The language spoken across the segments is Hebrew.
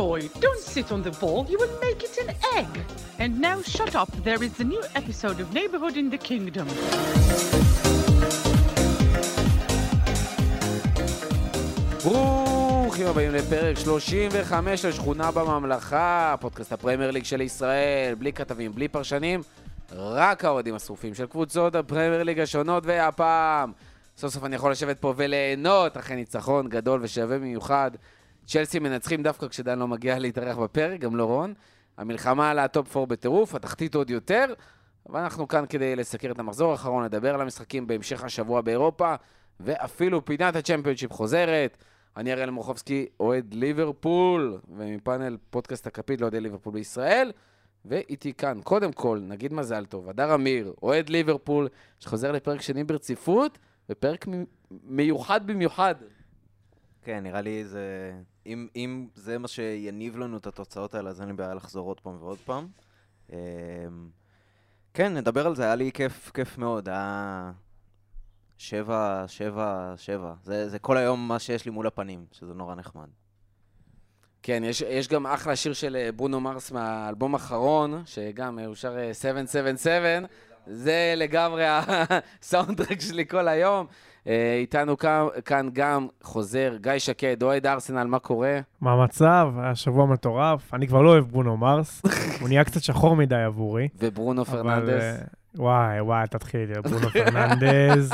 Roy, don't sit on the ball. You will make it an egg. And now shut up. There is a new episode of Neighborhood in the Kingdom. ברוכים הבאים לפרק 35 לשכונה בממלכה, פודקאסט הפרמייר ליג של ישראל, בלי כתבים, בלי פרשנים, רק האוהדים השרופים של קבוצות הפרמייר ליג השונות, והפעם סוף סוף אני יכול לשבת פה וליהנות אחרי ניצחון גדול ושווה במיוחד. צ'לסי מנצחים דווקא כשדן לא מגיע להתארח בפרק, גם לא רון. המלחמה על הטופ 4 בטירוף, התחתית עוד יותר, ואנחנו כאן כדי לסקר את המחזור האחרון, לדבר על המשחקים בהמשך השבוע באירופה, ואפילו פינת הצ'מפיונשיפ חוזרת. אני אריאל מורחובסקי, אוהד ליברפול, ומפאנל פודקאסט הכפית לאוהדי ליברפול בישראל, ואיתי כאן, קודם כל, נגיד מזל טוב, אדר אמיר, אוהד ליברפול, שחוזר לפרק שני ברציפות, ופרק מיוחד במיוחד. כן, נראה לי זה... אם זה מה שיניב לנו את התוצאות האלה, אז אין לי בעיה לחזור עוד פעם ועוד פעם. כן, נדבר על זה, היה לי כיף מאוד, היה... 7. זה כל היום מה שיש לי מול הפנים, שזה נורא נחמד. כן, יש גם אחלה שיר של ברונו מרס מהאלבום האחרון, שגם הוא שר 777, זה לגמרי הסאונדטרק שלי כל היום. איתנו כאן גם חוזר גיא שקד, אוהד ארסנל, מה קורה? מה המצב? השבוע מטורף. אני כבר לא אוהב ברונו מרס, הוא נהיה קצת שחור מדי עבורי. וברונו פרננדס? וואי, תתחיל, ברונו פרננדס.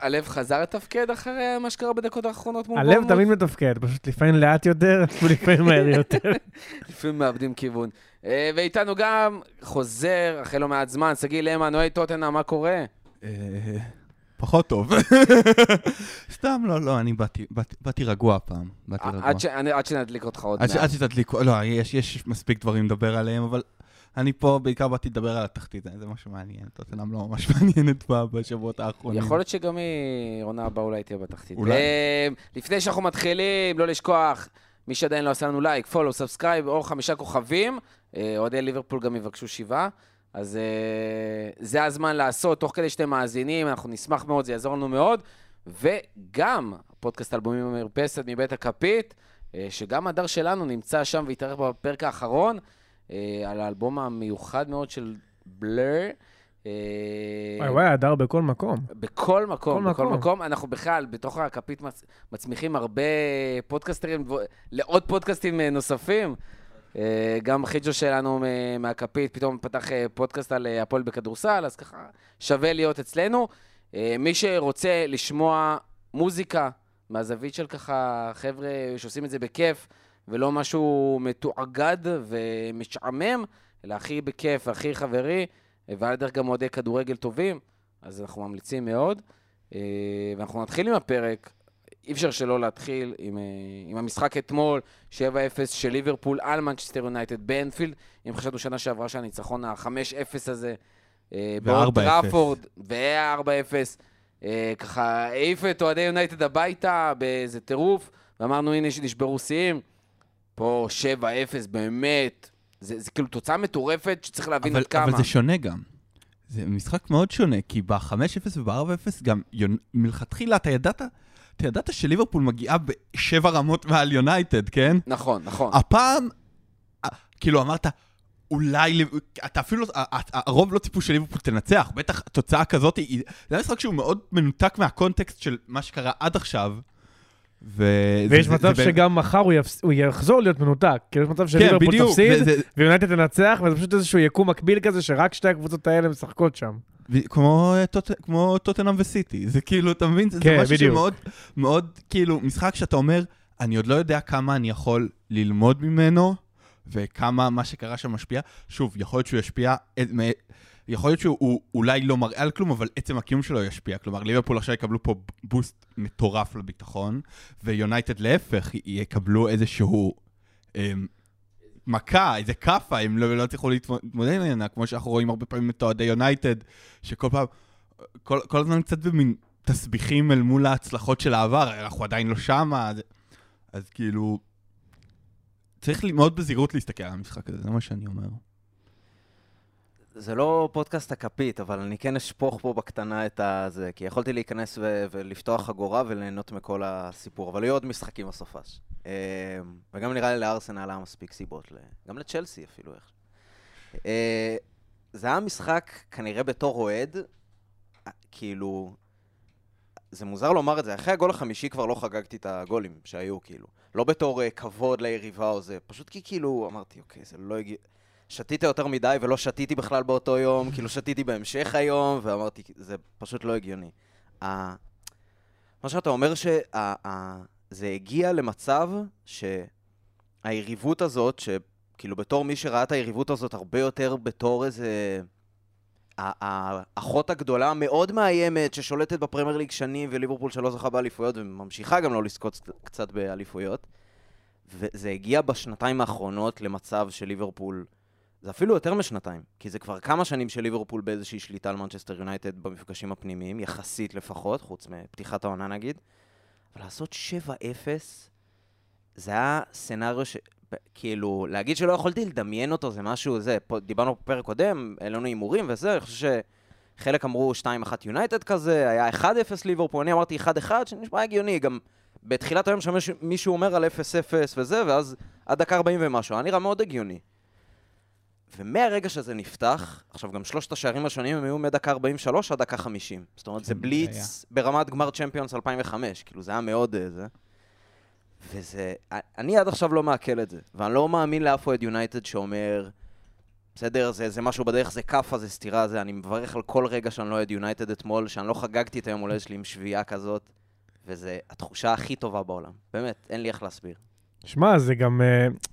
הלב חזר לתפקד אחרי מה שקרה בדקות האחרונות מול בורנמוט? הלב תמיד מתפקד, פשוט לפעמים לאט יותר, ולפעמים מהר יותר. לפעמים מאבדים כיוון. ואיתנו גם חוזר, אחרי לא מעט זמן, סגי למן, אוהד טוטנהאם, מה קורה? פחות טוב. סתם, לא, אני באתי רגוע הפעם. עד שנדליק אותך עוד מעט. עד שתדליק, לא, יש מספיק דברים לדבר עליהם, אבל... אני פה בעיקר באתי לדבר על התחתית, זה משהו מעניין, טוטנהאם לא ממש מעניינת בשבועות האחרונים. יכול להיות שגם היא, עונה הבאה אולי תהיה בתחתית. לפני שאנחנו מתחילים, לא לשכוח, מי שעדיין לא עשה לנו לייק, פולו, סאבסקרייב, או 5 כוכבים, אוהדי ליברפול גם יבקשו 7, אז זה הזמן לעשות, תוך כדי שאתם מאזינים, אנחנו נשמח מאוד, זה יעזור לנו מאוד, וגם פודקאסט אלבומים המרפסת מבית הכפית, שגם הדר שלנו נמצא שם והתארח בפרק האחרון, על האלבום המיוחד מאוד של בלר. וואי, הדר בכל מקום. בכל מקום, בכל מקום. אנחנו בכלל, בתוך הכפית מצמיחים הרבה פודקאסטרים, לעוד פודקאסטים נוספים. גם חיג'ו שלנו מהכפית, פתאום פתח פודקאסט על הפועל בכדורסל, אז ככה שווה להיות אצלנו. מי שרוצה לשמוע מוזיקה מהזווית של ככה חבר'ה שעושים את זה בכיף, ולא משהו מתואגד ומשעמם, אלא הכי בכיף והכי חברי, ועל דרך גם מועדי כדורגל טובים, אז אנחנו ממליצים מאוד. ואנחנו נתחיל עם הפרק, אי אפשר שלא להתחיל עם המשחק אתמול, 7-0 של ליברפול על מנצ'סטר יונייטד באנפילד, אם חשבנו שנה שעברה שהניצחון ה-5-0 הזה, באולד טראפורד, ו-4-0, ככה העיף את אוהדי יונייטד הביתה באיזה טירוף, ואמרנו הנה שנשברו שיאים, פה 7-0 באמת, זה כאילו תוצאה מטורפת שצריך להבין עד כמה. אבל זה שונה גם. זה משחק מאוד שונה, כי ב-5-0 וב-4-0 גם מלכתחילה, אתה ידעת שליברפול מגיעה ב7 רמות מעל יונייטד, כן? נכון. הפעם, כאילו אמרת, אולי, אתה אפילו, הרוב לא ציפו שליברפול תנצח, בטח התוצאה כזאת, זה משחק שהוא מאוד מנותק מהקונטקסט של מה שקרה עד עכשיו, ויש מצב שגם מחר הוא יחזור להיות מנותק, כי יש מצב שליברפול תפסיד ויונייטד תנצח, וזה פשוט איזשהו יקום מקביל כזה שרק שתי הקבוצות האלה משחקות שם. כמו טוטנהאם וסיטי, זה כאילו, אתה מבין? זה משהו שמאוד, מאוד כאילו משחק שאתה אומר, אני עוד לא יודע כמה אני יכול ללמוד ממנו, וכמה מה שקרה שם משפיע. שוב, יכול להיות שהוא ישפיע, יכול להיות שהוא אולי לא מראה על כלום, אבל עצם הקיום שלו ישפיע. כלומר, ליברפול עכשיו יקבלו פה בוסט מטורף לביטחון, ויונייטד להפך יקבלו איזשהו מכה, איזה קפה, הם לא צריכו להתמודד עליה, כמו שאנחנו רואים הרבה פעמים את אוהדי יונייטד, שכל פעם, כל הזמן קצת במין תסביכים אל מול ההצלחות של העבר, אנחנו עדיין לא שמה, אז כאילו, צריך מאוד בזהירות להסתכל על המשחק הזה, זה מה שאני אומר. זה לא פודקאסט הכפית, אבל אני כן אשפוך פה בקטנה את הזה, כי יכולתי להיכנס ולפתוח חגורה וליהנות מכל הסיפור, אבל היו עוד משחקים בסופש. וגם נראה לי לארסנל היה מספיק סיבות, גם לצ'לסי אפילו איך. זה היה משחק כנראה בתור אוהד, כאילו, זה מוזר לומר את זה, אחרי הגול החמישי כבר לא חגגתי את הגולים שהיו, כאילו. לא בתור כבוד ליריבה או זה, פשוט כי כאילו אמרתי, אוקיי, זה לא הגיע... שתיתי יותר מדי ולא שתיתי בכלל באותו יום, כאילו שתיתי בהמשך היום, ואמרתי, זה פשוט לא הגיוני. מה שאתה אומר שזה הגיע למצב שהיריבות הזאת, שכאילו בתור מי שראה את היריבות הזאת הרבה יותר בתור איזה... האחות הגדולה מאוד מאיימת ששולטת בפרמייר ליג שנים וליברפול שלא זוכה באליפויות וממשיכה גם לא לזכות קצת באליפויות. וזה הגיע בשנתיים האחרונות למצב של ליברפול, זה אפילו יותר משנתיים, כי זה כבר כמה שנים של ליברפול באיזושהי שליטה על מנצ'סטר יונייטד במפגשים הפנימיים, יחסית לפחות, חוץ מפתיחת העונה נגיד. אבל לעשות 7-0, זה היה סנריו ש... כאילו, להגיד שלא יכולתי לדמיין אותו, זה משהו, זה, דיברנו בפרק קודם, אלינו הימורים וזה, אני חושב שחלק אמרו 2-1 יונייטד כזה, היה 1-0 ליברפול, אני אמרתי 1-1, שנשמע הגיוני, גם בתחילת היום שמישהו אומר על 0-0 וזה, ואז עד דקה 40 ומשהו, היה נראה מאוד הגיוני. ומהרגע שזה נפתח, עכשיו גם שלושת השערים השונים הם היו מדקה 43 עד דקה 50, זאת אומרת זה בליץ ברמת גמר צ'מפיונס 2005, כאילו זה היה מאוד זה. וזה, אני עד עכשיו לא מעכל את זה, ואני לא מאמין לאף אוהד יונייטד שאומר, בסדר, זה משהו בדרך, זה קפה, זה סתירה, זה, אני מברך על כל רגע שאני לא אוהד יונייטד אתמול, שאני לא חגגתי את היום הולד שלי עם שביעה כזאת, וזה התחושה הכי טובה בעולם. באמת, אין לי איך להסביר. שמע, זה גם,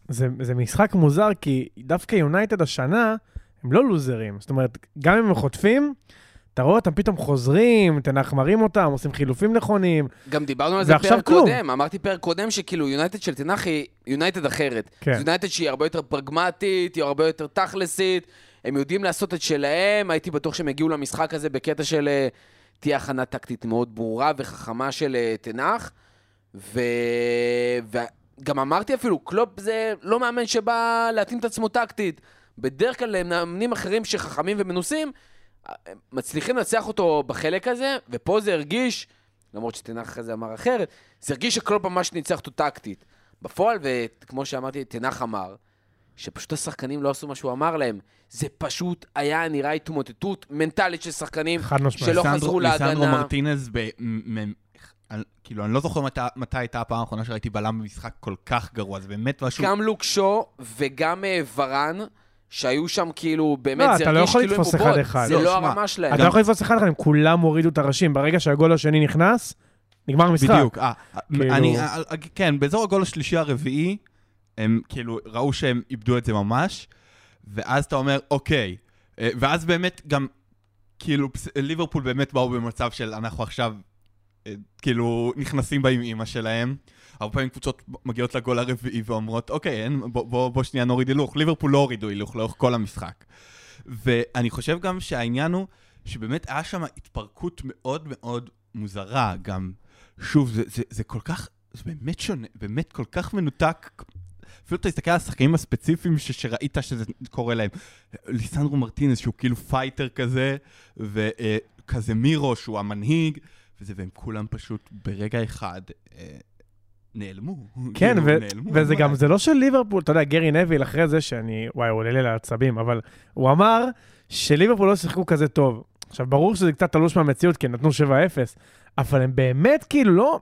זה משחק מוזר, כי דווקא יונייטד השנה, הם לא לוזרים. זאת אומרת, גם אם הם חוטפים, אתה רואה, אתם פתאום חוזרים, תנחמרים אותם, עושים חילופים נכונים. גם דיברנו על זה פרק קודם, אמרתי פרק קודם שכאילו יונייטד של תנח היא יונייטד אחרת. כן. זו יונייטד שהיא הרבה יותר פרגמטית, היא הרבה יותר תכלסית, הם יודעים לעשות את שלהם, הייתי בטוח שהם הגיעו למשחק הזה בקטע של תהיה הכנה טקטית מאוד ברורה וחכמה של תנח, וגם אמרתי אפילו, קלופ זה לא מאמן שבא להתאים את עצמו טקטית, בדרך כלל הם מאמנים אחרים שחכמים ומנוסים, מצליחים לנצח אותו בחלק הזה, ופה זה הרגיש, למרות שתנח אחרי זה אמר אחרת, זה הרגיש שקלופ ממש ניצח אותו טקטית. בפועל, וכמו שאמרתי, תנח אמר, שפשוט השחקנים לא עשו מה שהוא אמר להם. זה פשוט היה נראה התמוטטות מנטלית של שחקנים שלא חזרו להגנה. ליסנדרו מרטינז, כאילו אני לא זוכר מתי הייתה הפעם האחרונה שראיתי בלם במשחק כל כך גרוע, זה באמת משהו... גם לוקשו וגם ורן, שהיו שם כאילו, באמת זה הרגיש כאילו עם בובות, זה לא הרמה שלהם. אתה לא יכול לתפוס אחד אחד, הם כולם הורידו את הראשים, ברגע שהגול השני נכנס, נגמר המשחק. בדיוק, כן, באזור הגול השלישי הרביעי, הם כאילו ראו שהם איבדו את זה ממש, ואז אתה אומר, אוקיי, ואז באמת גם, כאילו, ליברפול באמת באו במצב של אנחנו עכשיו, כאילו, נכנסים בה עם אמא שלהם, הרבה פעמים קבוצות מגיעות לגול הרביעי ואומרות, אוקיי, בוא שנייה נוריד הילוך. ליברפול לא הורידו הילוך לאורך כל המשחק. ואני חושב גם שהעניין הוא שבאמת היה שם התפרקות מאוד מאוד מוזרה גם. שוב, זה כל כך, זה באמת שונה, באמת כל כך מנותק. אפילו אתה תסתכל על השחקנים הספציפיים שראית שזה קורה להם. ליסנדרו מרטינז שהוא כאילו פייטר כזה, וכזה מירו שהוא המנהיג, וזה והם כולם פשוט ברגע אחד... נעלמו. כן, וזה גם, זה לא של ליברפול, אתה יודע, גרי נביל אחרי זה שאני, וואי, הוא עולה לי לעצבים, אבל הוא אמר שליברפול לא שיחקו כזה טוב. עכשיו, ברור שזה קצת תלוש מהמציאות, כי הם נתנו 7-0, אבל הם באמת כאילו לא,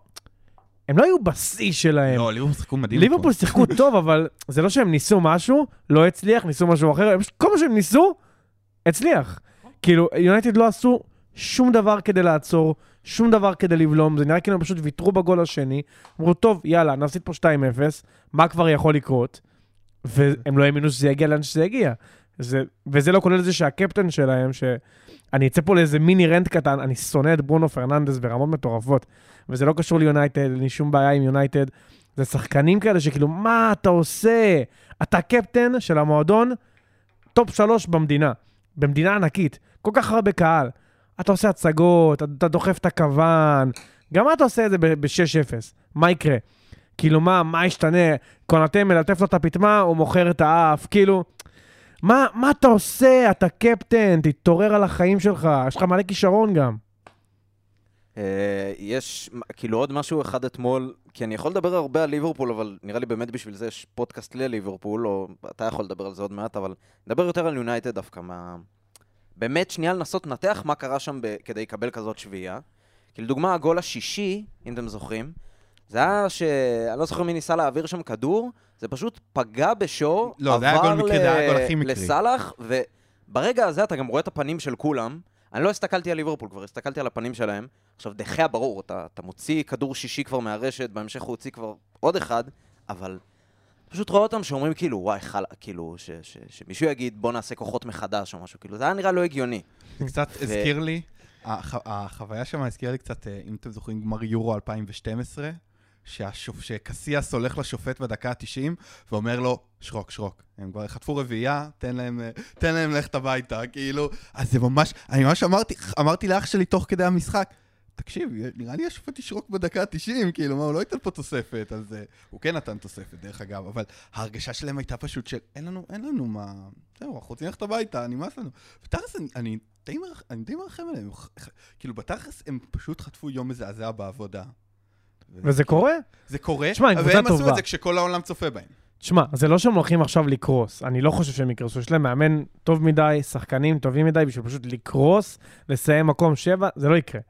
הם לא היו בשיא שלהם. לא, ליברפול שיחקו מדהים. ליברפול שיחקו טוב, אבל זה לא שהם ניסו משהו, לא הצליח, ניסו משהו אחר, כל מה שהם ניסו, הצליח. כאילו, יונייטד לא עשו שום דבר כדי לעצור, שום דבר כדי לבלום, זה נראה כאילו הם פשוט ויתרו בגול השני, אמרו, טוב, יאללה, נפסיד פה 2-0, מה כבר יכול לקרות? והם לא האמינו שזה יגיע לאן שזה יגיע. וזה לא כולל זה שהקפטן שלהם, שאני אצא פה לאיזה מיני רנט קטן, אני שונא את ברונו פרננדס ברמות מטורפות, וזה לא קשור ליונייטד, אין לי שום בעיה עם יונייטד, זה שחקנים כאלה שכאילו, מה אתה עושה? אתה קפטן של המועדון, טופ 3 במדינה ענקית, כל כך הרבה קהל. אתה עושה הצגות, אתה דוחף את הכוון, גם אתה עושה את זה ב-6-0, מה יקרה? כאילו מה ישתנה? קונאטה מלטף לו את הפתמה, הוא מוכר את האף, כאילו, מה אתה עושה? אתה קפטן, תתעורר על החיים שלך, יש לך מלא כישרון גם. יש כאילו עוד משהו אחד אתמול, כי אני יכול לדבר הרבה על ליברפול, אבל נראה לי באמת בשביל זה יש פודקאסט לליברפול, או אתה יכול לדבר על זה עוד מעט, אבל נדבר יותר על יונייטד דווקא, באמת שנייה לנסות נתח מה קרה שם כדי לקבל כזאת שביעה. כי לדוגמה הגול השישי, אם אתם זוכרים, זה היה אני לא זוכר מי ניסה להעביר שם כדור, זה פשוט פגע בשור, לא, זה היה גול מקרי, זה היה גול הכי מקרי. לסלח, וברגע הזה אתה גם רואה את הפנים של כולם, אני לא הסתכלתי על ליברפול, כבר הסתכלתי על הפנים שלהם, עכשיו דחיה ברור, אתה מוציא כדור שישי כבר מהרשת, בהמשך הוא הוציא כבר עוד אחד, אבל פשוט רואה אותם שאומרים כאילו, וואי, כאילו, שמישהו יגיד בוא נעשה כוחות מחדש או משהו, כאילו, זה היה נראה לא הגיוני. זה קצת הזכיר לי, החוויה שם הזכירה לי קצת, אם אתם זוכרים, גמר יורו 2012, שקסיאס הולך לשופט בדקה ה-90, ואומר לו, שרוק, שרוק. הם כבר חטפו רביעייה, תן להם ללכת הביתה, כאילו. אז זה ממש, אני ממש אמרתי לאח שלי תוך כדי המשחק, תקשיב, נראה לי השופט ישרוק בדקה ה-90, כאילו, מה, הוא לא ייתן פה תוספת, אז הוא כן נתן תוספת, דרך אגב, אבל ההרגשה שלהם הייתה פשוט של, אין לנו מה, זהו, אנחנו רוצים ללכת הביתה, נמאס לנו. בתכלס, אני די מרחם עליהם, כאילו, בתכלס הם פשוט חטפו יום מזעזע בעבודה. וזה קורה? זה קורה, אבל הם עשו את זה כשכל העולם צופה בהם. תשמע, זה לא שהם הולכים עכשיו לקרוס, אני לא חושב שהם יקרסו, יש להם מאמן טוב מדי, שחקנים טובים מדי, בשביל פשוט לקרוס, לסיים מקום 7, זה לא יקרה.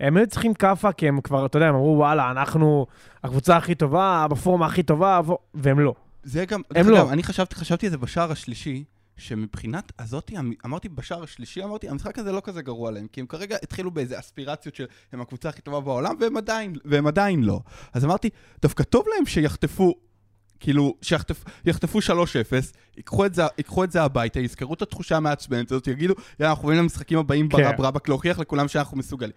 הם היו צריכים קפה, כי הם כבר, אתה יודע, הם אמרו, וואלה, אנחנו הקבוצה הכי טובה, בפורמה הכי טובה, והם לא. זה גם, אני חשבתי את זה בשער השלישי, שמבחינת הזאת, אמרתי בשער השלישי, אמרתי, המשחק הזה לא כזה גרוע להם, כי הם כרגע התחילו באיזה אספירציות של הם הקבוצה הכי טובה בעולם, והם עדיין לא. אז אמרתי, דווקא טוב להם שיחטפו, כאילו, שיחטפו 3-0, יקחו את זה הביתה, יזכרו את התחושה המעצבנת הזאת, יגידו, אנחנו רואים למשחקים הבאים ברברבק, להוכיח לכולם שאנחנו מסוגלים.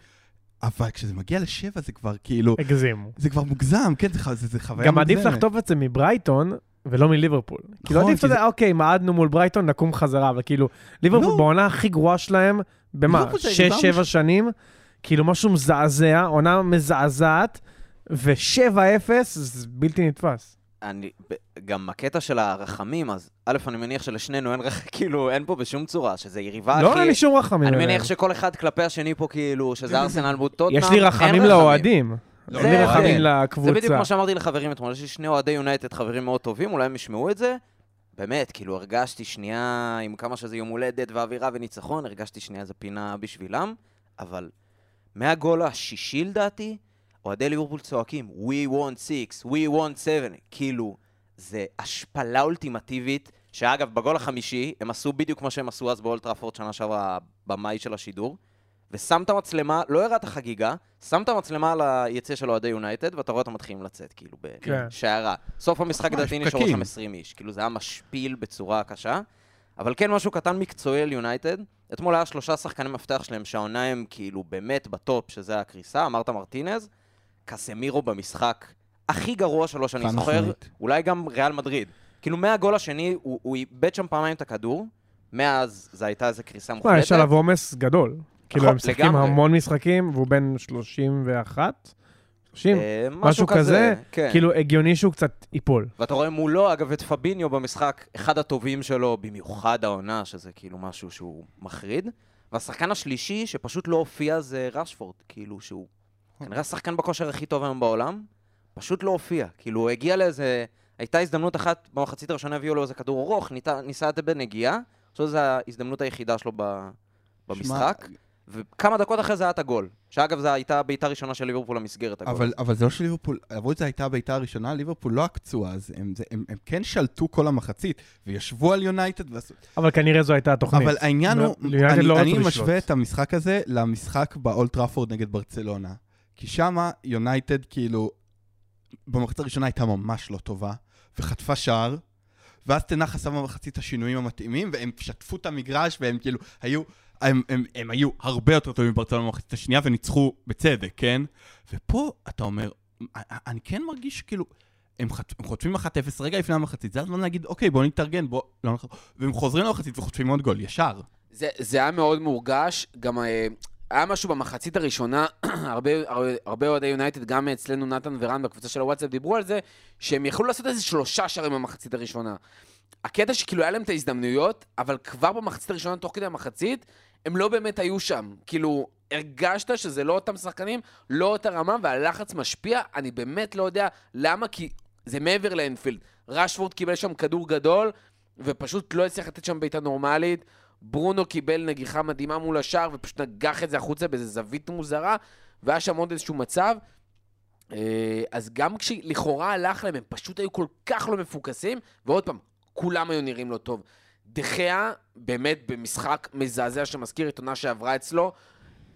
אבל כשזה מגיע ל7, זה כבר כאילו... הגזימו. זה כבר מוגזם, כן, זה חוויה מוגזמת. גם עדיף לחטוף את זה מברייטון, ולא מליברפול. כאילו עדיף את זה, אוקיי, מעדנו מול ברייטון, נקום חזרה, אבל כאילו, ליברפול בעונה הכי גרועה שלהם, במה? 6-7 שנים, כאילו משהו מזעזע, עונה מזעזעת, ו7-0, זה בלתי נתפס. גם הקטע של הרחמים, אז א', אני מניח שלשנינו אין רחמים, כאילו, אין פה בשום צורה, שזה יריבה הכי... לא, אין לי שום רחמים. אני מניח שכל אחד כלפי השני פה, כאילו, שזה ארסנל מול טוטנהאם, אין רחמים. יש לי רחמים לאוהדים. אין לי רחמים לקבוצה. זה בדיוק כמו שאמרתי לחברים אתמול, יש לי שני אוהדי יונייטד, חברים מאוד טובים, אולי הם ישמעו את זה. באמת, כאילו, הרגשתי שנייה, עם כמה שזה יום הולדת ואווירה וניצחון, הרגשתי שנייה זה פינה בשבילם, אבל מהגול השישי לדעתי, אוהדי ליברפול צועקים, we want 6, we want 7, כאילו, זה השפלה אולטימטיבית, שאגב, בגול החמישי, הם עשו בדיוק מה שהם עשו אז באולד טראפורד שנה שעברה במאי של השידור, ושמת מצלמה, לא הראה את החגיגה, שמת מצלמה על היציא של אוהדי יונייטד, ואתה רואה אותם מתחילים לצאת, כאילו, בשערה. סוף המשחק דעתי נשארו 20 איש, כאילו, זה היה משפיל בצורה קשה, אבל כן משהו קטן מקצועי ליונייטד, אתמול היה 3 שחקני מפתח שלהם, שהעוניים, כאילו, באמת בטופ, שזה הקריסה, אמרת מרטינז, קסמירו במשחק הכי גרוע שלו שאני זוכר, אולי גם ריאל מדריד. כאילו מהגול השני, הוא איבד שם פעמיים את הכדור, מאז זה הייתה איזו קריסה מוחלטת. יש עליו עומס גדול. כאילו הם משחקים המון משחקים, והוא בין 31, 30, משהו כזה. כאילו הגיוני שהוא קצת ייפול. ואתה רואה מולו, אגב, את פאביניו במשחק, אחד הטובים שלו, במיוחד העונה, שזה כאילו משהו שהוא מחריד. והשחקן השלישי, שפשוט לא הופיע, זה רשפורד, כאילו שהוא כנראה שחקן בכושר הכי טוב היום בעולם, פשוט לא הופיע. כאילו, הוא הגיע לאיזה... הייתה הזדמנות אחת, במחצית הראשונה הביאו לו איזה כדור ארוך, ניסה את הבן הגיעה, עכשיו זו ההזדמנות היחידה שלו במשחק, וכמה דקות אחרי זה היה את הגול. שאגב, זו הייתה ביתה הראשונה של ליברפול המסגרת הגול. אבל זה לא של ליברפול, עבוד זו הייתה ביתה הראשונה, ליברפול לא הקצוע, אז הם כן שלטו כל המחצית, וישבו על יונייטד. אבל כנראה זו הייתה התוכנית. אבל העניין הוא, אני משווה את המשחק הזה למשחק באולד טראפורד נגד ברצלונה. כי שמה יונייטד כאילו במחצית הראשונה הייתה ממש לא טובה וחטפה שער ואז תנח עשה במחצית השינויים המתאימים והם שטפו את המגרש והם כאילו היו הם היו הרבה יותר טובים ברצלונה במחצית השנייה וניצחו בצדק, כן? ופה אתה אומר אני כן מרגיש כאילו הם חוטפים 1-0 רגע לפני המחצית, זה הזמן להגיד אוקיי בוא נתארגן בוא לא נכון והם חוזרים למחצית וחוטפים עוד גול ישר. זה היה מאוד מורגש גם היה משהו במחצית הראשונה, הרבה אוהדי יונייטד, גם אצלנו נתן ורן בקבוצה של הוואטסאפ דיברו על זה, שהם יכלו לעשות איזה 3 שערים במחצית הראשונה. הקטע שכאילו היה להם את ההזדמנויות, אבל כבר במחצית הראשונה, תוך כדי המחצית, הם לא באמת היו שם. כאילו, הרגשת שזה לא אותם שחקנים, לא אותה רמה, והלחץ משפיע, אני באמת לא יודע למה, כי זה מעבר לאנפילד. רשפורד קיבל שם כדור גדול, ופשוט לא הצליח לתת שם בעיטה נורמלית. ברונו קיבל נגיחה מדהימה מול השאר, ופשוט נגח את זה החוצה באיזה זווית מוזרה, והיה שם עוד איזשהו מצב. אז גם כשלכאורה הלך להם, הם פשוט היו כל כך לא מפוקסים, ועוד פעם, כולם היו נראים לא טוב. דחיה, באמת במשחק מזעזע שמזכיר את עונה שעברה אצלו,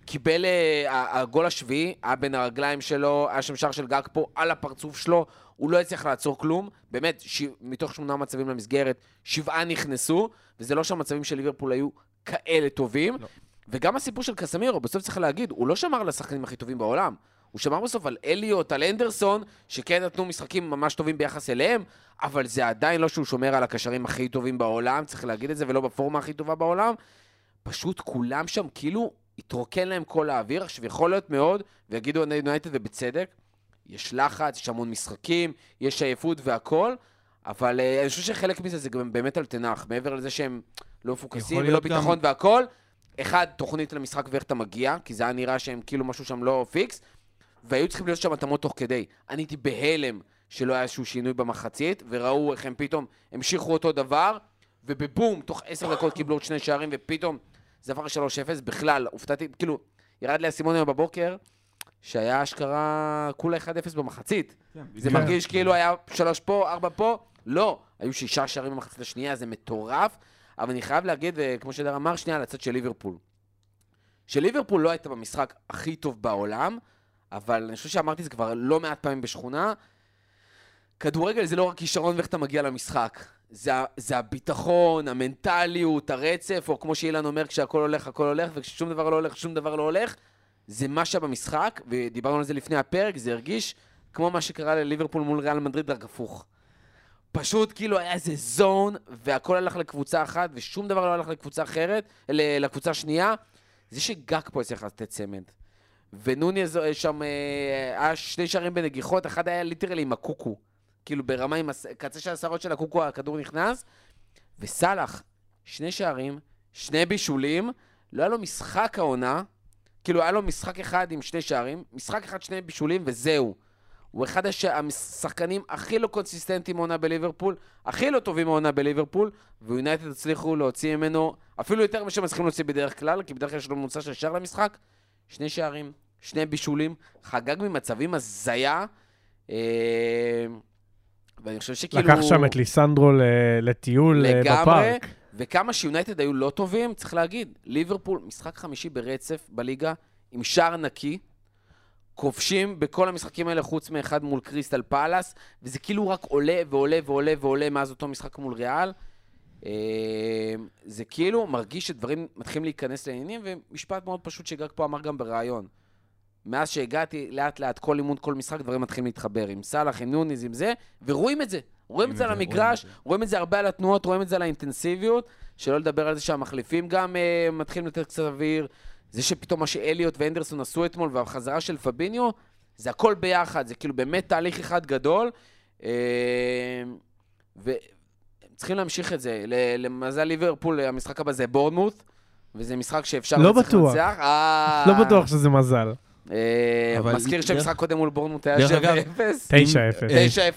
קיבל הגול השביעי, היה בין הרגליים שלו, היה שם שער של גג פה על הפרצוף שלו, הוא לא הצליח לעצור כלום, באמת, מתוך 8 מצבים למסגרת, 7 נכנסו, וזה לא שהמצבים של ליברפול היו כאלה טובים, לא. וגם הסיפור של קסמירו, בסוף צריך להגיד, הוא לא שמר על השחקנים הכי טובים בעולם, הוא שמר בסוף על אליוט, על אנדרסון, שכן נתנו משחקים ממש טובים ביחס אליהם, אבל זה עדיין לא שהוא שומר על הקשרים הכי טובים בעולם, צריך להגיד את זה, ולא בפורמה הכי טובה בעולם, פשוט כולם שם כאילו התרוקן להם כל האוויר, עכשיו יכול להיות מאוד, ויגידו יונייטד ובצדק, יש לחץ, יש המון משחקים, יש עייפות והכל, אבל אני חושב שחלק מזה זה גם באמת על תנח, מעבר לזה שהם לא מפוקסים ולא ביטחון גם... והכל, אחד, תוכנית למשחק ואיך אתה מגיע, כי זה היה נראה שהם כאילו משהו שם לא פיקס, והיו צריכים להיות שם התאמות תוך כדי. אני הייתי בהלם שלא היה איזשהו שינוי במחצית, וראו איך הם פתאום המשיכו אותו דבר, ובבום, תוך 10 דקות קיבלו עוד 2 שערים, ופתאום זה עבר 3-0, בכלל, הופתעתי, כאילו, ירד לי הסימון היום בבוקר, שהיה השקרה כולה 1-0 במחצית. זה מרגיש כאילו היה 3 פה, 4 פה, לא. היו 6 שערים במחצית השנייה, זה מטורף, אבל אני חייב להגיד, כמו שדר אמר, שנייה, לצד של ליברפול. שליברפול לא הייתה במשחק הכי טוב בעולם, אבל אני חושב שאמרתי זה כבר לא מעט פעמים בשכונה, כדורגל זה לא רק כישרון ואיך אתה מגיע למשחק, זה הביטחון, המנטליות, הרצף, או כמו שאילן אומר, כשהכל הולך, הכל הולך, וכששום דבר לא הולך, שום דבר לא הולך, זה מה שבמשחק, ודיברנו על זה לפני הפרק, זה הרגיש כמו מה שקרה לליברפול מול ריאל מדריד, רק הפוך. פשוט כאילו היה איזה זון, והכל הלך לקבוצה אחת, ושום דבר לא הלך לקבוצה אחרת, לקבוצה שנייה, זה שגג פה צריך לתת צמד. ונוני שם, היה 2 שערים בנגיחות, אחד היה ליטרלי עם הקוקו, כאילו ברמה עם קצה של השערות של הקוקו, הכדור נכנס, וסלח, 2 שערים, 2 בישולים, לא היה לו משחק העונה, כאילו היה לו משחק אחד עם 2 שערים, משחק אחד 2 בישולים וזהו. הוא אחד השחקנים הכי לא קונסיסטנטיים עונה בליברפול, הכי לא טובים עונה בליברפול, ויונייטד הצליחו להוציא ממנו, אפילו יותר ממה שמצליחים להוציא בדרך כלל, כי בדרך כלל יש לו ממוצע של שער למשחק, 2 שערים, 2 בישולים, חגג ממצבים הזיה, ואני חושב שכאילו... לקח שם את ליסנדרו לטיול בפארק. וכמה שיונייטד היו לא טובים, צריך להגיד, ליברפול, משחק 5 ברצף בליגה, עם שער נקי, כובשים בכל המשחקים האלה חוץ מאחד מול קריסטל פאלאס, וזה כאילו רק עולה ועולה ועולה ועולה מאז אותו משחק מול ריאל, זה כאילו מרגיש שדברים מתחילים להיכנס לעניינים, ומשפט מאוד פשוט שגג פה אמר גם ברעיון, מאז שהגעתי לאט לאט כל אימון, כל משחק, דברים מתחילים להתחבר, עם סלח, עם נוניז, עם זה, ורואים את זה, רואים את זה על המגרש, רואים את זה הרבה על התנועות, רואים את זה על האינטנסיביות, שלא לדבר על זה שהמחליפים גם מתחילים לתת קצת אוויר, זה שפתאום מה שאליוט ואנדרסון עשו אתמול, והחזרה של פביניו, זה הכל ביחד, זה כאילו באמת תהליך אחד גדול, צריכים להמשיך את זה, למזל ליברפול, המשחק הבא זה בורנמות', וזה משחק שאפשר לצליח לנצח. לא בטוח שזה מזל. מזכיר שהמשחק קודם מול בורנמות' היה 7-0.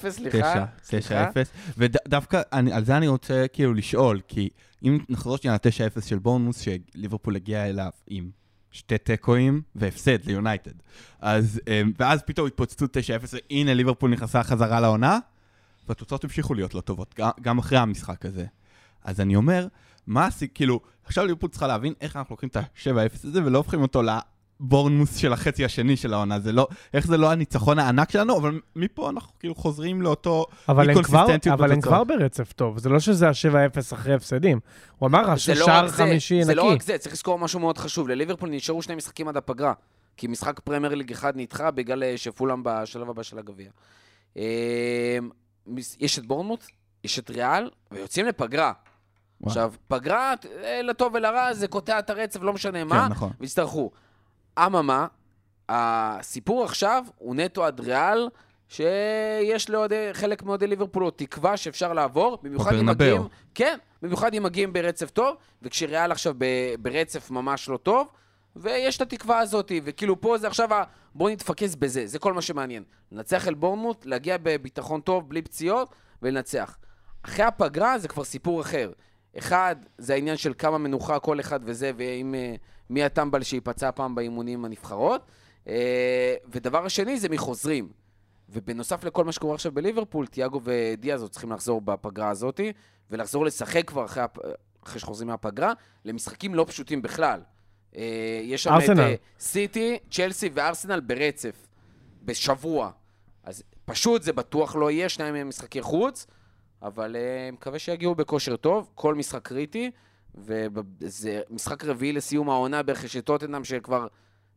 9-0, סליחה. 9-0, ודווקא על זה אני רוצה כאילו לשאול, כי אם נחזור שנייה ל-9-0 של בורנמות' שליברפול הגיע אליו עם 2 תיקואים והפסד ליונייטד. ואז פתאום התפוצצו 9-0, הנה ליברפול נכנסה חזרה לעונה, והתוצאות המשיכו להיות לא טובות, גם אחרי המשחק הזה. אז אני אומר, מה עשיתי, כאילו, עכשיו ליברפול צריכה להבין איך אנחנו לוקחים את ה-7-0 הזה, ולא הופכים אותו לבורנמות' של החצי השני של העונה, זה לא, איך זה לא הניצחון הענק שלנו, אבל מפה אנחנו כאילו חוזרים לאותו אי-קונסיסטנטיות. אבל הם כבר ברצף טוב, זה לא שזה ה-7-0 אחרי הפסדים. הוא אמר, שער 5 נקי. זה לא רק זה, צריך לזכור משהו מאוד חשוב, לליברפול נשארו 2 משחקים עד הפגרה, כי משחק פרמייר ליג 1 נדחה בגלל שפולהאם בשלב הבא של הגביע. יש את בורנמות', יש את ריאל, ויוצאים לפגרה. עכשיו, פגרה, לטוב ולרע, זה קוטע את הרצף, לא משנה מה, והצטרכו. אממה, הסיפור עכשיו הוא נטו עד ריאל, שיש לחלק מאוד ליברפול תקווה שאפשר לעבור, במיוחד אם מגיעים, כן, במיוחד אם מגיעים ברצף טוב, וכשריאל עכשיו ברצף ממש לא טוב, ויש את התקווה הזאת, וכאילו פה זה עכשיו, בוא נתפקס בזה, זה כל מה שמעניין. לנצח אל בורנמוט, להגיע בביטחון טוב, בלי פציעות, ולנצח. אחרי הפגרה זה כבר סיפור אחר. אחד, זה העניין של כמה מנוחה כל אחד וזה, ועם מי הטמבל שיפצע פעם באימונים הנבחרות. ודבר השני זה מי חוזרים. ובנוסף לכל מה שקורה עכשיו בליברפול, תיאגו ודיאז צריכים לחזור בפגרה הזאת, ולחזור לשחק כבר אחרי שחוזרים מהפגרה, למשחקים לא פשוטים בכלל. יש שם את סיטי, צ'לסי וארסנל ברצף, בשבוע. אז פשוט זה בטוח לא יהיה, שניים מהם משחקי חוץ, אבל מקווה שיגיעו בכושר טוב, כל משחק קריטי, וזה משחק רביעי לסיום העונה ברכישת טוטנהאם, שכבר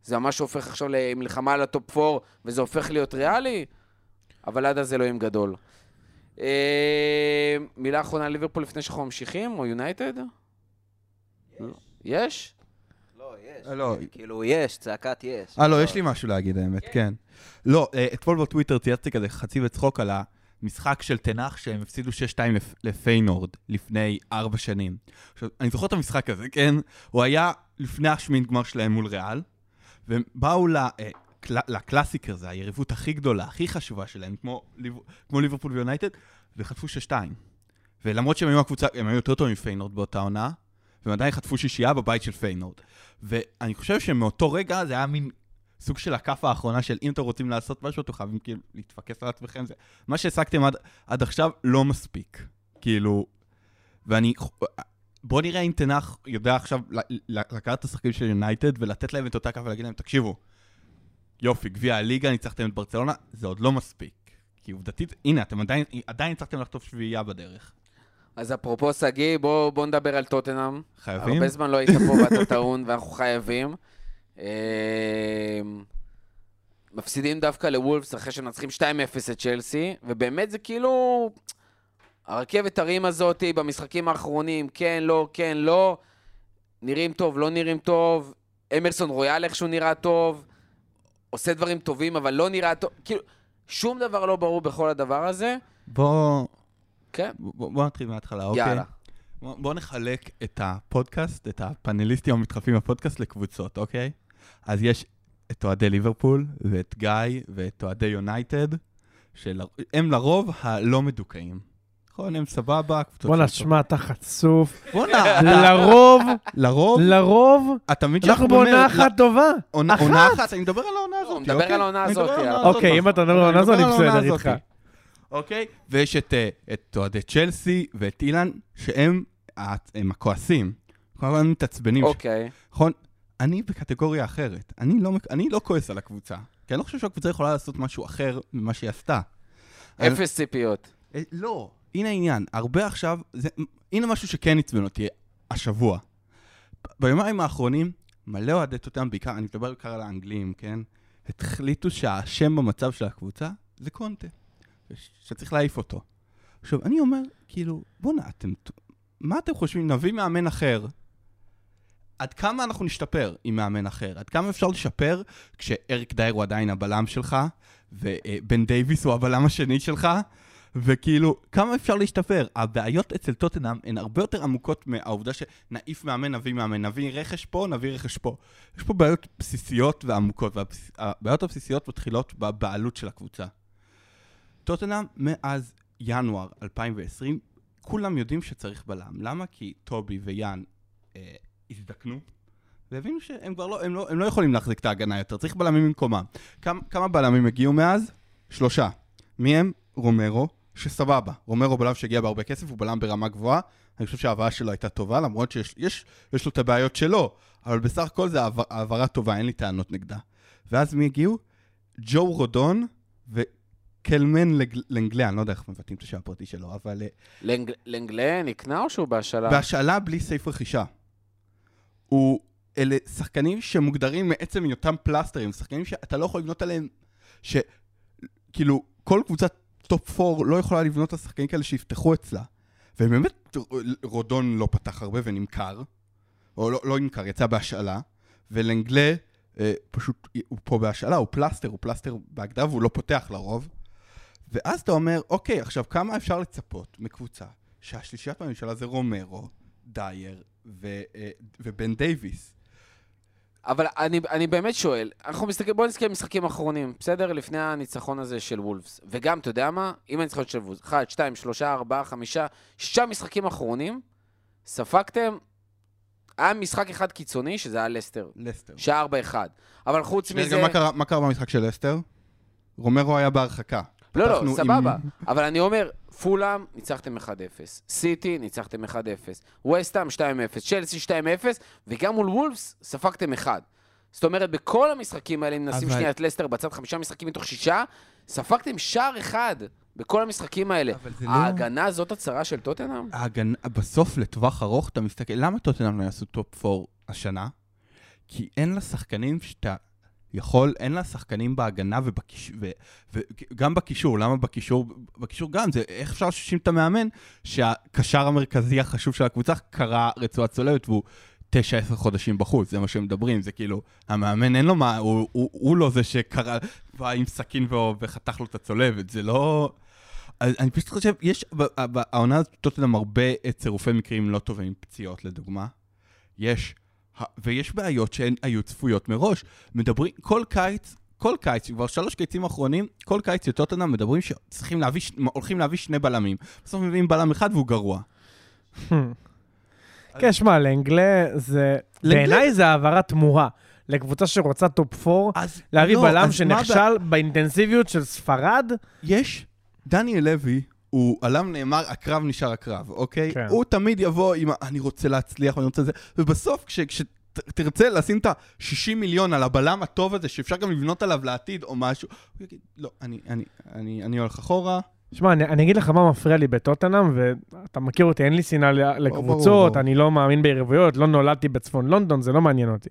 זה ממש הופך עכשיו למלחמה על הטופ 4, וזה הופך להיות ריאלי, אבל עד אז זה לא עם גדול. מילה אחרונה ליברפול לפני שאנחנו ממשיכים, או יונייטד? יש? לא, יש. כאילו יש, צעקת יש. לא, יש לי משהו להגיד האמת, כן. לא, אתמול בטוויטר צייצתי כזה חצי וצחוק על משחק של תנח שהם הפסידו 6-2 לפיינורד לפני 4 שנים. עכשיו, אני זוכר את המשחק הזה, כן? הוא היה לפני השמינית גמר שלהם מול ריאל, והם באו לקלאסיק הזה, היריבות הכי גדולה, הכי חשובה שלהם, כמו ליברפול ויונייטד, וחטפו 6-2. ולמרות שהם היו הקבוצה, הם היו יותר טוב מפיינורד באותה עונה, והם עדיין חטפו שישייה בבית של פיינורד. ואני חושב שמאותו רגע זה היה מין סוג של הקפה האחרונה של אם אתם רוצים לעשות משהו, אתם חייבים כאילו להתפקס על עצמכם. זה, מה שהסקתם עד עכשיו לא מספיק. כאילו, בוא נראה אם תנח יודע עכשיו לקחת את השחקים של יונייטד ולתת להם את אותה קפה ולהגיד להם, תקשיבו, יופי, גביע הליגה, ניצחתם את ברצלונה, זה עוד לא מספיק. כי עובדתית, הנה, אתם עדיין ניצחתם לחטוף שביעייה בדרך. אז אפרופו סגי, בוא נדבר על טוטנהאם. חייבים? הרבה זמן לא היית פה ואתה טעון ואנחנו חייבים. מפסידים דווקא לוולפס אחרי שמנצחים 2-0 את צ'לסי, ובאמת זה כאילו הרכבת הרים הזאת במשחקים האחרונים, כן, לא, כן, לא, נראים טוב, לא נראים טוב, אמרסון רויאל איכשהו נראה טוב, עושה דברים טובים, אבל לא נראה טוב, כאילו, שום דבר לא ברור בכל הדבר הזה. בוא נתחיל מההתחלה, אוקיי. יאללה. בוא נחלק את הפודקאסט, את הפאנליסטים המתחלפים בפודקאסט לקבוצות, אוקיי? אז יש את אוהדי ליברפול, ואת גיא, ואת אוהדי יונייטד, שהם לרוב הלא מדוכאים. נכון, הם סבבה. בוא נשמע, אתה חצוף. בוא נע. לרוב. אנחנו בעונה אחת טובה. עונה אחת, אני מדבר על העונה הזאת. מדבר על העונה הזאת. אוקיי, אם אתה מדבר על העונה הזאת, אני בסדר איתך. אוקיי? ויש את אוהדי צ'לסי ואת אילן, שהם הכועסים. כמובן מתעצבנים. אוקיי. נכון? אני בקטגוריה אחרת. אני לא כועס על הקבוצה. כי אני לא חושב שהקבוצה יכולה לעשות משהו אחר ממה שהיא עשתה. אפס ציפיות. לא. הנה העניין. הרבה עכשיו, הנה משהו שכן עצבן אותי השבוע. ביומיים האחרונים, מלא אוהדת אותם בעיקר, אני מדבר בעיקר על האנגלים, כן? התחליטו שהשם במצב של הקבוצה זה קונטה. שצריך להעיף אותו. עכשיו, אני אומר, כאילו, בוא נע, מה אתם חושבים? נביא מאמן אחר. עד כמה אנחנו נשתפר עם מאמן אחר? עד כמה אפשר לשפר כשאריק דייר הוא עדיין הבלם שלך, ובן דיוויס הוא הבלם השני שלך, וכאילו, כמה אפשר להשתפר? הבעיות אצל טוטנהאם הן הרבה יותר עמוקות מהעובדה שנעיף מאמן, נביא מאמן, נביא רכש פה, נביא רכש פה. יש פה בעיות בסיסיות ועמוקות, והבעיות הבסיסיות מתחילות בבעלות של הקבוצה. טוטנהאם מאז ינואר 2020, כולם יודעים שצריך בלם. למה? כי טובי ויאן הזדקנו, והבינו שהם כבר לא, הם לא יכולים להחזיק את ההגנה יותר, צריך בלמים במקומם. כמה בלמים הגיעו מאז? 3. מי הם? רומרו, שסבבה. רומרו בלם שהגיע בהרבה כסף, הוא בלם ברמה גבוהה, אני חושב שההבאה שלו הייתה טובה, למרות שיש יש לו את הבעיות שלו, אבל בסך הכל זה העברה טובה, אין לי טענות נגדה. ואז מי הגיעו? ג'ו רודון ו... קלמן לנגלה, אני לא יודע איך מבטאים את השם הפרטי שלו, אבל... לנגלה נקנה או שהוא בהשאלה? בהשאלה בלי סעיף רכישה. אלה שחקנים שמוגדרים מעצם מאותם פלסטרים, שחקנים שאתה לא יכול לבנות עליהם, שכאילו כל קבוצת טופ 4 לא יכולה לבנות על שחקנים כאלה שיפתחו אצלה. ובאמת רודון לא פתח הרבה ונמכר, או לא נמכר, יצא בהשאלה, ולנגלה פשוט הוא פה בהשאלה, הוא פלסטר בהגדרה והוא לא פותח לרוב. ואז אתה אומר, אוקיי, עכשיו כמה אפשר לצפות מקבוצה שהשלישיית בממשלה זה רומרו, דייר ובן דיוויס. אבל אני באמת שואל, בואו נסתכל משחקים אחרונים, בסדר? לפני הניצחון הזה של וולפס. וגם, אתה יודע מה? אם הניצחון של וולפס, 1, 2, 3, 4, 5, 6 משחקים אחרונים, ספקתם, היה משחק אחד קיצוני, שזה היה לסטר. לסטר. שעה 4-1. אבל חוץ מזה... מה קרה במשחק של לסטר? רומרו היה בהרחקה. לא, לא, סבבה. אבל אני אומר, פולאם ניצחתם 1-0, סיטי ניצחתם 1-0, וסטהאם 2-0, צ'לסי 2-0, וגם מול וולפס ספגתם 1. זאת אומרת, בכל המשחקים האלה, אם נשים שנייה את לסטר בצד 5 משחקים מתוך 6, ספגתם שער אחד בכל המשחקים האלה. ההגנה זאת הצרה של טוטנהאם? בסוף לטווח ארוך אתה מסתכל, למה טוטנהאם לא יעשו טופ 4 השנה? כי אין לה שחקנים שאתה... יכול, אין לה שחקנים בהגנה וגם בקישור. למה בקישור? בקישור גם, זה איך אפשר שישים את המאמן שהקשר המרכזי החשוב של הקבוצה קרא רצועה צולבת והוא 9-10 חודשים בחוץ, זה מה שהם מדברים, זה כאילו, המאמן אין לו מה, הוא לא זה שקרא, בא עם סכין וחתך לו את הצולבת, זה לא... אני פשוט חושב, יש בעונה הזאת טוטנהאם הרבה צירופי מקרים לא טובים, פציעות לדוגמה, יש... ויש בעיות שהן היו צפויות מראש. מדברים, כל קיץ, כבר 3 קיצים האחרונים, כל קיץ טוטנהאם מדברים שצריכים להביא, הולכים להביא 2 בלמים. בסוף מביאים בלם אחד והוא גרוע. כן, שמע, לאנגלה זה... בעיניי זה העברה תמורה. לקבוצה שרוצה טופ 4, להביא בלם שנכשל באינטנסיביות של ספרד. יש. דני לוי. הוא עליו נאמר, הקרב נשאר הקרב, אוקיי? כן. הוא תמיד יבוא עם, אני רוצה להצליח, אני רוצה זה, ובסוף כשתרצה לשים את ה-60 מיליון על הבלם הטוב הזה, שאפשר גם לבנות עליו לעתיד או משהו, הוא יגיד, לא, אני הולך אחורה. שמע, אני אגיד לך מה מפריע לי בטוטנהאם, ואתה מכיר אותי, אין לי שנאה לקבוצות, ברור. אני לא מאמין ביריבויות, לא נולדתי בצפון לונדון, זה לא מעניין אותי.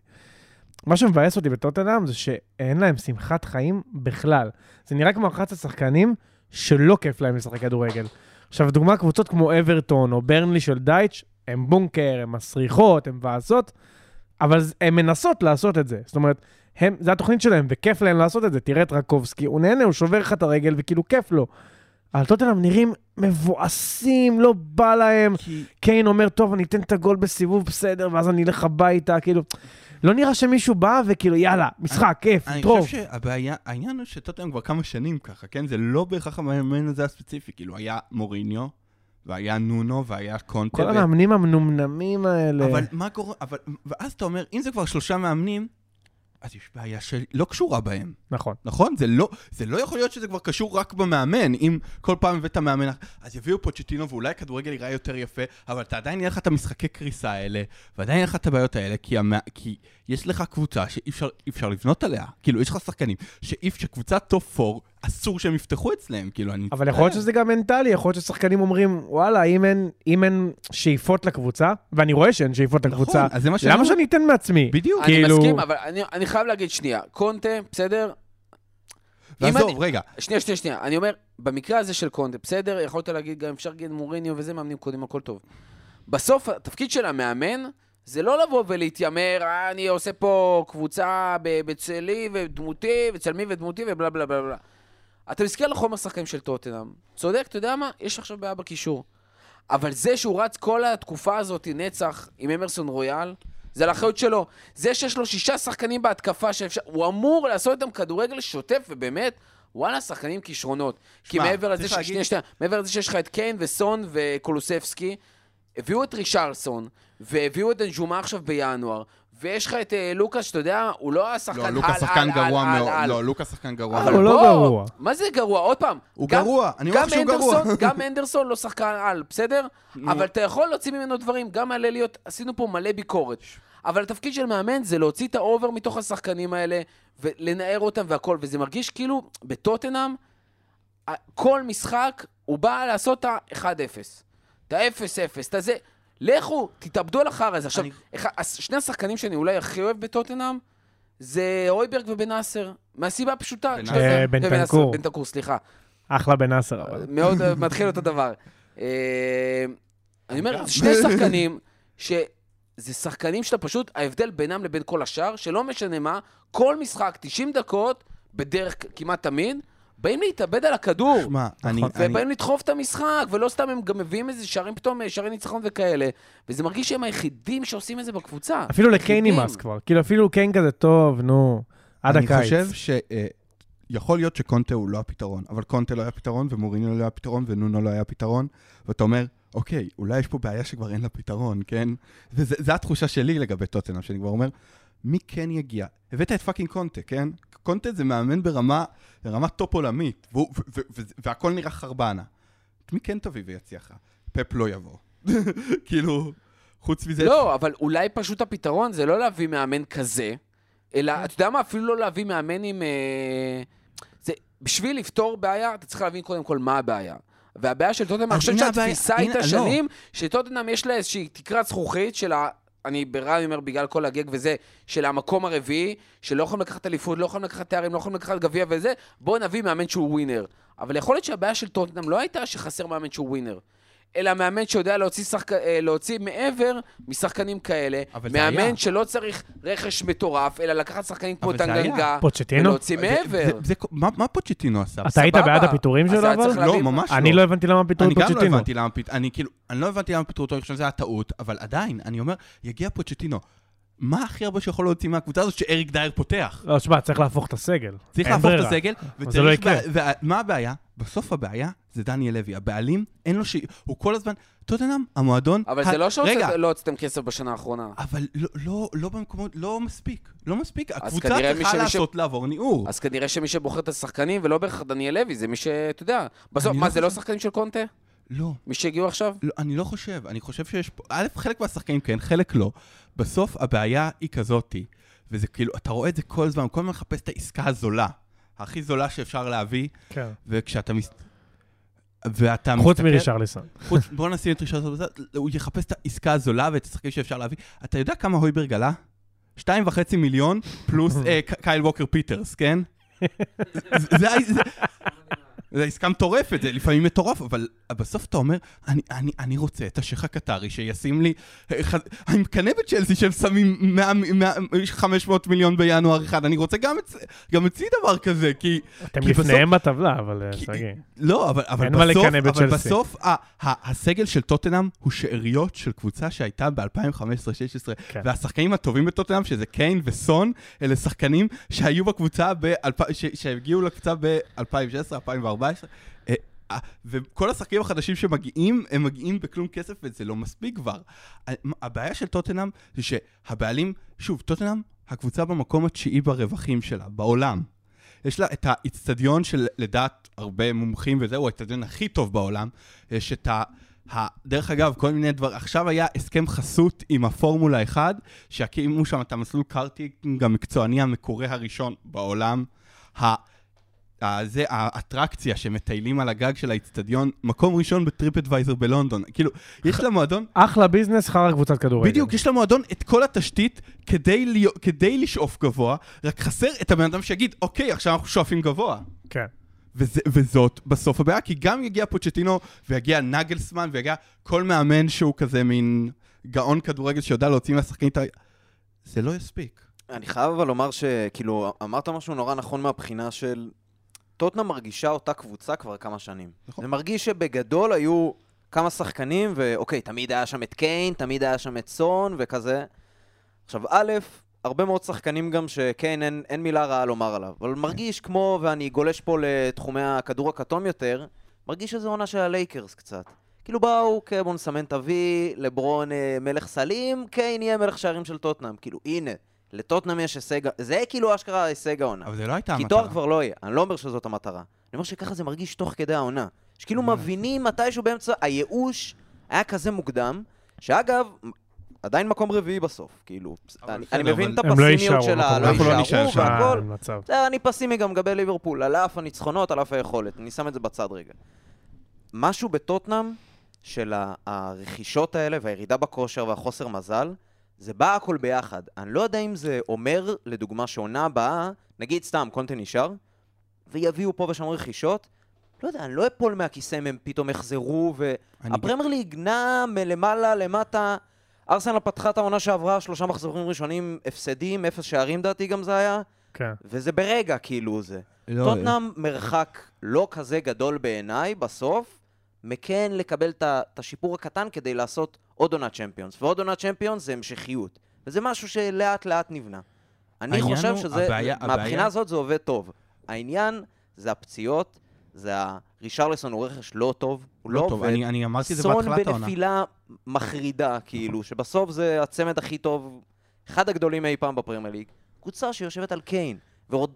מה שמבאס אותי בטוטנהאם זה שאין להם שמחת חיים בכלל. זה נראה כמו אחת השחקנים שלא כיף להם לשחק כדורגל. עכשיו, דוגמה, קבוצות כמו אברטון או ברנלי של דייץ', הם בונקר, הם מסריחות, הם ועסות, אבל הם מנסות לעשות את זה. זאת אומרת, זה התוכנית שלהם, וכיף להם לעשות את זה. תראה את רקובסקי, הוא נהנה, הוא שובר לך את הרגל, וכאילו כיף לו. אבל טוטנהאם נראים מבואסים, לא בא להם. קיין אומר, טוב, אני אתן את הגול בסיבוב, בסדר, ואז אני אלך הביתה, כאילו... לא נראה שמישהו בא וכאילו, יאללה, משחק, כיף, טרוף. אני חושב שהעניין הוא שטוטנהאם כבר כמה שנים ככה, כן? זה לא בהכרח המאמן הזה הספציפי, כאילו, היה מוריניו, והיה נונו, והיה קונטה. כל המאמנים המנומנמים האלה. אבל מה קורה, ואז אתה אומר, אם זה כבר 3 מאמנים, אז יש בעיה שלא קשורה בהם. נכון. נכון? זה לא יכול להיות שזה כבר קשור רק במאמן, אם כל פעם הבאת המאמן, אז יביאו פוצ'טינו, ואולי כדורגל ייראה יותר יפה, אבל אתה עדיין יהיה לך את המשחקי קריסה האלה, ועדיין יהיה לך את הבעיות האלה, כי יש לך קבוצה שאי אפשר לבנות עליה. כאילו, יש לך שחקנים, שקבוצה טופ 4, אסור שהם יפתחו אצלם, כאילו, אני... אבל יכול להיות שזה גם מנטלי, יכול להיות ששחקנים אומרים, וואלה, אם אין שאיפות לקבוצה, ואני רואה שאין שאיפות לקבוצה, למה שאני אתן מעצמי? בדיוק. אני מסכים, אבל אני חייב להגיד שנייה, קונטה, בסדר? ועזוב, רגע. שנייה, אני אומר, במקרה הזה של קונטה, בסדר, יכולת להגיד, גם אפשר להגיד מוריניו וזה, מאמנים קודם, הכל טוב. בסוף, התפקיד של המאמן, זה לא לבוא ולהתיימר, אני עושה פה קבוצה בצלי ודמותי, וצלמי ודמותי ובלה בלה בלה בלה. אתה מסתכל לחומר שחקנים של טוטנהאם, צודק, אתה יודע מה? יש עכשיו בעיה בקישור. אבל זה שהוא רץ כל התקופה הזאת נצח עם אמרסון רויאל, זה לאחריות שלו. זה שיש לו 6 שחקנים בהתקפה שאפשר, הוא אמור לעשות איתם כדורגל שוטף, ובאמת, וואלה, שחקנים כישרונות. כי מעבר לזה שיש לך את קיין וסון וקולוספסקי, הביאו את רישרלסון, והביאו את אנג'ומה עכשיו בינואר, ויש לך את לוקאס, שאתה יודע, הוא לא השחקן גרוע. לא, לוקאס שחקן גרוע. הוא לא גרוע. מה זה גרוע? עוד פעם. הוא גרוע, אני אומר שהוא גרוע. גם אנדרסון לא שחקן על, בסדר? אבל אתה יכול להוציא ממנו דברים, גם עלי להיות, עשינו פה מלא ביקורת. אבל התפקיד של מאמן זה להוציא את האובר מתוך השחקנים האלה, ולנער אותם והכל, וזה מרגיש כאילו, בטוטנהאם, כל משחק הוא בא לעשות את ה-1-0. את ה-0-0, את הזה... לכו, תתאבדו על אחר הזה. עכשיו, שני השחקנים שאני אולי הכי אוהב בטוטנהאם, זה אויברג ובן עשר. מהסיבה הפשוטה. בן תנקור, סליחה. אחלה בן עשר. מאוד מתחיל אותו דבר. אני אומר, שני שחקנים, שזה שחקנים שאתה פשוט, ההבדל בינם לבין כל השאר, שלא משנה מה, כל משחק, 90 דקות, בדרך כמעט תמיד, באים להתאבד על הכדור, ובאים לדחוף את המשחק, ולא סתם הם גם מביאים איזה שערים פתאום, שערי ניצחון וכאלה, וזה מרגיש שהם היחידים שעושים את זה בקבוצה. אפילו לקיין נמאס כבר, כאילו אפילו קיין כזה טוב, נו, עד הקיץ. אני חושב שיכול להיות שקונטה הוא לא הפתרון, אבל קונטה לא היה פתרון, ומוריניו לא היה פתרון, ונונו לא היה פתרון, ואתה אומר, אוקיי, אולי יש פה בעיה שכבר אין לה פתרון, כן? וזו התחושה שלי לגבי טוטנהאם, שאני כבר אומר, מי כן יגיע? הבאת את פאקינג קונטה, כן? קונטה זה מאמן ברמה טופ עולמית, והכל נראה חרבנה. מי כן תביא ויצליח? פפ לא יבוא. כאילו, חוץ מזה... לא, אבל אולי פשוט הפתרון זה לא להביא מאמן כזה, אלא, אתה יודע מה? אפילו לא להביא מאמן עם... בשביל לפתור בעיה, אתה צריך להבין קודם כל מה הבעיה. והבעיה של טוטנהאם, אני חושב שהתפיסה הייתה שנים, שטוטנהאם יש לה איזושהי תקרת זכוכית של ה... אני ברעי אומר בגלל כל הגג וזה, של המקום הרביעי, שלא יכולים לקחת אליפות, לא יכולים לקחת תארים, לא יכולים לקחת גביע וזה, בואו נביא מאמן שהוא ווינר. אבל יכול להיות שהבעיה של טוטנהאם לא הייתה שחסר מאמן שהוא ווינר, אלא מאמן שיודע להוציא מעבר משחקנים כאלה, מאמן שלא צריך רכש מטורף, אלא לקחת שחקנים כמו טנגנגה, ולהוציא מעבר. מה פוצ'טינו עשה? אתה היית בעד הפיטורים שלו אבל? לא, ממש לא. אני לא הבנתי למה פיטורים פוצ'טינו. אני גם לא הבנתי למה פיטורים, אני לא הבנתי למה פיטורים, אני חושב שזה היה טעות, אבל עדיין, אני אומר, יגיע פוצ'טינו. מה הכי הרבה שיכול להוציא מהקבוצה הזאת שאריק דייר פותח? לא, שמה, צריך להפוך את הסגל. צריך להפוך את הסגל, ומה הבעיה? בסוף הבעיה זה דניאל לוי, הבעלים, אין לו הוא כל הזמן, טוטנהאם, המועדון... אבל זה לא שלא הוצאתם כסף בשנה האחרונה. אבל לא במקומות, לא מספיק, לא מספיק. הקבוצה צריכה לעשות לעבור ניעור. אז כנראה שמי שבוחר את השחקנים, ולא בערך דניאל לוי, זה מי שאתה יודע. בסוף, מה, זה לא שחקנים של קונטה? לא. מי שהגיעו עכשיו? לא, אני לא חושב. אני חושב שיש פה... א', חלק מהשחקנים כן, חלק לא. בסוף הבעיה היא כזאת, וזה כאילו, אתה רואה את זה כל הזמן, כל הזמן מחפש את העסקה הזולה, הכי זולה שאפשר להביא, כן. וכשאתה ואתה חוץ מרישרליסון. בוא נשים את רישרליסון, הוא יחפש את העסקה הזולה ואת השחקנים שאפשר להביא. אתה יודע כמה הויברג עלה? 2.5 מיליון פלוס קייל ווקר פיטרס, כן? זה עסקה מטורפת, זה לפעמים מטורף, אבל בסוף אתה אומר, אני רוצה את השייך הקטרי שישים לי, אני מקנה בצ'לסי שהם שמים 500 מיליון בינואר אחד, אני רוצה גם אצלי דבר כזה, כי... אתם לפניהם בטבלה, אבל סגי. לא, אבל בסוף הסגל של טוטנהאם הוא שאריות של קבוצה שהייתה ב-2015-16, והשחקנים הטובים בטוטנהאם, שזה קיין וסון, אלה שחקנים שהיו בקבוצה, שהגיעו לקבוצה ב-2016-2014, וכל השחקנים החדשים שמגיעים, הם מגיעים בכלום כסף, וזה לא מספיק כבר. הבעיה של טוטנהאם זה שהבעלים, שוב, טוטנהאם, הקבוצה במקום התשיעי ברווחים שלה, בעולם. יש לה את האצטדיון של לדעת הרבה מומחים, וזהו האצטדיון הכי טוב בעולם, יש את דרך אגב, כל מיני דבר, עכשיו היה הסכם חסות עם הפורמולה 1, שהקימו שם את המסלול קארטינג המקצועני המקורי הראשון בעולם, זה האטרקציה שמטיילים על הגג של האצטדיון, מקום ראשון בטריפדוויזר בלונדון. כאילו, יש לה מועדון... אחלה ביזנס, חרא קבוצת כדורגל. בדיוק, יש לה מועדון את כל התשתית כדי לשאוף גבוה, רק חסר את הבן אדם שיגיד, אוקיי, עכשיו אנחנו שואפים גבוה. כן. וזאת בסוף הבעיה, כי גם יגיע פוצ'טינו, ויגיע נגלסמן, ויגיע כל מאמן שהוא כזה מין גאון כדורגל שיודע להוציא מהשחקנים. זה לא יספיק. אני חייב אבל לומר שכאילו, אמרת משהו נורא נכון מהבחינה של טוטנהאם מרגישה אותה קבוצה כבר כמה שנים. זה מרגיש שבגדול היו כמה שחקנים, ואוקיי, תמיד היה שם את קיין, תמיד היה שם את סון וכזה. עכשיו, א', הרבה מאוד שחקנים גם שקיין אין מילה רעה לומר עליו. אבל מרגיש כמו, ואני גולש פה לתחומי הכדור הכתום יותר, מרגיש שזו עונה של הלייקרס קצת. כאילו באו, אוקיי, בוא נסמן תביא, לברון מלך סלים, קיין יהיה מלך שערים של טוטנהאם. כאילו, הנה. לטוטנהאם יש הישג, זה כאילו אשכרה הישג העונה. אבל זה לא הייתה המטרה. כי תואר כבר לא יהיה, אני לא אומר שזאת המטרה. אני אומר שככה זה מרגיש תוך כדי העונה. שכאילו מבינים מתישהו באמצע, הייאוש היה כזה מוקדם, שאגב, עדיין מקום רביעי בסוף, כאילו. אני מבין את הפסימיות שלה, לא יישארו, והכל. זה אני פסימי גם גבי ליברפול, על אף הניצחונות, על אף היכולת. אני שם את זה בצד רגע. משהו בטוטנהאם של הרכישות האלה, והירידה בכושר והחוסר מזל, זה בא הכל ביחד. אני לא יודע אם זה אומר, לדוגמה, שעונה הבאה, נגיד סתם, קונטה נשאר, ויביאו פה ושם רכישות, לא יודע, אני לא אפול מהכיסא אם הם פתאום יחזרו, והפרמייר ליג נע מלמעלה, למטה, ארסנל פתחה את העונה שעברה, 3 מחזורים ראשונים הפסדים, 0 שערים דעתי גם זה היה, וזה ברגע כאילו זה. טוטנאם מרחק לא כזה גדול בעיניי בסוף, מכן לקבל את השיפור הקטן כדי לעשות עוד עונת צ'מפיונס, ועוד עונת צ'מפיונס זה המשכיות, וזה משהו שלאט לאט נבנה. אני חושב שזה, מהבחינה הזאת זה עובד טוב. העניין זה הפציעות, זה רישרליסון הוא רכש לא טוב, הוא לא עובד. אני אמרתי את זה בהתחלת העונה. סון בנפילה מחרידה, כאילו, שבסוף זה הצמד הכי טוב, אחד הגדולים אי פעם בפרמייר ליג, קבוצה שיושבת על קיין.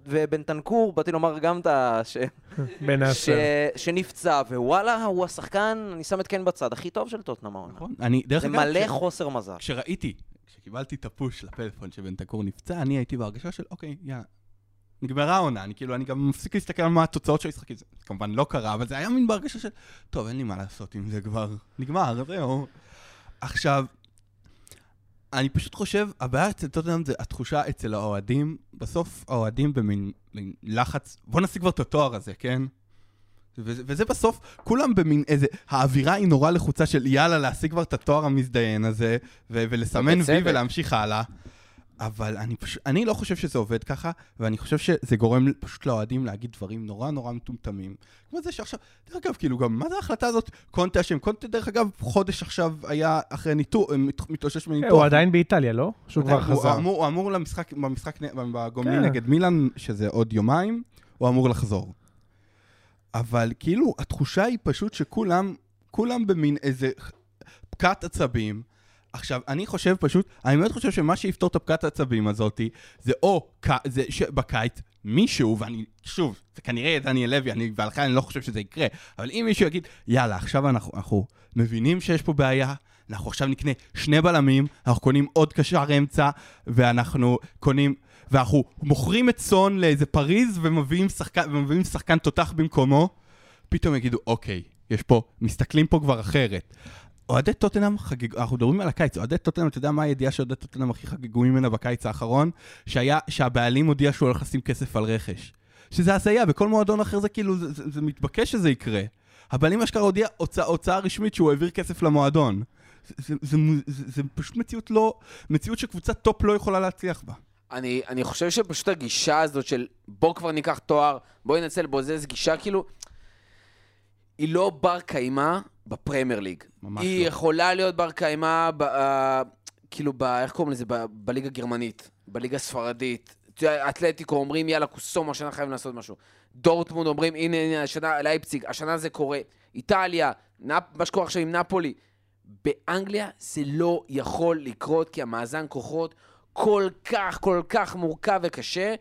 ובנתנקור, באתי לומר גם את שנפצע, ווואלה, הוא השחקן, אני שם את כן בצד, הכי טוב של טוטנאם. זה מלא חוסר מזל. כשראיתי, כשקיבלתי את הפוש לפלאפון שבנתנקור נפצע, אני הייתי בהרגשה של, אוקיי, נגמרה העונה, אני גם מפסיק להסתכל על מה התוצאות של המשחק, זה כמובן לא קרה, אבל זה היה מין בהרגשה של, טוב, אין לי מה לעשות עם זה כבר, נגמר, זהו. עכשיו, אני פשוט חושב, הבעיה אצל טוטנאם זה התחושה אצל האוהדים, בסוף האוהדים במין לחץ, בוא נשיג כבר את התואר הזה, כן? וזה בסוף, כולם במין איזה, האווירה היא נורא לחוצה של יאללה להשיג כבר את התואר המזדיין הזה, ולסמן וי ולהמשיך הלאה. אבל אני לא חושב שזה עובד ככה, ואני חושב שזה גורם פשוט לאוהדים להגיד דברים נורא נורא מטומטמים. כמו זה שעכשיו, דרך אגב, כאילו גם, מה זה ההחלטה הזאת? קונטה אשם, קונטה דרך אגב, חודש עכשיו היה אחרי ניתוח, מתאושש מניתוח. הוא עדיין באיטליה, לא? שהוא כבר חזר. הוא אמור למשחק, בגומלין נגד מילאן, שזה עוד יומיים, הוא אמור לחזור. אבל כאילו, התחושה היא פשוט שכולם במין איזה פקת עצבים, עכשיו, אני חושב פשוט, אני מאוד חושב שמה שיפתור את הפקת העצבים הזאת, זה או בקיץ מישהו, ואני, שוב, זה כנראה דניאל לוי, ולכן אני לא חושב שזה יקרה, אבל אם מישהו יגיד, יאללה, עכשיו אנחנו מבינים שיש פה בעיה, אנחנו עכשיו נקנה 2 בלמים, אנחנו קונים עוד קשר אמצע, ואנחנו מוכרים את סון לאיזה פריז, ומביאים שחקן תותח במקומו, פתאום יגידו, אוקיי, מסתכלים פה כבר אחרת. אוהדי טוטנאם חגגו, אנחנו מדברים על הקיץ, אוהדי טוטנאם, אתה יודע מה הידיעה שאוהדי טוטנאם הכי חגגו ממנה בקיץ האחרון? שהבעלים הודיע שהוא הולך לשים כסף על רכש. שזה עשייה, בכל מועדון אחר זה כאילו, זה מתבקש שזה יקרה. הבעלים אשכרה הודיע הוצאה רשמית שהוא העביר כסף למועדון. זה פשוט מציאות שקבוצת טופ לא יכולה להצליח בה. אני חושב שפשוט הגישה הזאת של בוא כבר ניקח תואר, בוא ננצל בו, זה גישה כאילו, היא לא בר קיימה בפרמייר ליג. היא לא. יכולה להיות בר קיימה, כאילו, איך קוראים לזה? בליגה הגרמנית, בליגה הספרדית. אתלטיקו אומרים, יאללה, קוסומו, השנה חייבים לעשות משהו. דורטמונד אומרים, הנה, השנה, לייפציג, השנה זה קורה. איטליה, מה שקורה עכשיו עם נפולי. באנגליה זה לא יכול לקרות, כי המאזן כוחות כל כך מורכב וקשה,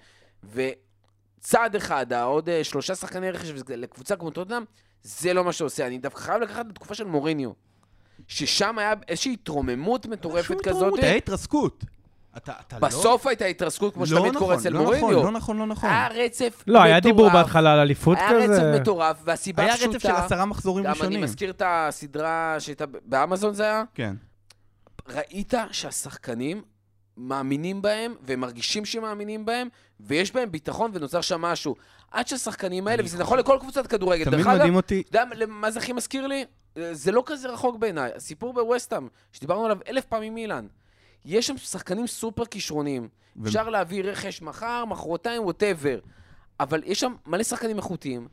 וצד אחד, עוד 3 שחקני רכש, לקבוצה כמו טוטנאם, זה לא מה שעושה, אני דווקא חייב לקחת בתקופה של מוריניו, ששם היה איזושהי התרוממות מטורפת כזאת. היה התרסקות. בסוף הייתה התרסקות, כמו שתמיד קורה אצל מוריניו. לא נכון. היה רצף מטורף. לא, היה דיבור בהתחלה על אליפות כזה. היה רצף מטורף, והסיבה פשוטה. היה רצף של 10 מחזורים ראשונים. גם אני מזכיר את הסדרה שהייתה באמזון זה היה. כן. ראית שהשחקנים מאמינים בהם, והם מרגישים שמאמינים בהם, ויש בהם ביטחון ונוצר שם משהו. עד שהשחקנים האלה, וזה נכון לכל קבוצת כדורגל. תמיד מדהים אותי. אתה יודע מה זה הכי מזכיר לי? זה לא כזה רחוק בעיניי. הסיפור בווסטהאם, שדיברנו עליו 1000 פעמים מילאן. יש שם שחקנים סופר כישרונים. אפשר להביא רכש מחר, מחרותיים, whatever. אבל יש שם מלא שחקנים איכותיים,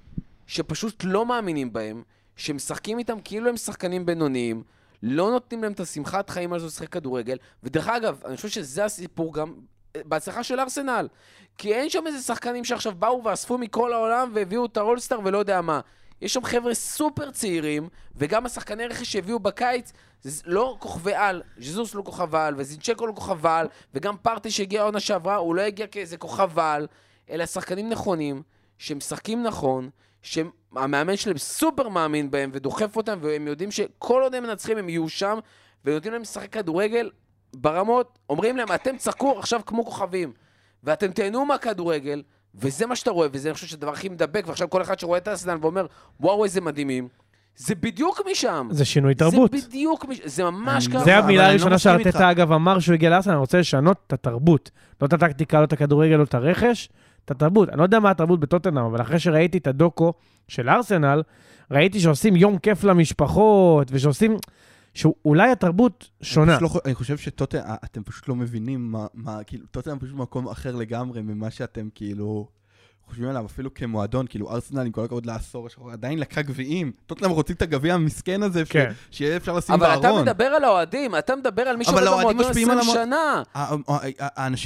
שפשוט לא מאמינים בהם, שמשחקים איתם כאילו הם שחקנים בינוניים, לא נותנים להם את השמחת חיים על זה לשחק כדורגל, ודרך אגב, אני חושב שזה הסיפור גם בהצלחה של ארסנל, כי אין שם איזה שחקנים שעכשיו באו ואספו מכל העולם והביאו את האולסטאר ולא יודע מה, יש שם חבר'ה סופר צעירים, וגם השחקני רכש שהביאו בקיץ, זה לא כוכבי על, ז'זוס לא כוכב על, וזינצ'קו לא כוכב על, וגם פרטי שהגיע העונה שעברה, הוא לא הגיע כאיזה כוכב על, אלא שחקנים נכונים, שמשחקים נכון, שהמאמן שלהם סופר מאמין בהם ודוחף אותם, והם יודעים שכל עוד הם מנצחים הם יהיו שם, ונותנים להם לשחק כדורגל ברמות, אומרים להם אתם צחקו עכשיו כמו כוכבים, ואתם תהנו מהכדורגל, וזה מה שאתה רואה, וזה אני חושב שהדבר הכי מדבק, ועכשיו כל אחד שרואה את הסדן ואומר, וואו איזה מדהימים, זה בדיוק משם. זה שינוי תרבות. זה בדיוק משם, זה ממש ככה. זה המילה הראשונה שארטטה אגב אמר שהוא הגיע לאסן, אני רוצה לשנות את התרבות, לא את הטקטיקה, לא את הכדורגל, לא את הרכש, את התרבות. אני לא יודע מה התרבות בטוטנאם, אבל אחרי שראיתי את הדוקו של ארסנל, ראיתי שעושים יום כיף למשפחות, ושעושים שאולי התרבות שונה. אני חושב שטוטנאם, אתם פשוט לא מבינים מה, כאילו, טוטנאם פשוט מקום אחר לגמרי ממה שאתם כאילו חושבים עליו אפילו כמועדון, כאילו ארסנל, עם כל הכבוד לעשור, עדיין לקחה גביעים. תוטנהאם רוצים את הגביע המסכן הזה, שיהיה אפשר לשים בארון. אבל אתה מדבר על האוהדים, אתה מדבר על מי שעובד במועדון 20 שנה.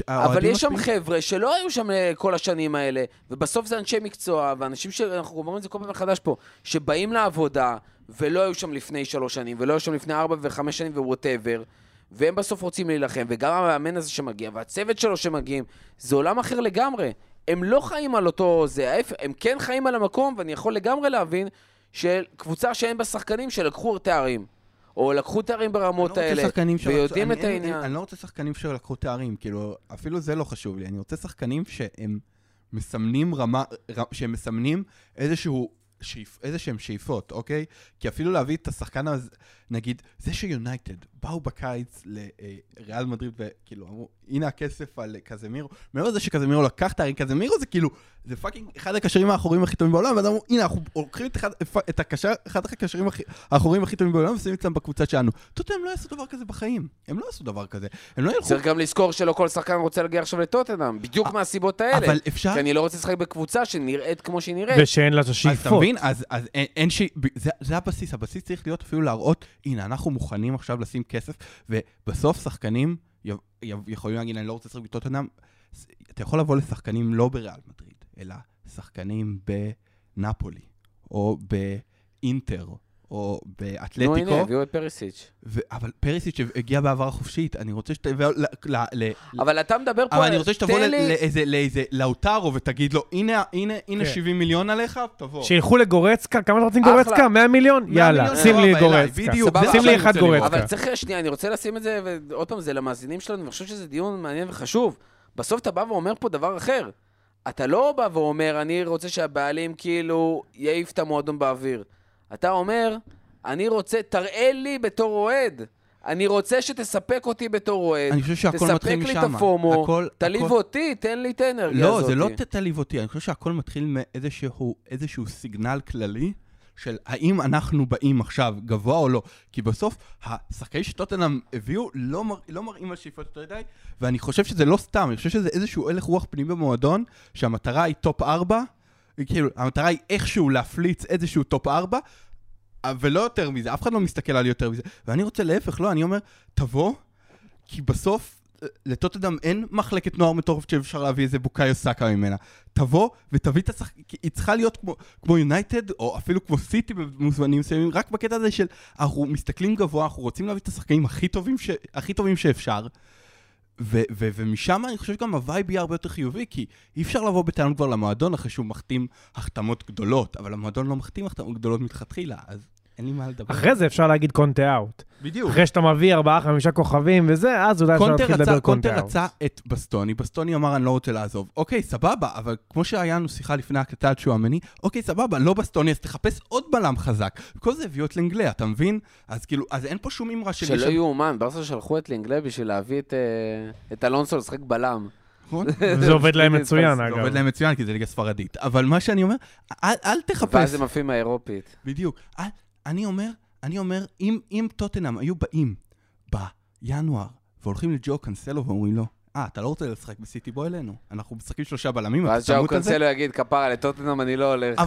אבל יש שם חבר'ה שלא היו שם כל השנים האלה, ובסוף זה אנשי מקצוע, ואנשים שאנחנו אומרים את זה כל פעם מחדש פה, שבאים לעבודה, ולא היו שם לפני 3 שנים, ולא היו שם לפני 4 ו5 שנים, ווואטאבר. והם בסוף רוצים להילחם, וגם המאמן הזה שמגיע, והצוות שלו שמגיעים, זה עולם אחר לגמרי. הם לא חיים על אותו זה, הם כן חיים על המקום, ואני יכול לגמרי להבין, של קבוצה שאין בה שחקנים שלקחו תארים, או לקחו תארים ברמות האלה, ויודעים את העניין. אני לא רוצה שחקנים שלקחו תארים, כאילו, אפילו זה לא חשוב לי, אני רוצה שחקנים שהם מסמנים רמה, שהם מסמנים איזשהו, איזשהם שאיפות, אוקיי? כי אפילו להביא את השחקן הזה, נגיד, זה שיונייטד באו בקיץ לריאל מדריד וכאילו אמרו, הנה הכסף על קזמירו, מעבר זה שקזמירו לקח תארים, קזמירו זה כאילו, זה פאקינג אחד הקשרים האחוריים הכי טובים בעולם, ואז אמרו, הנה, אנחנו לוקחים את אחד הקשרים האחוריים הכי טובים בעולם, ושמים אצלם בקבוצה שלנו. טוטנהאם לא יעשו דבר כזה בחיים. הם לא יעשו דבר כזה. צריך גם לזכור שלא כל שחקן רוצה להגיע עכשיו לטוטנהאם, בדיוק מהסיבות האלה. כי אני לא רוצה לשחק בקבוצה שנראית כמו שנראית. ושאין לה שאיפות. אז אין זה הבסיס. הבסיס צריך להיות אפילו להראות, הנה, אנחנו מוכנים עכשיו לשים כסף, ובסוף שחקנים יכולים להגיד, אני לא רוצה לשחק בטוטנהאם. אתה יכול לבוא לשחקנים לא בריאל מדריד, אלא שחקנים בנאפולי, או באינטר, או באטלטיקו. נו, הנה, הביאו את פריסיץ'. אבל פריסיץ' הגיע בעבר החופשית, אני רוצה שתבוא אבל אתה מדבר פה... אבל אני רוצה שתבוא לאיזה לאוטרו ותגיד לו, הנה 70 מיליון עליך, תבוא. שילכו לגורצקה, כמה אתם רוצים גורצקה? 100 מיליון? יאללה, שים לי גורצקה. שים לי אחד גורצקה. אבל צריך, שנייה, אני רוצה לשים את זה, ועוד פעם, זה למאזינים שלנו, ואני חושב שזה דיון מעניין וחשוב. בסוף אתה בא ואומר פה דבר אחר. אתה לא בא ואומר, אני רוצה שהבעלים כאילו יעיף את המועדון באוויר. אתה אומר, אני רוצה, תראה לי בתור אוהד. אני רוצה שתספק אותי בתור אוהד. אני חושב שהכל מתחיל משם. תספק לי את הפומו, תליב אותי, תן לי את האנרגיה הזאת. לא, זה לא תליב אותי. אני חושב שהכל מתחיל מאיזשהו סיגנל כללי, של האם אנחנו באים עכשיו גבוה או לא. כי בסוף, השחקנים שטוטנהאם הביאו לא מראים על שאיפות יותר ידי, ואני חושב שזה לא סתם, אני חושב שזה איזשהו הלך רוח פנימי במועדון, שהמטרה היא טופ 4, כאילו, המטרה היא איכשהו להפליץ איזשהו טופ 4, ולא יותר מזה, אף אחד לא מסתכל על יותר מזה. ואני רוצה להפך, לא, אני אומר, תבוא, כי בסוף, לטוטנהאם אין מחלקת נוער מטורפת שאפשר להביא איזה בוקאיו סאקה ממנה. תבוא ותביא את השחק... היא צריכה להיות כמו יונייטד, או אפילו כמו סיטי במוזמנים מסוימים, רק בקטע הזה של אנחנו מסתכלים גבוה, אנחנו רוצים להביא את השחקנים הכי טובים שאפשר. ומשם אני חושב גם הווייב יהיה הרבה יותר חיובי, כי אי אפשר לבוא בטענות כבר למועדון אחרי שהוא מחתים החתמות גדולות, אבל המועדון לא מחתים החתמות גדולות מתחתחילה, אז... אין לי מה לדבר. אחרי זה אפשר להגיד קונטה אאוט. בדיוק. אחרי שאתה מביא 4-5 כוכבים וזה, אז אולי אפשר להתחיל לדבר קונטה אאוט. קונטה רצה את בסטוני, בסטוני אמר אני לא רוצה לעזוב. אוקיי, סבבה, אבל כמו שהיינו שיחה לפני הקטע שהוא אמני, אוקיי, סבבה, לא בסטוני, אז תחפש עוד בלם חזק. כל זה הביאו את לנגלה, אתה מבין? אז כאילו, אז אין פה שום אמרה שלא יהיו אומן, ברסה שלחו את לנגלה בשביל להביא את אלונסו לשחק בלם. זה עובד להם מצוין, אגב. זה עובד להם מצוין, כי זה ליגה ספרדית. אבל מה שאני אומר, אל תחפש. ואז זה מפעים האירופית. בדיוק. אני אומר, אם טוטנהאם היו באים בינואר, והולכים לג'ו קנסלו ואומרים לו, אתה לא רוצה לשחק בסיטי, בוא אלינו. אנחנו משחקים 3 בלמים. ואז ג'ו קנסלו יגיד, כפרה, לטוטנהאם אני לא הולך.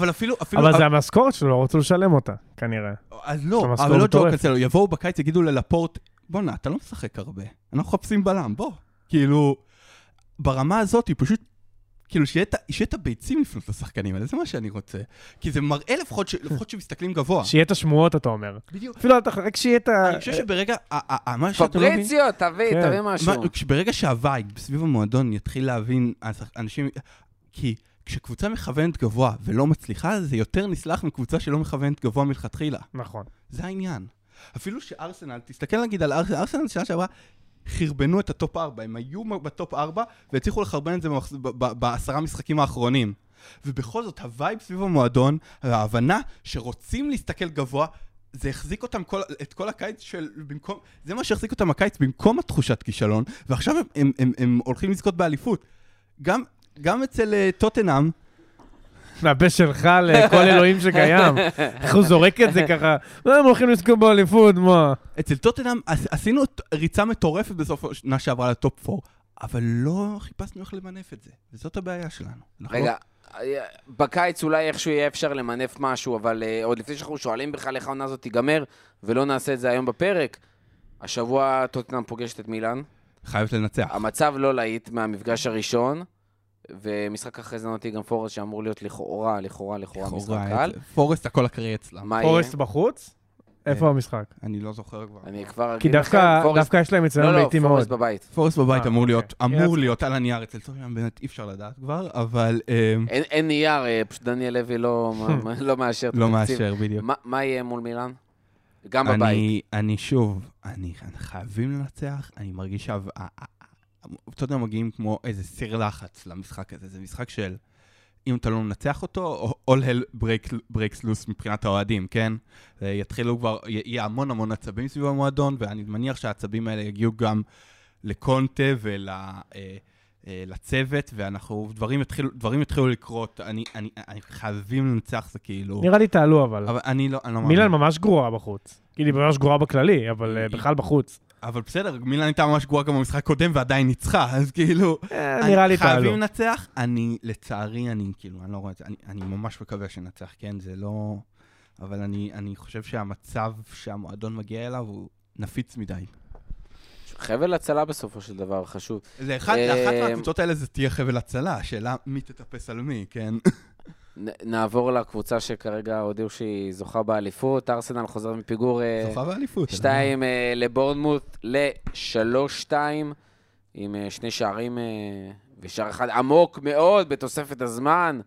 אבל זה המשכורת שלו, לא רצו לשלם אותה, כנראה. אז לא, אבל לא ג'ו קנסלו. יבואו בקיץ, יגידו ללפורט, בוא נע, אתה לא משחק הרבה. אנחנו חפשים בלם, בוא. כאילו, ברמה הזאת היא פשוט... כאילו שיהיה את הביצים לפנות לשחקנים, אבל זה מה שאני רוצה. כי זה מראה לפחות שמסתכלים גבוה. שיהיה את השמועות, אתה אומר. בדיוק. אפילו רק שיהיה את ה... אני חושב שברגע... פבריציו, תביא משהו. ברגע שהווייב סביב המועדון יתחיל להבין אנשים... כי כשקבוצה מכוונת גבוה ולא מצליחה, זה יותר נסלח מקבוצה שלא מכוונת גבוה מלכתחילה. נכון. זה העניין. אפילו שארסנל, תסתכל נגיד על ארסנל שנה שעברה, חרבנו את הטופ 4, הם היו בטופ 4 והצליחו לחרבן את זה ב10 משחקים האחרונים, ובכל זאת הווייב סביב המועדון, ההבנה שרוצים להסתכל גבוה, זה החזיק אותם את כל הקיץ של במקום, זה מה שהחזיק אותם הקיץ במקום התחושת כישלון, ועכשיו הם הולכים לזכות באליפות. גם אצל טוטנהאם מהפה שלך לכל אלוהים שקיים. איך הוא זורק את זה ככה? לא, הם הולכים לזכות באליפות, מה? אצל טוטנהאם עשינו ריצה מטורפת בסוף השנה שעברה לטופ 4, אבל לא חיפשנו איך למנף את זה. וזאת הבעיה שלנו. רגע, בקיץ אולי איכשהו יהיה אפשר למנף משהו, אבל עוד לפני שאנחנו שואלים בכלל איך העונה הזאת תיגמר, ולא נעשה את זה היום בפרק, השבוע טוטנהאם פוגשת את מילאן. חייבת לנצח. המצב לא להיט מהמפגש הראשון, ומשחק אחרי זה נותי גם פורסט שאמור להיות לכאורה משחק קל. פורסט הכל הקרי אצלה. פורסט בחוץ? איפה המשחק? אני לא זוכר כבר. אני כבר... כי דווקא יש להם אצלנו ביתי מאוד. לא, פורסט בבית. פורסט בבית אמור להיות על הנייר אצל טוטנהאם, באמת אי אפשר לדעת כבר, אבל... אין נייר, פשוט דניאל לוי לא מאשר את התקציב. לא מאשר, בדיוק. מה יהיה מול מילאן? גם בבית. אני חייבים לנצח, אני מרגיש טוטנהאם מגיעים כמו איזה סיר לחץ למשחק הזה, זה משחק של... אם אתה לא מנצח אותו, all hell breaks loose מבחינת האוהדים, כן? יתחילו כבר, יהיה המון עצבים סביב המועדון, ואני מניח שהעצבים האלה יגיעו גם לקונטה ולצוות, ואנחנו, דברים התחילו לקרות, אני חייבים לנצח, זה כאילו... נראה לי תעלו, אבל אני לא מאמין. מילאן ממש גרועה בחוץ. כאילו, ממש גרועה בכללי, אבל בכלל בחוץ. אבל בסדר, מילאן הייתה ממש גרועה גם במשחק קודם ועדיין ניצחה, אז כאילו, אני חייבים לנצח, לצערי, אני לא רואה את זה, אני ממש מקווה שנצח, כן, זה לא, אבל אני חושב שהמצב שהמועדון מגיע אליו הוא נפיץ מדי. חבל הצלה בסופו של דבר, חשוב. לאחת מהקבוצות האלה זה תהיה חבל הצלה, השאלה מי תטפס על מי, כן? נעבור לקבוצה שכרגע הודיעו שהיא זוכה באליפות, ארסנל חוזר מפיגור 2 לבורנמות' ל-3-2 עם שני שערים ושער אחד עמוק מאוד בתוספת הזמן,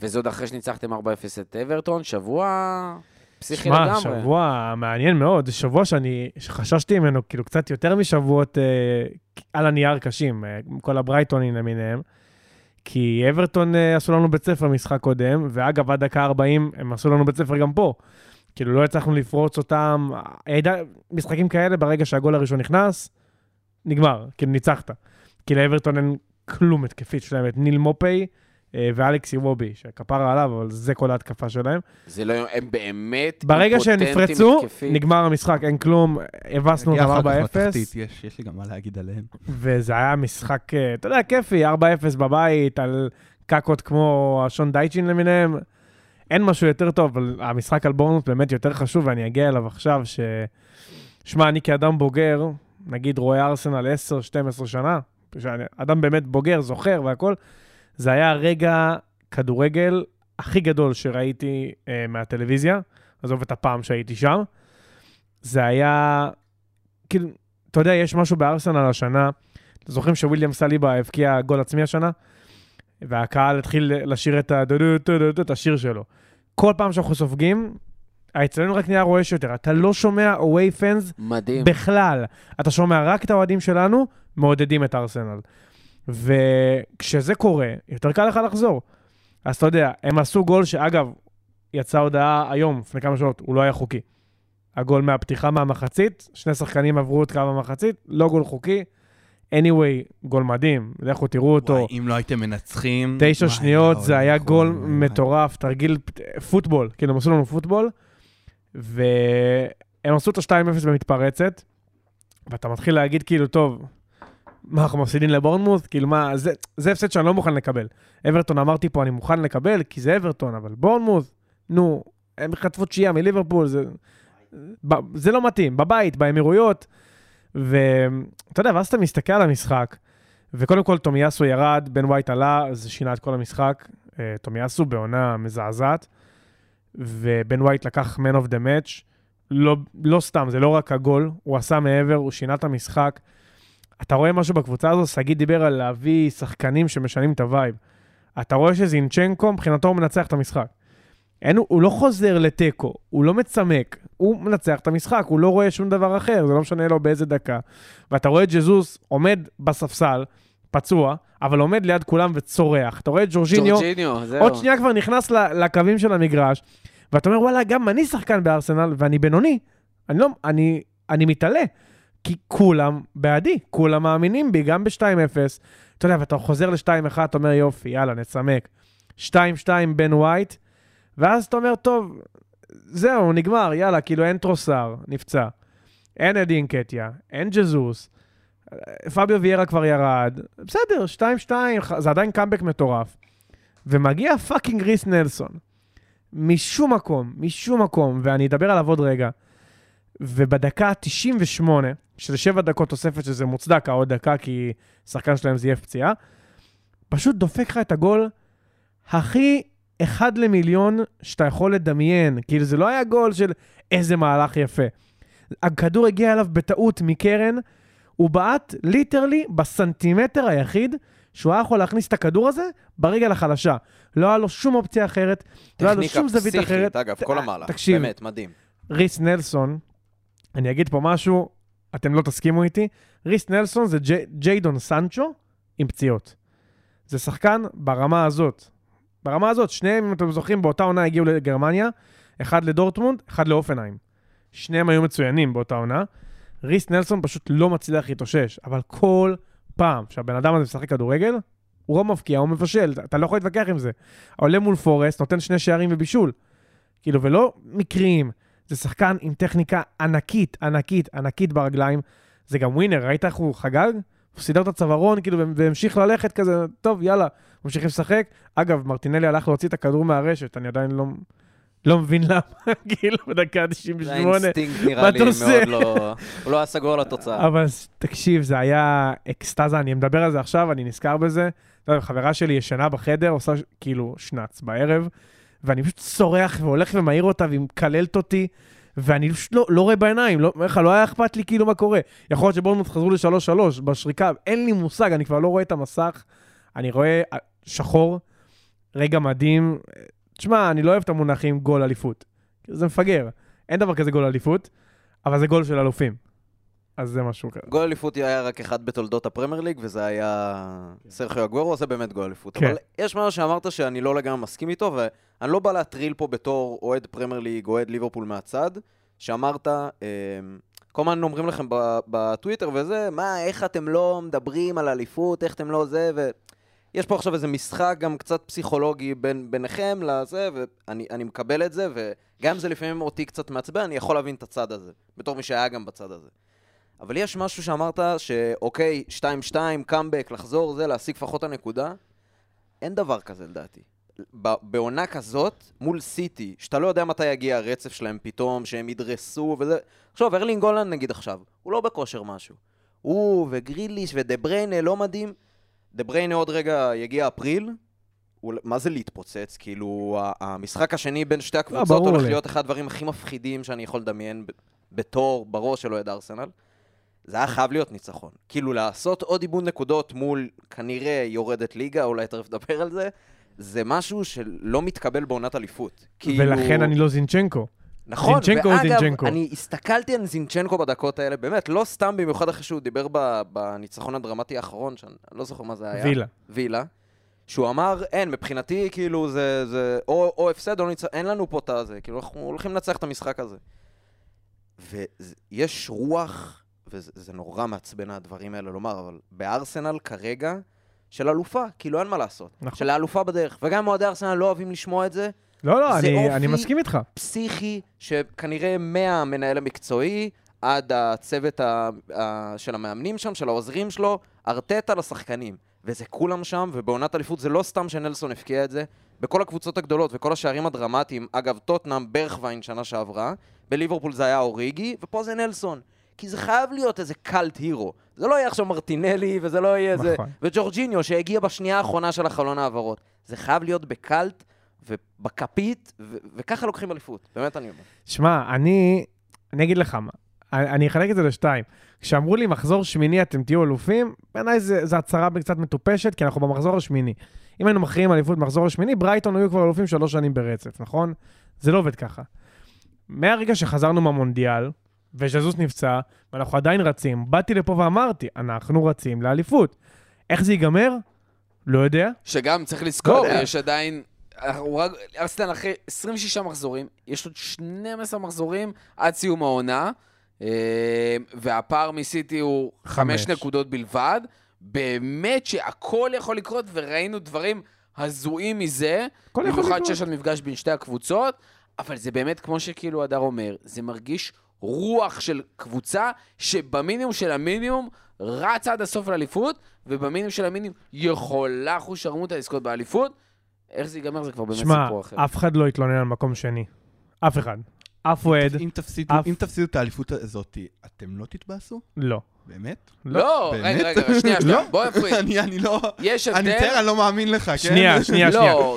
וזה עוד אחרי שניצחתם 4-0 את אברטון, שבוע פסיכי לגמרי. שבוע מעניין מאוד, שבוע שחששתי ממנו כאילו קצת יותר משבועות על הנייר קשים, כל הברייטונים למיניהם, כי אברטון עשו לנו בית ספר משחק קודם, ואגב, עד דקה 40 הם עשו לנו בית ספר גם פה. כאילו לא הצלחנו לפרוץ אותם, משחקים כאלה ברגע שהגול הראשון נכנס, נגמר, כאילו ניצחת. כי לאברטון אין כלום התקפית שלהם, את ניל מופי ואלכס איוובי, שהכפרה עליו, אבל זה כל ההתקפה שלהם. זה לא, הם באמת... ברגע שהם נפרצו, נגמר המשחק, אין כלום, הבסנו גם 4-0. יש לי גם מה להגיד עליהם. וזה היה משחק, אתה יודע, כיפי, 4-0 בבית, על קקות כמו השון דייצ'ין למיניהם. אין משהו יותר טוב, אבל המשחק על בורנות באמת יותר חשוב, ואני אגיע אליו עכשיו, ששמע, אני כאדם בוגר, נגיד רואה ארסנל 10-12 שנה, אדם באמת בוגר, זוכר והכל, זה היה הרגע כדורגל הכי גדול שראיתי מהטלוויזיה, עזוב את הפעם שהייתי שם. זה היה, כאילו, אתה יודע, יש משהו בארסנל השנה, זוכרים שוויליאם סליבה הבקיע גול עצמי השנה, והקהל התחיל לשיר את השיר שלו. כל פעם שאנחנו סופגים, אצלנו רק נהיה רועש יותר, אתה לא שומע away fans בכלל, אתה שומע רק את האוהדים שלנו, מעודדים את ארסנל. וכשזה קורה, יותר קל לך לחזור. אז אתה יודע, הם עשו גול שאגב, יצאה הודעה היום, לפני כמה שעות, הוא לא היה חוקי. הגול מהפתיחה מהמחצית, שני שחקנים עברו את קו המחצית, לא גול חוקי. anyway, גול מדהים, לכו תראו אותו. אם לא הייתם מנצחים. 9 שניות, זה היה גול מטורף, תרגיל פוטבול, כאילו הם עשו לנו פוטבול, והם עשו את ה-2-0 במתפרצת, ואתה מתחיל להגיד כאילו, טוב, מה, אנחנו מפסידים לבורנמות'? כאילו מה, זה הפסד שאני לא מוכן לקבל. אברטון אמרתי פה, אני מוכן לקבל, כי זה אברטון, אבל בורנמות', נו, הם חטפו תשיעה מליברפול, זה לא מתאים, בבית, באמירויות, ואתה יודע, ואז אתה מסתכל על המשחק, וקודם כל תומיאסו ירד, בן ווייט עלה, זה שינה את כל המשחק, תומיאסו בעונה מזעזעת, ובן ווייט לקח man of the match, לא סתם, זה לא רק הגול, הוא עשה מעבר, הוא שינה את המשחק, אתה רואה משהו בקבוצה הזו, סגיד דיבר על להביא שחקנים שמשנים את הווייב. אתה רואה שזינצ'נקו, מבחינתו הוא מנצח את המשחק. הוא לא חוזר לטקו, הוא לא מצמק, הוא מנצח את המשחק, הוא לא רואה שום דבר אחר, זה לא משנה לו באיזה דקה. ואתה רואה את ג'זוס עומד בספסל, פצוע, אבל עומד ליד כולם וצורח. אתה רואה את ג'ורג'יניו, עוד שנייה כבר נכנס לקווים של המגרש, ואתה אומר, וואלה, גם אני שחקן בארסנל, ואני בינוני. אני מתעלה. כי כולם בעדי, כולם מאמינים בי, גם ב-2-0, אתה יודע, ואתה חוזר ל-2-1, אתה אומר, יופי, יאללה, נצמק, 2-2 בן ווייט, ואז אתה אומר, טוב, זהו, נגמר, יאללה, כאילו אין טרוסר, נפצע, אין אדי אינקטיה, אין ג'זוס, פאביו ויירה כבר ירד, בסדר, 2-2, זה עדיין קאמבק מטורף, ומגיע פאקינג ריס נלסון, משום מקום, ואני אדבר עליו עוד רגע, ובדקה 98, של 7 דקות תוספת, שזה מוצדק, עוד דקה, כי שחקן שלהם זה יהיה פציעה, פשוט דופק לך את הגול, הכי 1 למיליון שאתה יכול לדמיין, כאילו זה לא היה גול של איזה מהלך יפה. הכדור הגיע אליו בטעות מקרן, הוא בעט ליטרלי בסנטימטר היחיד, שהוא היה יכול להכניס את הכדור הזה ברגל החלשה. לא היה לו שום אופציה אחרת, לא היה לו שום זווית אחרת. טכניקה פסיכית, אגב, כל המהלך, באמת, מדהים. ריס נלסון, אני אגיד פה משהו, אתם לא תסכימו איתי, ריס נלסון זה ג'יידון סנצ'ו עם פציעות. זה שחקן ברמה הזאת, שניהם, אם אתם זוכרים, באותה עונה הגיעו לגרמניה, אחד לדורטמונד, אחד לאופנהיים. שניהם היו מצוינים באותה עונה. ריס נלסון פשוט לא מצליח להתאושש, אבל כל פעם שהבן אדם הזה משחק כדורגל, הוא לא מפקיע, הוא מבשל, אתה לא יכול להתווכח עם זה. עולה מול פורסט, נותן 2 שערים ובישול. כאילו, ולא מקרים. זה שחקן עם טכניקה ענקית ברגליים. זה גם ווינר, ראית איך הוא חגג? הוא סידר את הצווארון, כאילו, והמשיך ללכת כזה, טוב, יאללה, ממשיכים לשחק. אגב, מרטינלי הלך להוציא את הכדור מהרשת, אני עדיין לא מבין למה, כאילו, בדקה 98. זה האינסטינקט נראה לי, מאוד לא... הוא לא היה סגור לתוצאה. אבל תקשיב, זה היה אקסטזה, אני מדבר על זה עכשיו, אני נזכר בזה. חברה שלי ישנה בחדר, עושה כאילו שנץ בערב, ואני פשוט צורח והולך ומהיר אותה, והיא מקללת אותי, ואני פשוט לא רואה בעיניים, לא היה אכפת לי כאילו מה קורה. יכול להיות שבורנות חזרו ל3-3 בשריקה, אין לי מושג, אני כבר לא רואה את המסך, אני רואה שחור, רגע מדהים. תשמע, אני לא אוהב את המונחים גול אליפות. זה מפגר. אין דבר כזה גול אליפות, אבל זה גול של אלופים. אז זה משהו כזה. גול אליפות היה רק אחד בתולדות הפרמייר ליג, וזה היה סרחיו אגוארו, זה באמת גול אליפות. אבל יש משהו שאמרת שאני לא לגמרי מסכים איתו, ואני לא בא להטריל פה בתור אוהד פרמייר ליג, אוהד ליברפול מהצד, שאמרת, כל מה אומרים לכם בטוויטר וזה, מה, איך אתם לא מדברים על אליפות, איך אתם לא זה, יש פה עכשיו איזה משחק גם קצת פסיכולוגי ביניכם לזה, ואני מקבל את זה, וגם זה לפעמים אותי קצת מעצבן, אני יכול להבין את הצד הזה, בתור מי שהיה גם בצד הזה. אבל יש משהו שאמרת שאוקיי, 2-2, קאמבק, לחזור, זה, להשיג פחות הנקודה, אין דבר כזה לדעתי. בעונה כזאת, מול סיטי, שאתה לא יודע מתי יגיע הרצף שלהם פתאום, שהם ידרסו וזה. עכשיו, ארלינג הולנד נגיד עכשיו, הוא לא בכושר משהו. הוא וגריליש ודבריינה לא מדהים, דבריינה עוד רגע יגיע אפריל, מה זה להתפוצץ? כאילו, המשחק השני בין שתי הקבוצות הולך להיות אחד הדברים הכי מפחידים שאני יכול לדמיין בתור בראש שלו את ארסנל. זה היה חייב להיות ניצחון. כאילו, לעשות עוד איבוד נקודות מול כנראה יורדת ליגה, אולי תרף לדבר על זה, זה משהו שלא מתקבל בעונת אליפות. ולכן אני לא זינצ'נקו. נכון, ואגב, אני הסתכלתי על זינצ'נקו בדקות האלה, באמת, לא סתם במיוחד אחרי שהוא דיבר בניצחון הדרמטי האחרון, שאני לא זוכר מה זה היה. וילה. שהוא אמר, אין, מבחינתי, כאילו, זה או הפסד או ניצחון, אין לנו פה את הזה, כאילו, אנחנו הולכים לנצח את המשחק הזה. ויש רוח, וזה נורא מעצבן הדברים האלה לומר, אבל בארסנל כרגע, של אלופה, כאילו אין מה לעשות. של האלופה בדרך, וגם מועדי ארסנל לא אוהבים לשמוע את זה, לא, אני מסכים איתך. פסיכי, שכנראה 100 מנהל המקצועי, עד הצוות של המאמנים שם, של העוזרים שלו, ארטטה לשחקנים. וזה כולם שם, ובעונת אליפות זה לא סתם שנלסון הפקיע את זה. בכל הקבוצות הגדולות וכל השערים הדרמטיים, אגב, טוטנהאם ברכווין שנה שעברה, בליברפול זה היה אוריגי, ופה זה נלסון. כי זה חייב להיות איזה קלט הירו. זה לא יהיה עכשיו מרטינלי, וזה לא יהיה איזה... וג'ורג'יניו שהגיע בשנייה האחרונה של החלון העברות. זה חייב להיות בקלט ובקפית, וככה לוקחים אליפות. באמת אני אומר. שמע, אני אגיד לך מה. אני אחלק את זה ל2. כשאמרו לי, מחזור שמיני אתם תהיו אלופים, בעיניי זה הצהרה קצת מטופשת, כי אנחנו במחזור השמיני. אם היינו מכריעים אליפות במחזור השמיני, ברייטון היו כבר אלופים 3 שנים ברצף, נכון? זה לא עובד ככה. מהרגע שחזרנו מהמונדיאל, וז'זוס נפצע, ואנחנו עדיין רצים, באתי לפה ואמרתי, אנחנו רצים לאליפות. איך זה ייגמר? לא יודע. שגם צריך לזכור, יש עדיין... ארסנל אחרי 26 מחזורים, יש עוד 12 מחזורים עד סיום העונה, והפער מסיטי הוא 5 נקודות בלבד, באמת שהכל יכול לקרות, וראינו דברים הזויים מזה, במיוחד שיש עוד מפגש בין שתי הקבוצות, אבל זה באמת כמו שכאילו הדר אומר, זה מרגיש רוח של קבוצה שבמינימום של המינימום רצה עד הסוף לאליפות, ובמינימום של המינימום יכולה חושרמוטה לזכות באליפות. איך זה ייגמר זה כבר באמת סיפור אחר. אף אחד לא התלונן על מקום שני. אף אחד. אף ועד. אם תפסידו את האליפות הזאת, אתם לא תתבאסו? לא. באמת? לא, רגע, שנייה, בוא נפריד. אני תאר, אני לא מאמין לך, כן? שנייה.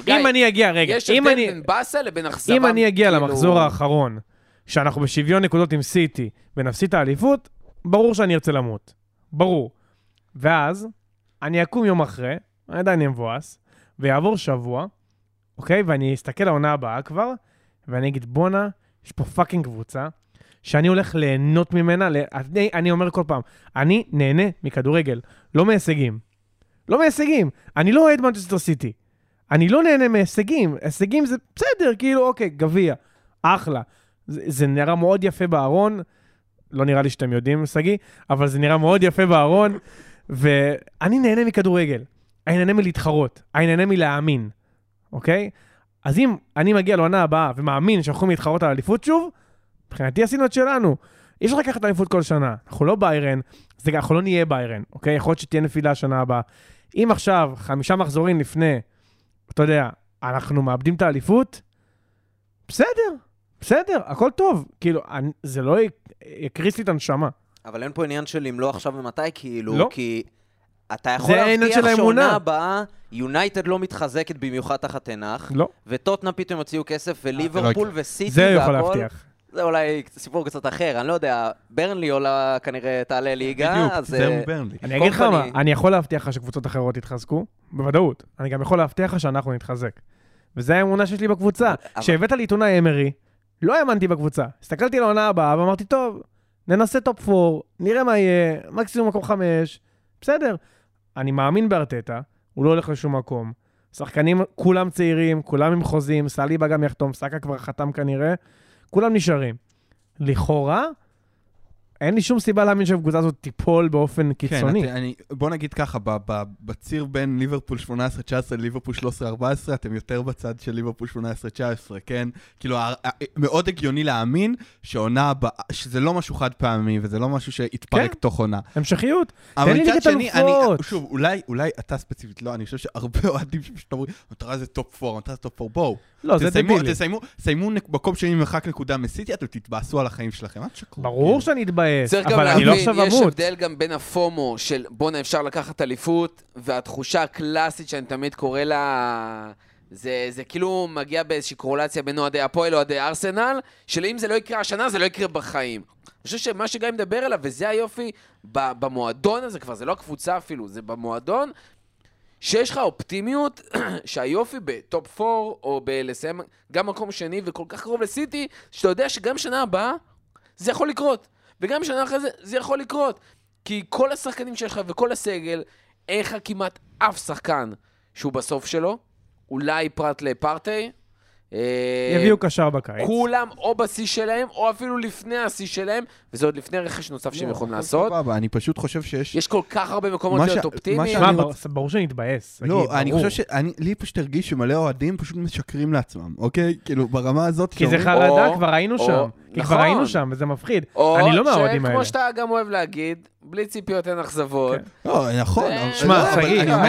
אם אני אגיע, רגע. יש הבדל בין באסה לבין אכזבה. אם אני אגיע למחזור האחרון, שאנחנו בשוויון נקודות עם סיטי, ונפסיד את האליפות, ברור שאני ארצה למות. ברור. ואז, אני אקום יום אחרי, אני עדיין מבואס, ויעבור שבוע, אוקיי? ואני אסתכל לעונה הבאה כבר, ואני אגיד, בונה, יש פה פאקינג קבוצה, שאני הולך ליהנות ממנה, אני אומר כל פעם, אני נהנה מכדורגל, לא מהישגים. לא מהישגים. אני לא אוהד מנצ'סטר סיטי. אני לא נהנה מהישגים. הישגים זה בסדר, כאילו, אוקיי, גביע, אחלה. זה נראה מאוד יפה בארון, לא נראה לי שאתם יודעים, סגי, אבל זה נראה מאוד יפה בארון, ואני נהנה מכדורגל. אני נהנה מלהתחרות, אני נהנה מלהאמין, אוקיי? אז אם אני מגיע לעונה הבאה ומאמין שאנחנו יכולים להתחרות על אליפות שוב, מבחינתי עשינו את שלנו. יש לך לקחת אליפות כל שנה, אנחנו לא ביירן, אנחנו לא נהיה ביירן, אוקיי? יכול להיות שתהיה נפילה השנה הבאה. אם עכשיו, 5 מחזורים לפני, אתה יודע, אנחנו מאבדים את האליפות, בסדר, הכל טוב. כאילו, זה לא יקריס לי את הנשמה. אבל אין פה עניין של אם לא עכשיו ומתי, כאילו, לא. כי... אתה יכול להבטיח שעונה הבאה, יונייטד לא מתחזקת במיוחד תחת ענך, וטוטנאם פתאום יוציאו כסף, וליברפול וסיטי והכל. זה יכול להבטיח. זה אולי סיפור קצת אחר, אני לא יודע, ברנלי עולה כנראה תעלה ליגה. בדיוק, זהו ברנלי. אני אגיד לך מה, אני יכול להבטיח לך שקבוצות אחרות יתחזקו, בוודאות. אני גם יכול להבטיח לך שאנחנו נתחזק. וזו האמונה שיש לי בקבוצה. כשהבאת לי עיתונאי אמרי, לא האמנתי בקבוצה. הסתכלתי על העונה הבאה ואמרתי, "טוב, ננסה טופ 4, נראה מה יהיה, מקסימום מקום 5, בסדר." אני מאמין בארטטה, הוא לא הולך לשום מקום. שחקנים כולם צעירים, כולם עם חוזים, סליבה גם יחתום, סאקה כבר חתם כנראה, כולם נשארים. לכאורה, אין לי שום סיבה להאמין שהקבוצה הזאת תיפול באופן קיצוני. כן, בוא נגיד ככה, בציר בין ליברפול 18-19 לליברפול 13-14, אתם יותר בצד של ליברפול 18-19, כן? כאילו, מאוד הגיוני להאמין שעונה, שזה לא משהו חד פעמי, וזה לא משהו שהתפרק תוך עונה. המשכיות. תן לי לגת אלופות. שוב, אולי אתה ספציפית, לא, אני חושב שהרבה אוהדים שפשתמרו, המטרה זה טופ 4, המטרה זה טופ 4, בואו. לא, זה דבילי. תסיימו מקום שני מרחק נקודה מסיטי, אתם תתבאסו על החיים שלכם. ברור שאני אתבאס, אבל אני לא עכשיו אמות. יש הבדל גם בין הפומו של בונה אפשר לקחת אליפות, והתחושה הקלאסית שאני תמיד קורא לה, זה כאילו מגיע באיזושהי קורלציה בין אוהדי הפועל ואוהדי ארסנל, שאם זה לא יקרה השנה, זה לא יקרה בחיים. אני חושב שמה שגיא מדבר עליו, וזה היופי, במועדון הזה כבר, זה לא קבוצה אפילו, זה במועדון, שיש לך אופטימיות שהיופי בטופ 4 או בלסיים גם מקום שני וכל כך קרוב לסיטי, שאתה יודע שגם שנה הבאה זה יכול לקרות, וגם שנה אחרי זה יכול לקרות, כי כל השחקנים שלך וכל הסגל, אין לך כמעט אף שחקן שהוא בסוף שלו, אולי פרט לפרטי, יביאו קשר בקיץ. כולם או בשיא שלהם, או אפילו לפני השיא שלהם, וזה עוד לפני רכש נוסף שהם יכולים לעשות. אני פשוט חושב שיש... יש כל כך הרבה מקומות להיות אופטימיים. ברור שנתבאס. לא, אני חושב שלי פשוט הרגיש שמלא אוהדים פשוט משקרים לעצמם, אוקיי? כאילו, ברמה הזאת... כי זה חרדה, כבר היינו שם. כי כבר היינו שם, וזה מפחיד. אני לא מהאוהדים האלה. כמו שאתה גם אוהב להגיד, בלי ציפיות אין אכזבות. לא, נכון. שמע,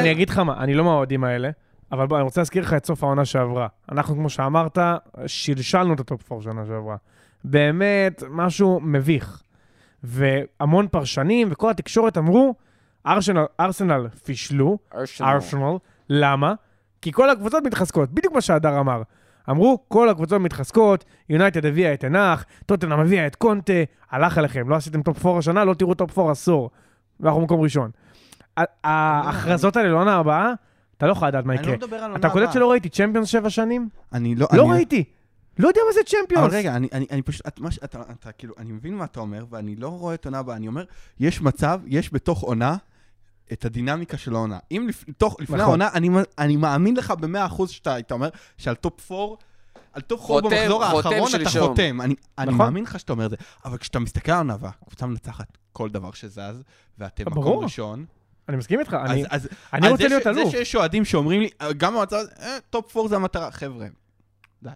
אני אגיד לך מה, אני לא מהאוהדים האלה. אבל בוא, אני רוצה להזכיר לך את סוף העונה שעברה. אנחנו, כמו שאמרת, שלשלנו את הטופ 4 שנה שעברה. באמת, משהו מביך. והמון פרשנים, וכל התקשורת אמרו, ארסנל פישלו, ארסנל, למה? כי כל הקבוצות מתחזקות, בדיוק מה שהדר אמר. אמרו, כל הקבוצות מתחזקות, יונייטד הביאה את הנח, טוטנהאם הביאה את קונטה, הלך עליכם, לא עשיתם טופ 4 השנה, לא תראו טופ 4 עשור. ואנחנו מקום ראשון. ההכרזות האלה לעונה הבאה, אתה לא יכול לדעת מה יקרה. אתה קודד שלא ראיתי צ'מפיונס 7 שנים? לא ראיתי. לא יודע מה זה צ'מפיונס. אבל רגע, אני פשוט, אתה כאילו, אני מבין מה אתה אומר, ואני לא רואה את עונה הבאה. אני אומר, יש מצב, יש בתוך עונה, את הדינמיקה של העונה. אם לפני העונה, אני מאמין לך ב-100% שאתה, אתה אומר, שעל טופ 4, על טופ 4 במחזור האחרון, אתה חותם. אני מאמין לך שאתה אומר את זה. אבל כשאתה מסתכל על העונה הבאה, קבוצה מנצחת כל דבר שזז, ואתם מקום ראשון. אני מסכים איתך, אני רוצה להיות אלוף. זה שיש שועדים שאומרים לי, גם המצב, טופ 4 זה המטרה, חבר'ה. די.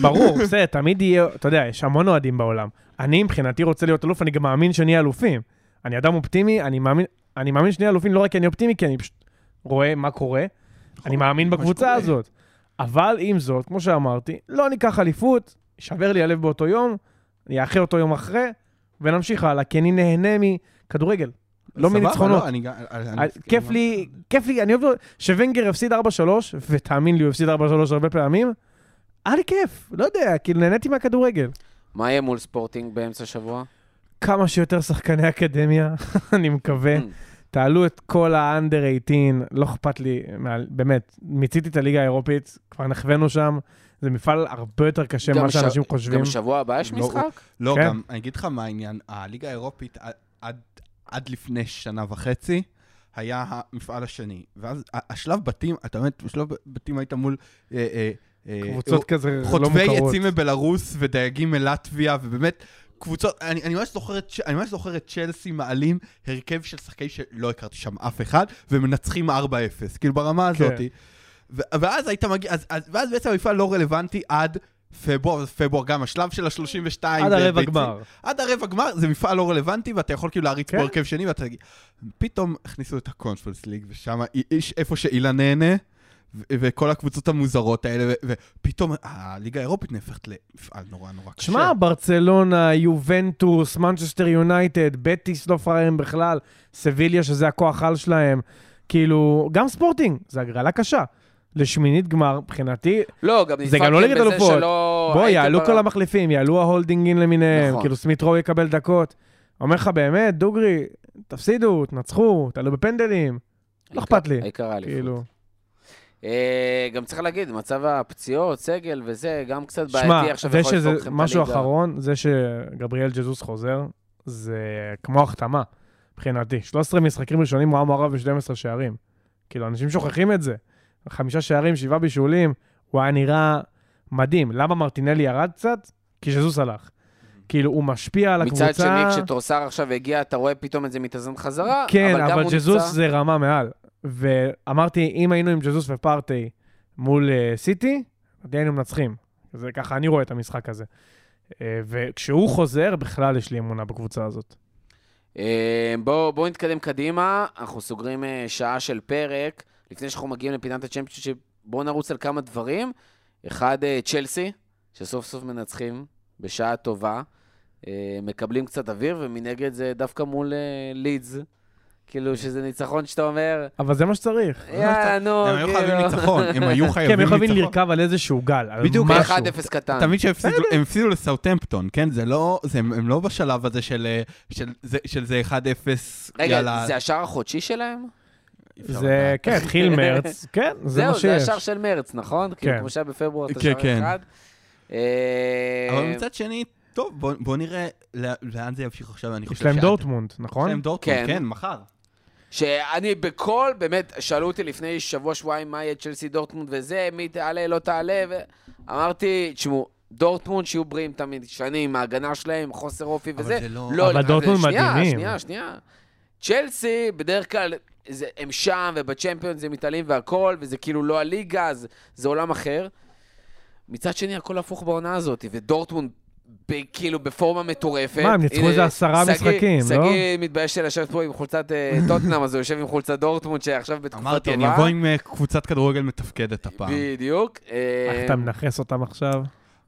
ברור, בסדר, תמיד יהיה, אתה יודע, יש המון אוהדים בעולם. אני מבחינתי רוצה להיות אלוף, אני גם מאמין שנהיה אלופים. אני אדם אופטימי, אני מאמין שנהיה אלופים, לא רק אני אופטימי, כי אני פשוט רואה מה קורה. אני מאמין בקבוצה הזאת. אבל עם זאת, כמו שאמרתי, לא ניקח אליפות, שבר לי הלב באותו יום, אני אאחר אותו יום אחרי, ונמשיך הלאה, כי אני נהנה מכדורגל. לא מניצחונות. כיף לי, אני אוהב שוונגר הפסיד 4-3, ותאמין לי, הוא הפסיד 4-3 הרבה פעמים, היה לי כיף, לא יודע, כאילו נהניתי מהכדורגל. מה יהיה מול ספורטינג באמצע השבוע? כמה שיותר שחקני אקדמיה, אני מקווה. תעלו את כל ה-under 18, לא אכפת לי, באמת, מיציתי את הליגה האירופית, כבר נכוונו שם, זה מפעל הרבה יותר קשה ממה שאנשים חושבים. גם שבוע הבא יש משחק? לא, גם, אני אגיד לך מה העניין, הליגה האירופית עד לפני שנה וחצי, היה המפעל השני, ואז השלב בתים, אתה אומר, בשלב בתים היית מול... קבוצות כזה לא מוכרות. חוטבי עצים מבלרוס ודייגים מלטביה, ובאמת קבוצות, אני ממש זוכר את צ'לסי מעלים הרכב של שחקנים שלא הכרתי שם אף אחד, ומנצחים 4-0, כאילו ברמה הזאת. ואז היית מגיע, ואז בעצם המפעל לא רלוונטי עד פברואר, גם השלב של ה-32. עד הרבע גמר. עד הרבע גמר, זה מפעל לא רלוונטי, ואתה יכול כאילו להריץ פה הרכב שני, ואתה תגיד, פתאום הכניסו את הקונפרנס ליג, ושם איפה שאילן נהנה, וכל הקבוצות המוזרות האלה, ופתאום הליגה האירופית נהפכת למפעל נורא נורא קשה. שמע, ברצלונה, יובנטוס, מנצ'סטר יונייטד, בטיס לא פראיירים בכלל, סביליה שזה הכוח על שלהם, כאילו, גם ספורטינג, זה הגרלה קשה. לשמינית גמר, מבחינתי, לא, גם זה גם לא נגד אלופות. בוא, יעלו כל המחליפים, יעלו ההולדינגים למיניהם, כאילו סמית רואו יקבל דקות. אומר לך באמת, דוגרי, תפסידו, תנצחו, תעלו בפנדלים. לא אכפת לי. גם צריך להגיד, מצב הפציעות, סגל וזה, גם קצת בעייתי עכשיו יכול לפתוח לכם את הליגה. משהו אחרון, זה שגבריאל ג'זוס חוזר, זה כמו החתמה, מבחינתי. 13 משחקים ראשונים, הוא מעורב ב-12 שערים. כאילו, אנשים שוכחים את זה. 5 שערים, 7 בישולים, הוא היה נראה מדהים. למה מרטינלי ירד קצת? כי ג'זוס הלך. כאילו, הוא משפיע על הקבוצה. מצד שני, כשתורסר עכשיו הגיע, אתה רואה פתאום את זה מתאזן חזרה, כן, אבל ג'זוס זה רמה מעל. ואמרתי, אם היינו עם ג'זוס ופרטי מול סיטי, היינו מנצחים. זה ככה, אני רואה את המשחק הזה. וכשהוא חוזר, בכלל יש לי אמונה בקבוצה הזאת. בואו נתקדם קדימה. אנחנו סוגרים שעה של פרק. לפני שאנחנו מגיעים לפינת הצ'מפיונשיפ, בואו נרוץ על כמה דברים. אחד, צ'לסי, שסוף סוף מנצחים בשעה טובה. מקבלים קצת אוויר, ומנגד זה דווקא מול לידס. כאילו שזה ניצחון שאתה אומר... אבל זה מה שצריך. הם היו חייבים ניצחון. הם היו חייבים ניצחון. הם יכולים לרכב על איזשהו גל, על משהו. בדיוק, 1-0 קטן. תמיד שהם הפסידו לסאוטהמפטון, כן? הם לא בשלב הזה של זה 1-0. רגע, זה השער החודשי שלהם? זה, כן, התחיל מרץ. כן, זה מה שיש. זהו, זה השער של מרץ, נכון? כמו שהיה בפברואר, אתה שער אחד. אבל מצד שני... טוב, בוא נראה לאן זה ימשיך עכשיו. יש להם דורטמונד, נכון? יש להם דורטמונד, כן, מחר. שאני בכל, באמת, שאלו אותי לפני שבוע-שבועיים מה יהיה צ'לסי דורטמונד וזה, מי תעלה, לא תעלה, ואמרתי, תשמעו, דורטמונד שיהיו בריאים תמיד, שנים, ההגנה שלהם, חוסר אופי וזה. אבל דורטמונד מדהימים. שנייה. צ'לסי, בדרך כלל, הם שם, ובצ'מפיונס הם מתעלים והכל, וזה כאילו לא הליגה, זה עולם אחר. מצד שני, הכל הפוך בעונה הזאת, ודורטמונד כאילו בפורמה מטורפת. מה, הם ניצחו איזה 10 משחקים, לא? סגי מתבייש לשבת פה עם חולצת טוטנהאם, אז הוא יושב עם חולצת דורטמונד שעכשיו בתקופה טובה. אמרתי, אני אבוא עם קבוצת כדורגל מתפקדת הפעם. בדיוק. איך אתה מנחס אותם עכשיו?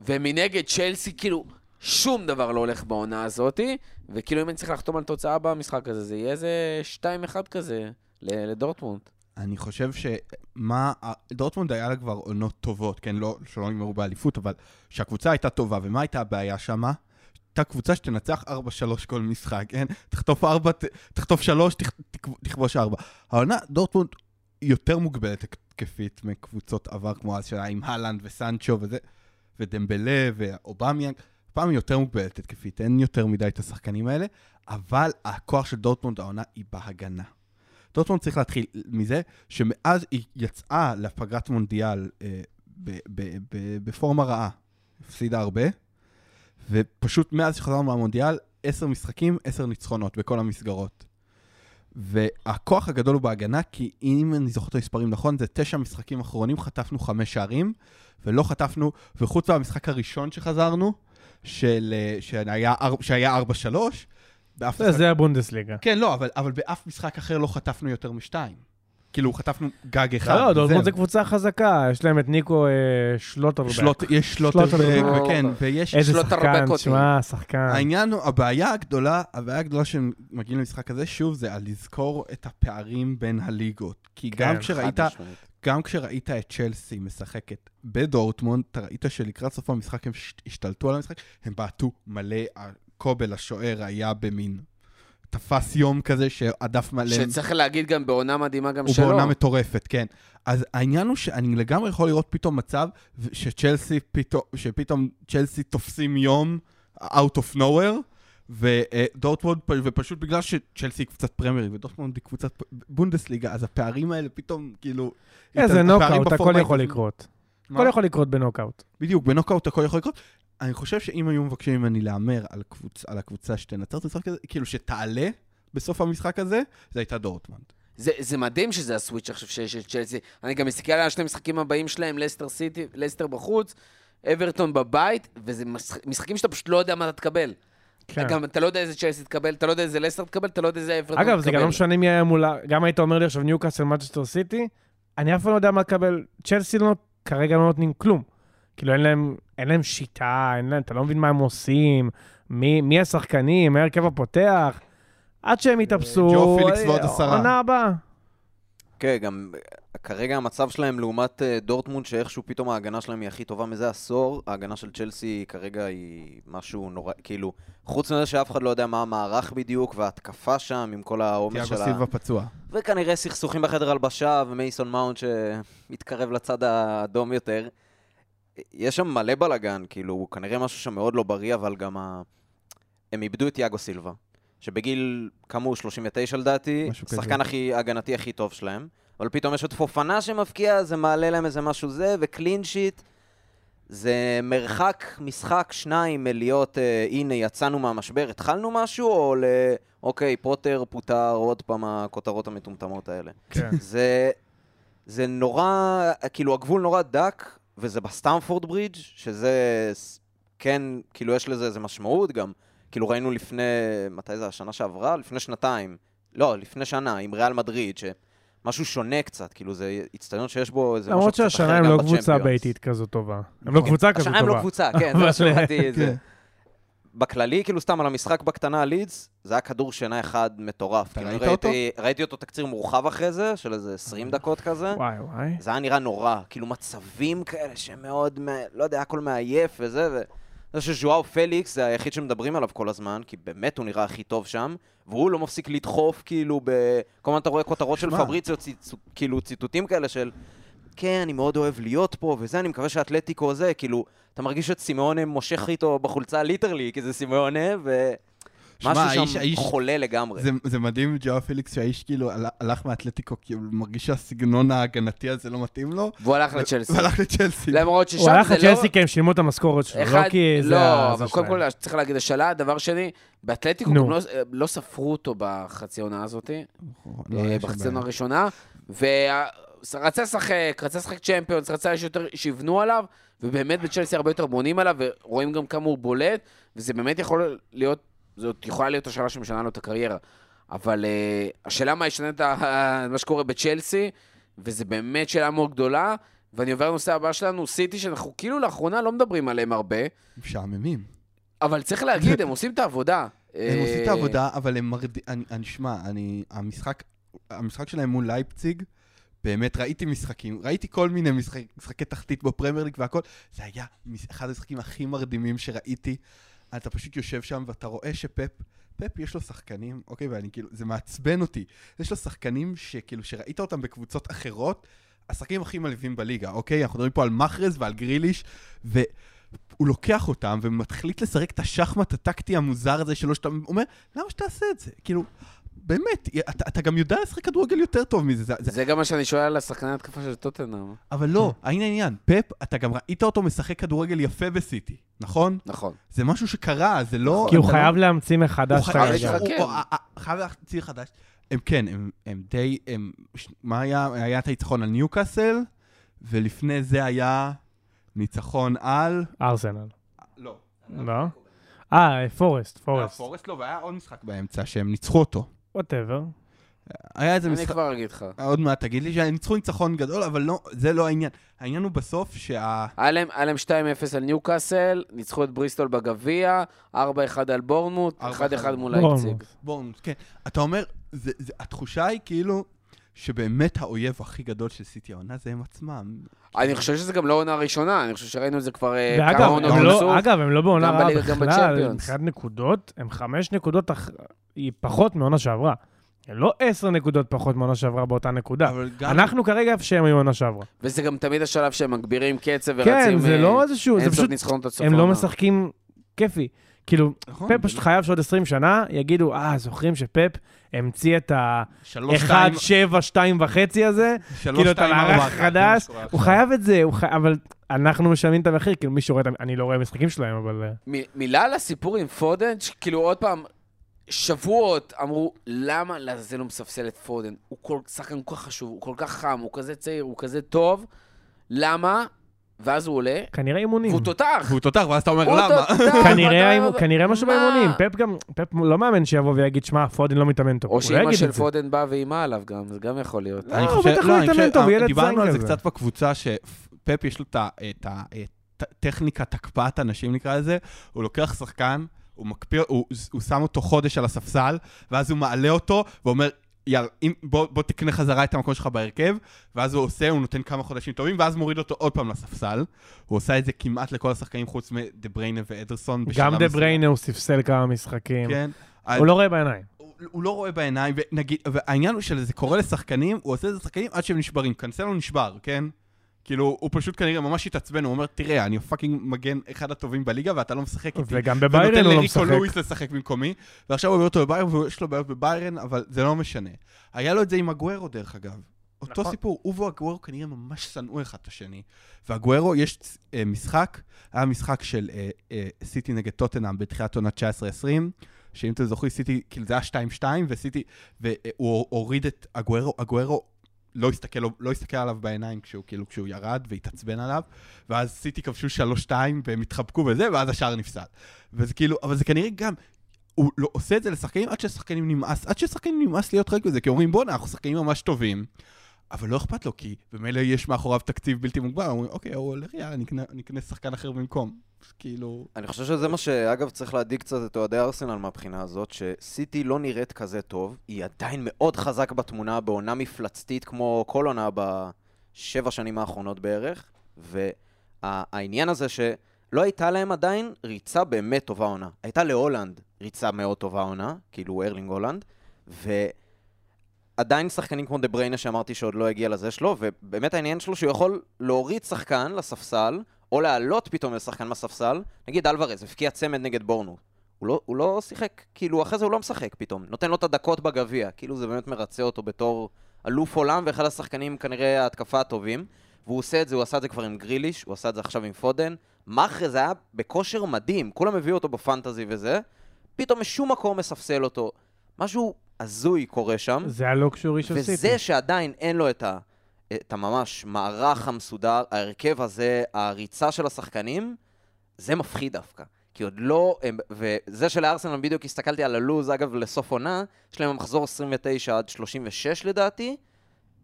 ומנגד צ'לסי, כאילו, שום דבר לא הולך בעונה הזאת, וכאילו אם אני צריך לחתום על תוצאה במשחק הזה, זה יהיה איזה 2-1 כזה לדורטמונד. אני חושב שדורטמונד היה לה כבר עונות טובות, כן, לא, שלא נגמרו באליפות, אבל שהקבוצה הייתה טובה, ומה הייתה הבעיה שמה? הייתה קבוצה שתנצח 4-3 כל משחק, כן? תחטוף 4, תחטוף 3, תכבוש 4. העונה, דורטמונד יותר מוגבלת התקפית מקבוצות עבר, כמו אז שלה עם הלנד וסנצ'ו וזה, ודמבלה ואובמיאנג, פעם יותר מוגבלת התקפית, אין יותר מדי את השחקנים האלה, אבל הכוח של דורטמונד העונה היא בהגנה. דורטמונד צריך להתחיל מזה, שמאז היא יצאה לפגרת מונדיאל בפורמה רעה, הפסידה הרבה, ופשוט מאז שחזרנו מהמונדיאל, 10 משחקים, 10 ניצחונות בכל המסגרות. והכוח הגדול הוא בהגנה, כי אם אני זוכר את המספרים נכון, זה 9 משחקים אחרונים, חטפנו 5 שערים, ולא חטפנו, וחוץ מהמשחק הראשון שחזרנו, שהיה 4-3, זה הבונדסליגה. כן, לא, אבל באף משחק אחר לא חטפנו יותר משתיים. כאילו, חטפנו גג אחד. לא, דורטמונד זה קבוצה חזקה. יש להם את ניקו שלוטרבק. יש שלוטרבק, כן. איזה שחקן, שמה, שחקן. העניין הוא, הבעיה הגדולה שמגיעים למשחק הזה, שוב, זה על לזכור את הפערים בין הליגות. כי גם כשראית את צ'לסי משחקת בדורטמונד, אתה ראית שלקראת סוף המשחק הם השתלטו על המשחק, הם בעטו מלא, הקובל השוער היה במין תפס יום כזה שעדף מלא. שצריך להגיד גם בעונה מדהימה גם שלו. ובעונה מטורפת, כן. אז העניין הוא שאני לגמרי יכול לראות פתאום מצב שפתאום צ'לסי תופסים יום out of nowhere, ודורטמונד, ופשוט בגלל שצ'לסי היא קבוצת פרמיירי, ודורטמונד היא קבוצת בונדסליגה, אז הפערים האלה פתאום כאילו... איזה נוקאוט, הכל יכול לקרות. הכל יכול לקרות בנוקאוט. בדיוק, בנוקאוט הכל יכול לקרות. אני חושב שאם היו מבקשים ממני להמר על הקבוצה שתנצח את המשחק הזה, כאילו שתעלה בסוף המשחק הזה, זה הייתה דורטמונד. זה מדהים שזה הסוויץ' עכשיו של צ'לסי. אני גם מסתכל על שני משחקים הבאים שלהם, לסטר בחוץ, אברטון בבית, וזה משחקים שאתה פשוט לא יודע מה אתה תקבל. אתה לא יודע איזה צ'לסי תקבל, אתה לא יודע איזה לסטר תקבל, אתה לא יודע איזה אברטון תקבל. אגב, זה גם לא משנה מי היה מולה. גם היית אומר לי עכשיו ניוקאסל, מנצ'סטר סיטי, אני אף פעם לא יודע מה תקבל. צ'לסי כרגע לא נותנים כלום. כאילו אין להם שיטה, אתה לא מבין מה הם עושים, מי השחקנים, מה הרכב הפותח, עד שהם יתאפסו, ג'ו פיליקס ועוד 10. עונה הבאה. כן, גם כרגע המצב שלהם לעומת דורטמונד, שאיכשהו פתאום ההגנה שלהם היא הכי טובה מזה עשור, ההגנה של צ'לסי כרגע היא משהו נורא, כאילו, חוץ מזה שאף אחד לא יודע מה המערך בדיוק, וההתקפה שם עם כל העומס שלה. תיאגו סילבה פצוע. וכנראה סכסוכים בחדר הלבשה, ומייסון מאונט שמתקרב לצד האדום יותר. יש שם מלא בלגן, כאילו, כנראה משהו שמאוד לא בריא, אבל גם הם איבדו את יאגו סילבה, שבגיל, כמה הוא, 39 לדעתי, שחקן הגנתי הכי טוב שלהם, אבל פתאום יש עוד פופנה שמפקיע, זה מעלה להם איזה משהו זה, וקלין שיט, זה מרחק, משחק, שניים, להיות, הנה, יצאנו מהמשבר, התחלנו משהו, או אוקיי, פוטר, פוטר, עוד פעם הכותרות המטומטמות האלה. זה נורא, כאילו, הגבול נורא דק, וזה בסטמפורד ברידג', שזה, כן, כאילו יש לזה איזה משמעות גם, כאילו ראינו לפני, מתי זה, השנה שעברה? לפני שנתיים, לא, לפני שנה, עם ריאל מדריד, שמשהו שונה קצת, כאילו זה הצטדיון שיש בו איזה משהו קצת אחר גם בצ'מפיונס. למרות שהשנה הם לא קבוצה ביתית כזו טובה. הם לא קבוצה כזו טובה. השנה הם לא קבוצה, כן, זה השמעתי את זה. בכללי, כאילו סתם על המשחק בקטנה לידס, זה היה כדור שינה אחד מטורף. ראיתי אותו תקציר מורחב אחרי זה, של איזה 20 דקות כזה. זה היה נראה נורא, כאילו מצבים כאלה שמאוד, לא יודע, הכל מעייף וזה. זה שז'ואאו פליקס זה היחיד שמדברים עליו כל הזמן, כי באמת הוא נראה הכי טוב שם, והוא לא מפסיק לדחוף, כאילו, כל הזמן אתה רואה כותרות של פבריציו, כאילו ציטוטים כאלה של... כן, אני מאוד אוהב להיות פה, וזה, אני מקווה שהאתלטיקו זה, כאילו, אתה מרגיש שאת סימאונה מושך איתו בחולצה ליטרלי, כי זה סימאונה, ומשהו שם חולה לגמרי. זה מדהים, ג'ואאו פליקס, שהאיש כאילו הלך מהאתלטיקו, כי הוא מרגיש שהסגנון ההגנתי הזה לא מתאים לו. והוא הלך לצ'לסי. למרות ששם זה לא... הוא הלך לצ'לסי כי הם שילמו את המשכורת שלו, לא כי זה... לא, אבל קודם כל, צריך להגיד השאלה, הדבר שני, באתלטיקו לא ספרו אותו בחציונה הזאת, בחציונה הראשונה, רצה שחק צ'אמפיונס, רצה יותר שיבנו עליו, ובאמת בצ'לסי הרבה יותר בונים עליו, ורואים גם כמה הוא בולט, וזה באמת יכול להיות, זאת יכולה להיות השאלה שמשנה לו את הקריירה. אבל השאלה מה ישנה את מה שקורה בצ'לסי, וזה באמת שאלה מאוד גדולה, ואני עובר לנושא הבא שלנו, סיטי, שאנחנו כאילו לאחרונה לא מדברים עליהם הרבה. משעממים. אבל צריך להגיד, הם עושים את העבודה. הם עושים את העבודה, אבל הם המשחק שלהם מול לייפציג, באמת ראיתי משחקים, ראיתי כל מיני משחקי תחתית בפרמייר ליג והכל, זה היה אחד המשחקים הכי מרדימים שראיתי, אתה פשוט יושב שם ואתה רואה שפפ יש לו שחקנים, אוקיי, ואני כאילו, זה מעצבן אותי, יש לו שחקנים שכאילו שראית אותם בקבוצות אחרות, השחקנים הכי מלווים בליגה, אוקיי, אנחנו מדברים פה על מחרז ועל גריליש, והוא לוקח אותם ומתחליט לשחק את השחמט הטקטי המוזר הזה שלו, שאתה אומר, למה שתעשה את זה? כאילו... באמת, אתה גם יודע לשחק כדורגל יותר טוב מזה. זה גם מה שאני שואל על השחקני התקפה של טוטנהאם. אבל לא, העניין, פפ, אתה גם ראית אותו משחק כדורגל יפה בסיטי, נכון? נכון. זה משהו שקרה, זה לא... כי הוא חייב להמציא מחדש. הוא חייב להמציא מחדש. הם כן, הם די, מה היה? היה את היצחון על ניוקאסל, ולפני זה היה ניצחון על... ארסנל. לא. לא? פורסט, פורסט. פורסט לא, והיה עוד משחק באמצע שהם ניצחו אותו. וואטאבר. היה איזה משחק... אני כבר אגיד לך. עוד מעט, תגיד לי שהם ניצחו ניצחון גדול, אבל לא, זה לא העניין. העניין הוא בסוף שה... אלם 2-0 על ניוקאסל, ניצחו את בריסטול בגביע, 4-1 על בורנמוט, 1-1 מול לייפציג. בורנמוט, כן. אתה אומר, התחושה היא כאילו... שבאמת האויב הכי גדול של סיטי העונה זה הם עצמם. אני חושב שזה גם לא עונה ראשונה, אני חושב שראינו את זה כבר כמה עונות בסוף. אגב, הם לא בעונה רעה בכלל, מבחינת נקודות, הם 5 נקודות פחות מעונה שעברה. הם לא 10 נקודות פחות מעונה שעברה באותה נקודה. אנחנו כרגע איפה שהם היו עונה שעברה. וזה גם תמיד השלב שהם מגבירים קצב ורצים... כן, זה לא איזשהו... זה פשוט, הם לא משחקים כיפי. כאילו, פאפ פשוט חייב שעוד 20 שנה, יגידו, זוכרים שפאפ המציא את ה-1-7-2.5 הזה, כאילו, את המערך חדש, הוא חייב את זה, אבל אנחנו משלמים את המחיר, כאילו, מי שרואה, אני לא רואה משחקים שלהם, אבל... מילה לסיפור עם פודן, כאילו, עוד פעם, שבועות אמרו, למה לזה לא מספסל את פודן? הוא שחקן כל כך חשוב, הוא כל כך חם, הוא כזה צעיר, הוא כזה טוב, למה? ואז הוא עולה. כנראה אימונים. והוא תותח, ואז אתה אומר למה. כנראה משהו באימונים. פאפ לא מאמן שיבוא ויגיד, שמע, פודן לא מתאמן טוב. או שאמא של פודן באה ואימה עליו גם, זה גם יכול להיות. לא, בטח לא מתאמן טוב, ילד צעיר כזה. דיברנו על זה קצת בקבוצה, שפאפ יש לו את הטכניקת הקפאת אנשים, נקרא לזה, הוא לוקח שחקן, הוא שם אותו חודש על הספסל, ואז הוא מעלה אותו ואומר, יאללה, בוא תקנה חזרה את המקום שלך בהרכב, ואז הוא נותן כמה חודשים טובים, ואז מוריד אותו עוד פעם לספסל. הוא עושה את זה כמעט לכל השחקנים, חוץ מדה בריינה ואדרסון. גם דה בריינה הוא ספסל כמה משחקים. כן. הוא לא רואה בעיניים. הוא לא רואה בעיניים, והעניין הוא שזה קורה לשחקנים, הוא עושה את זה לשחקנים עד שהם נשברים. קנסלו נשבר, כן? כאילו, הוא פשוט כנראה ממש התעצבן, הוא אומר, תראה, אני פאקינג מגן אחד הטובים בליגה, ואתה לא משחק איתי. וגם בביירן הוא לא משחק. ונותן לריקו לואיס לשחק במקומי, ועכשיו הוא הביא אותו בביירן, ויש לו בעיות בביירן, אבל זה לא משנה. היה לו את זה עם אגוארו, דרך אגב. אותו סיפור, הוא ואגוארו כנראה ממש שנאו אחד את השני. ואגוארו, יש משחק, היה משחק של סיטי נגד טוטנהאם בתחילת עונה 19-20, שאם אתם זוכרים, סיטי, כאילו זה היה 2-2, וסיטי, והוא הוריד את אגוארו לא הסתכל עליו בעיניים כשהוא ירד והתעצבן עליו, ואז סיטי כבשו 3-2 והם התחבקו וזה, ואז השאר נפסד. וזה כאילו, אבל זה כנראה גם, הוא לא עושה את זה לשחקנים עד ששחקנים נמאס להיות חלק בזה, כי אומרים בוא, אנחנו שחקנים ממש טובים, אבל לא אכפת לו, כי במילא יש מאחוריו תקציב בלתי מוגבל, אומרים אוקיי, הוא הולך, יאללה, נקנה שחקן אחר במקום. כאילו... אני חושב שזה מה שאגב צריך להדיק קצת את אוהדי ארסנל מהבחינה הזאת, שסיטי לא נראית כזה טוב, היא עדיין מאוד חזק בתמונה, בעונה מפלצתית כמו כל עונה ב7 שנים האחרונות בערך, והעניין הזה שלא הייתה להם עדיין ריצה באמת טובה עונה, הייתה להולנד ריצה מאוד טובה עונה, כאילו ארלינג הולנד, ועדיין שחקנים כמו דה בריינה שאמרתי שעוד לא הגיע לזה שלו, ובאמת העניין שלו שהוא יכול להוריד שחקן לספסל, או לעלות פתאום לשחקן מהספסל, נגיד אלוורז, הפקיע צמד נגד בורנו. הוא לא שיחק, כאילו אחרי זה הוא לא משחק פתאום, נותן לו את הדקות בגביע, כאילו זה באמת מרצה אותו בתור אלוף עולם, ואחד השחקנים כנראה ההתקפה הטובים, והוא עושה את זה, הוא עשה את זה כבר עם גריליש, הוא עשה את זה עכשיו עם פודן, מאחרי זה היה בכושר מדהים, כולם הביאו אותו בפנטזי וזה, פתאום משום מקום מספסל אותו, משהו הזוי קורה שם. זה הלוקשורי של סיטי. וזה שעדיין אין לו את ממש מערך המסודר, ההרכב הזה, הריצה של השחקנים, זה מפחיד דווקא. כי עוד לא, וזה של הארסנל בדיוק הסתכלתי על הלוז, אגב, לסוף עונה, יש להם המחזור 29 עד 36 לדעתי,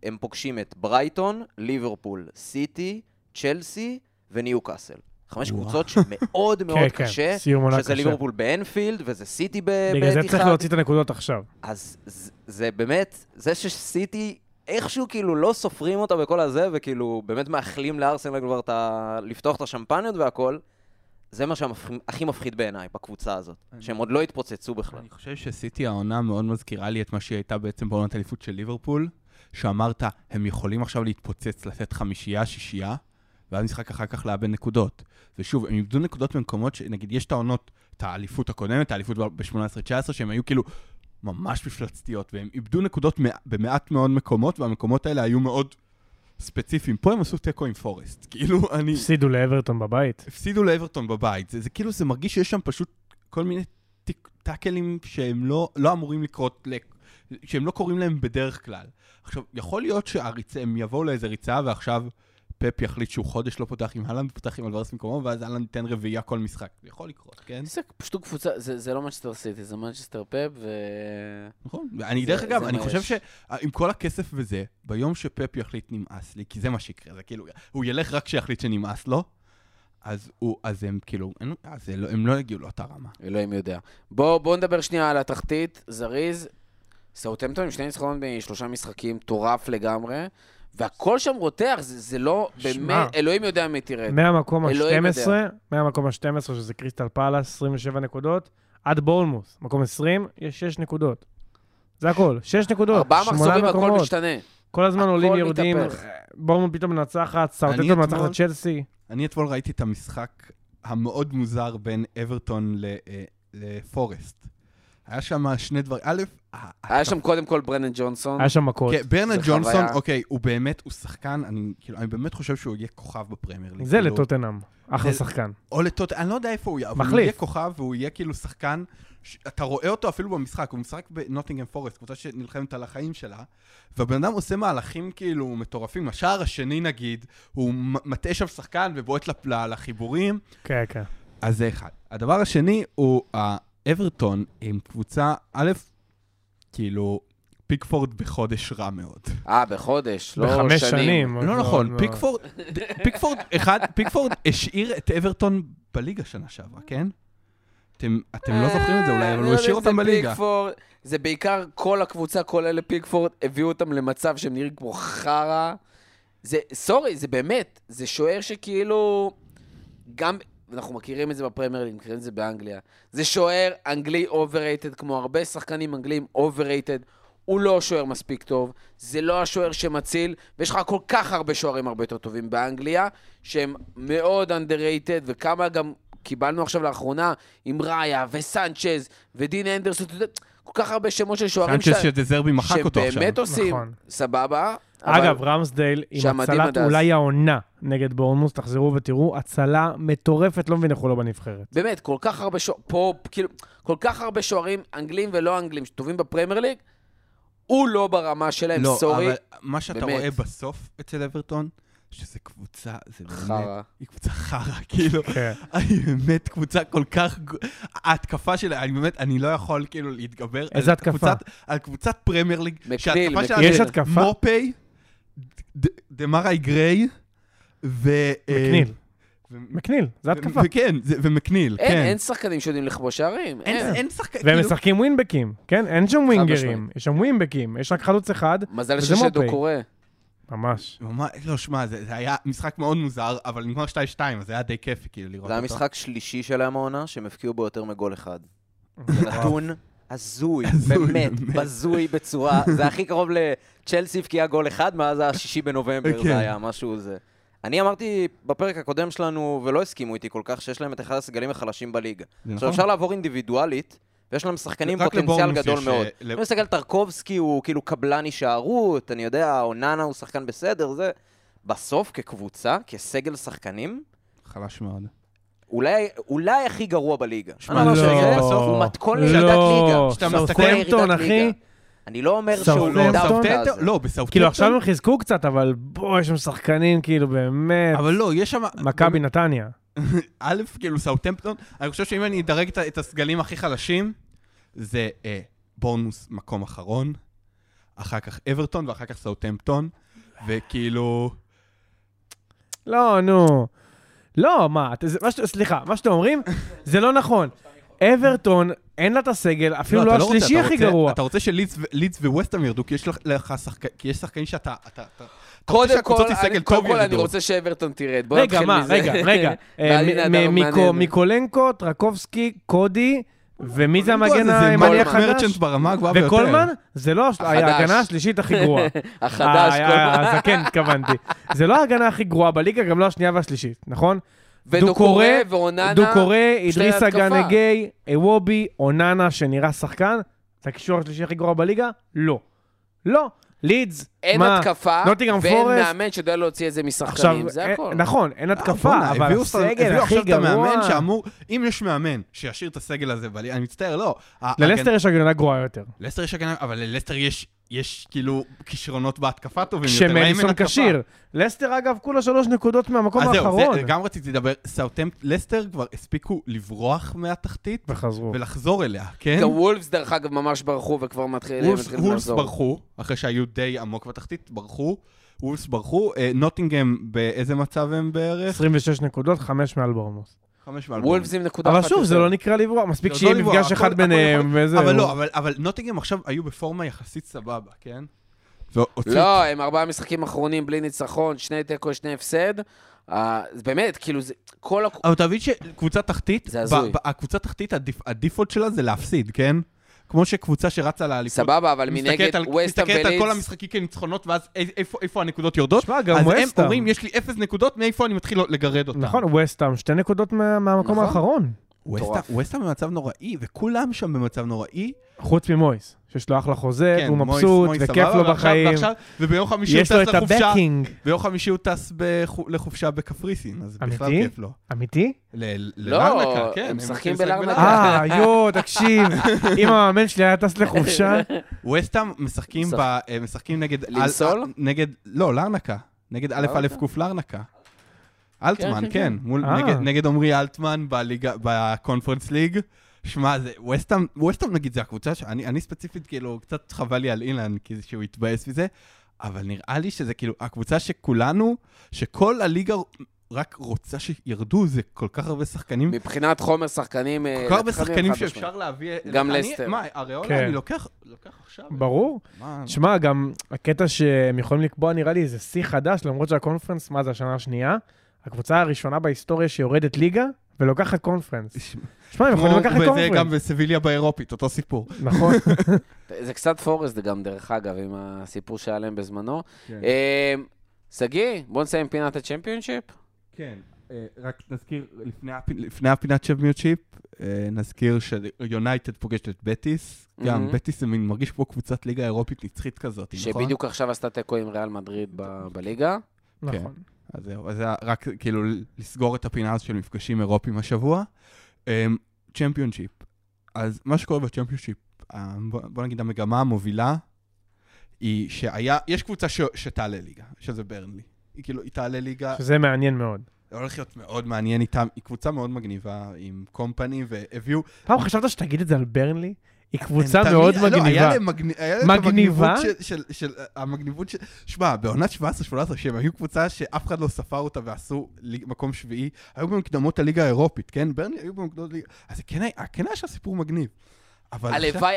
הם פוגשים את ברייטון, ליברפול, סיטי, צ'לסי וניוקאסל. 5 קבוצות שמאוד מאוד קשה, שזה ליברפול באנפילד, וזה סיטי באנפילד. בגלל זה צריך להוציא את הנקודות עכשיו. אז זה באמת, זה שסיטי... איכשהו כאילו לא סופרים אותה בכל הזה, וכאילו באמת מאחלים לארסנל כבר לפתוח את השמפניות והכל, זה מה שהכי מפחיד בעיניי בקבוצה הזאת, שהם עוד לא התפוצצו בכלל. אני חושב שסיטי העונה מאוד מזכירה לי את מה שהיא הייתה בעצם בעונת האליפות של ליברפול, שאמרת, הם יכולים עכשיו להתפוצץ, לתת 5-6, ואז נשחק אחר כך לאבד נקודות. ושוב, הם יבדו נקודות במקומות שנגיד יש את העונות, את האליפות הקודמת, האליפות ב-18-19, שהם היו כאילו ממש מפלצתיות, והם איבדו נקודות במעט מאוד מקומות, והמקומות האלה היו מאוד ספציפיים. פה הם עשו טקו עם פורסט, כאילו אני... הפסידו לאברטון בבית. זה כאילו, זה מרגיש שיש שם פשוט כל מיני טאקלים שהם לא אמורים לקרות שהם לא קוראים להם בדרך כלל. עכשיו, יכול להיות שהם יבואו לאיזה ריצה, ועכשיו פפ יחליט שהוא חודש לא פותח עם הלנד, פותח עם אלברס במקומו, ואז הלנד ייתן רביעייה כל משחק. זה יכול לקרות, כן? זה פשוט קבוצה, זה לא מנצ'סטר סיטי, זה מנצ'סטר פפ ו... נכון, ואני דרך אגב, אני חושב שעם כל הכסף וזה, ביום שפפ יחליט נמאס לי, כי זה מה שיקרה, זה כאילו, הוא ילך רק שיחליט שנמאס לו, אז הם כאילו, הם לא יגיעו לאותה רמה. אלוהים יודע. בואו נדבר שנייה על התחתית, זריז, סאות'המפטון עם שני ניצחונות בשלושה משחקים, טורף לגמרי, והכל שם רותח, זה לא באמת, אלוהים יודע מי תראה. מהמקום ה-12, שזה קריסטל פאלאס, 27 נקודות, עד בורנמוס, מקום 20, יש 6 נקודות. זה הכל, 6 נקודות. 4 מחזורים, הכל משתנה. כל הזמן עולים יורדים, בורנמוס פתאום מנצחת, סאות'המפטון מנצחת צ'לסי. אני אתמול ראיתי את המשחק המאוד מוזר בין אברטון לפורסט. היה שם שני דברים. א', היה שם קודם כל ברנן ג'ונסון. היה שם מכות. כן, ברנן ג'ונסון, אוקיי, הוא באמת, הוא שחקן, אני באמת חושב שהוא יהיה כוכב בפרמייר ליג. זה לטוטנאם, אחלה שחקן. או לטוטנאם, אני לא יודע איפה הוא יהיה, אבל הוא יהיה כוכב, והוא יהיה כאילו שחקן, אתה רואה אותו אפילו במשחק, הוא משחק בנוטינגהאם פורסט, קבוצה שנלחמת על החיים שלה, והבן אדם עושה מהלכים כאילו מטורפים. השער השני נגיד, הוא מטעה שם שחקן ובועט לחיבורים. כן, כן. אז זה אחד. הדבר השני הוא אברטון עם קבוצה, א', כאילו, פיקפורד בחודש רע מאוד. בחודש, לא שנים. ב5 שנים. לא נכון, פיקפורד השאיר את אברטון בליגה שנה שעברה, כן? אתם לא זוכרים את זה אולי, אבל הוא השאיר אותם בליגה. זה בעיקר כל הקבוצה, כל אלה פיקפורד, הביאו אותם למצב שהם נראים כמו חרה. זה באמת, זה שוער שכאילו, גם... אנחנו מכירים את זה בפרמייר ליג, מכירים את זה באנגליה. זה שוער אנגלי אוברייטד, כמו הרבה שחקנים אנגליים אוברייטד. הוא לא שוער מספיק טוב, זה לא השוער שמציל, ויש לך כל כך הרבה שוערים הרבה יותר טובים באנגליה, שהם מאוד אנדרייטד, וכמה גם קיבלנו עכשיו לאחרונה, עם ראיה וסנצ'ז ודין אנדרסון, כל כך הרבה שמות של שוערים שדזרבי מחק אותו עכשיו. שבאמת עושים, סבבה. אגב, רמסדייל עם הצלת אולי העונה נגד בורנמוס, תחזרו ותראו, הצלה מטורפת, לא מבין איך הוא לא בנבחרת. באמת, כל כך הרבה שוערים, פה, כאילו, כל כך הרבה שוערים, אנגלים ולא אנגלים, שטובים בפרמייר ליג, הוא לא ברמה שלהם, סורי. לא, אבל מה שאתה רואה בסוף אצל אברטון, שזה קבוצה, זה באמת, היא קבוצה חרה, כאילו, היא באמת קבוצה כל כך, ההתקפה שלה, אני באמת, אני לא יכול כאילו להתגבר על קבוצת פרמייר ליג, שההתקפה שלה, יש התקפה? מופי, דמרי גריי, ומקניל. מקניל, זה התקפה. וכן, ומקניל, כן. אין שחקנים שיודעים לכבוש שערים. אין שחקנים. והם משחקים ווינבקים, כן? אין שם ווינגרים, יש שם ווינבקים, יש רק חלוץ אחד, מזל ששדו קורא. ממש. לא, שמה, זה היה משחק מאוד מוזר, אבל נגמר 2-2, אז זה היה די כיף כאילו לראות אותו. זה היה משחק שלישי שלהם העונה, שהם הפקיעו בו יותר מגול אחד. זה נתון הזוי, באמת, בזוי בצורה, זה הכי קרוב לצ'לסי הפקיעה גול אחד, מאז ה-6 בנובמבר זה היה, משהו זה. אני אמרתי בפרק הקודם שלנו, ולא הסכימו איתי כל כך, שיש להם את אחד הסגלים החלשים בליגה. עכשיו אפשר לעבור אינדיבידואלית, ויש להם שחקנים פוטנציאל גדול מאוד. אני מסתכל, טרקובסקי הוא כאילו קבלן הישארות, אני יודע, אוננה הוא שחקן בסדר, זה בסוף כקבוצה, כסגל שחקנים. חלש מאוד. אולי הכי גרוע בליגה. הוא מתכון לירידת ליגה. סאות'המפטון, אחי. אני לא אומר שהוא לא דווקא הזה. לא, בסאות'המפטון. כאילו עכשיו הם חיזקו קצת, אבל בואו, יש שם שחקנים כאילו באמת. אבל לא, יש שם... מכבי נתניה. א', כאילו סאות'המפטון, אני חושב שאם אני אדרג את הסגלים הכי חלשים, זה בורנמוס מקום אחרון, אחר כך אברטון ואחר כך סאות'המפטון, וכאילו... לא, נו. לא, מה, סליחה, מה שאתם אומרים, זה לא נכון. אברטון, אין לה את הסגל, אפילו לא השלישי הכי גרוע. אתה רוצה שלידס וווסטהאם ירדו, כי יש שחקנים שאתה... קודם כל אני רוצה שאברטון תירד. רגע. מיקולנקו, טרקובסקי, קודי, ומי זה המגן הימני החדש? וקולמן? זה לא ההגנה השלישית הכי גרועה. החדש, קולמן. הזקן, התכוונתי. זה לא ההגנה הכי גרועה בליגה, גם לא השנייה והשלישית, נכון? ודוקורא ואוננה. דוקורא, אדריסה גנגי, איוובי, אוננה, שנראה שחקן. זה הקישור השלישי הכי גרוע בליגה? לא. לא. לידס, אין התקפה, ואין מאמן שדואל להוציא איזה משחקנים, זה הכל. נכון, אין התקפה, אבל הסגל הכי גרוע. אם יש מאמן שישאיר את הסגל הזה, אני מצטער, לא. ללסטר יש הגנה גרועה יותר. ללסטר יש הגנה, אבל ללסטר יש כאילו כישרונות בהתקפה טובים יותר. כשמדיסון קשיר. לסטר אגב כולה 3 נקודות מהמקום האחרון. אז גם רציתי לדבר, לסטר כבר הספיקו לברוח מהתחתית ולחזור אליה, כן? וולפס דרך אגב ממש ברחו וכבר מתחילים לחזור. וולפס ברחו, אחרי שהיו די עמוק בתחתית, ברחו. וולפס ברחו. נוטינגהם באיזה מצב הם בערך? 26 נקודות, 5 מעל בורמוס. אבל שוב, זה לא נקרא לברוח, מספיק שיהיה מפגש אחד ביניהם. אבל לא, אבל נוטינגהם עכשיו היו בפורמה יחסית סבבה, כן? לא, הם 4 משחקים אחרונים בלי ניצחון, 2 תיקו, 2 הפסד. באמת, כאילו זה כל... אבל תבין שקבוצה תחתית, הקבוצה תחתית, הדיפולט שלה זה להפסיד, כן? כמו שקבוצה שרצה לאליפות. סבבה, אבל מנגד ווסטהאם ולידס. מסתכלת על כל המשחקים כניצחונות, ואז איפה הנקודות יורדות. אז הם אומרים, יש לי 0 נקודות, מאיפה אני מתחיל לגרד אותם. נכון, ווסטהאם, 2 נקודות מהמקום האחרון. ווסטהאם במצב נוראי, וכולם שם במצב נוראי. חוץ ממויס, שיש לו אחלה חוזה, הוא מבסוט, וכיף לו בחיים. יש לו את הבקינג. ביום חמישי הוא טס לחופשה בקפריסין, אז בכלל כיף לו. אמיתי? ללרנקה, כן. הם משחקים בלרנקה. תקשיב, אם המאמן שלי היה טס לחופשה. ווסטהאם משחקים נגד... ליסול? לא, לרנקה. נגד א' א' קוף לרנקה. אלטמן, כן. נגד עומרי אלטמן בקונפרנס ליג. שמע, ווסטהאם נגיד זה הקבוצה שאני ספציפית כאילו קצת חבל לי על אילן כי שהוא התבאס מזה, אבל נראה לי שזה כאילו הקבוצה שכולנו, שכל הליגה רק רוצה שירדו, זה כל כך הרבה שחקנים. מבחינת חומר שחקנים, כל כך הרבה שחקנים שאפשר להביא. גם לסטר. מה, הריאולה אני לוקח עכשיו. ברור. שמע, גם הקטע שהם יכולים לקבוע נראה לי זה שיא חדש, למרות שהקונפרנס, מה זה השנה השנייה? הקבוצה הראשונה בהיסטוריה שיורדת ליגה ולוקחת קונפרנס. שמע, הם יכולים לקחת קונפרנס. וזה גם בסביליה באירופית, אותו סיפור. נכון. זה קצת פורסט גם דרך אגב, עם הסיפור שעליהם בזמנו. סגי, בוא נסיים פינת הצ'מפיונשיפ. כן, רק נזכיר, לפני הפינת צ'מפיונשיפ, נזכיר שיונייטד פוגשת את בטיס. גם בטיס זה מרגיש פה קבוצת ליגה אירופית נצחית כזאת, נכון? שבדיוק עכשיו עשתה תיקו עם ריאל מדריד בליגה. נכון. אז זה רק כאילו לסגור את הפינה הזאת של מפגשים אירופיים השבוע. צ'מפיונשיפ. אז מה שקורה בצ'מפיונשיפ, בוא נגיד המגמה המובילה, היא שיש קבוצה שתעלה ליגה, שזה ברנלי. היא כאילו, היא תעלה ליגה... שזה מעניין מאוד. זה הולך להיות מאוד מעניין איתם. היא קבוצה מאוד מגניבה עם קומפני והביאו... פעם חשבת שתגיד את זה על ברנלי? היא קבוצה מאוד מגניבה. מגניבה? המגניבות של... שמע, בעונת 17-18, שהם היו קבוצה שאף אחד לא ספר אותה ועשו מקום שביעי, היו במקדמות הליגה האירופית, כן? ברני היו במקדמות הליגה... אז כן היה שהסיפור מגניב.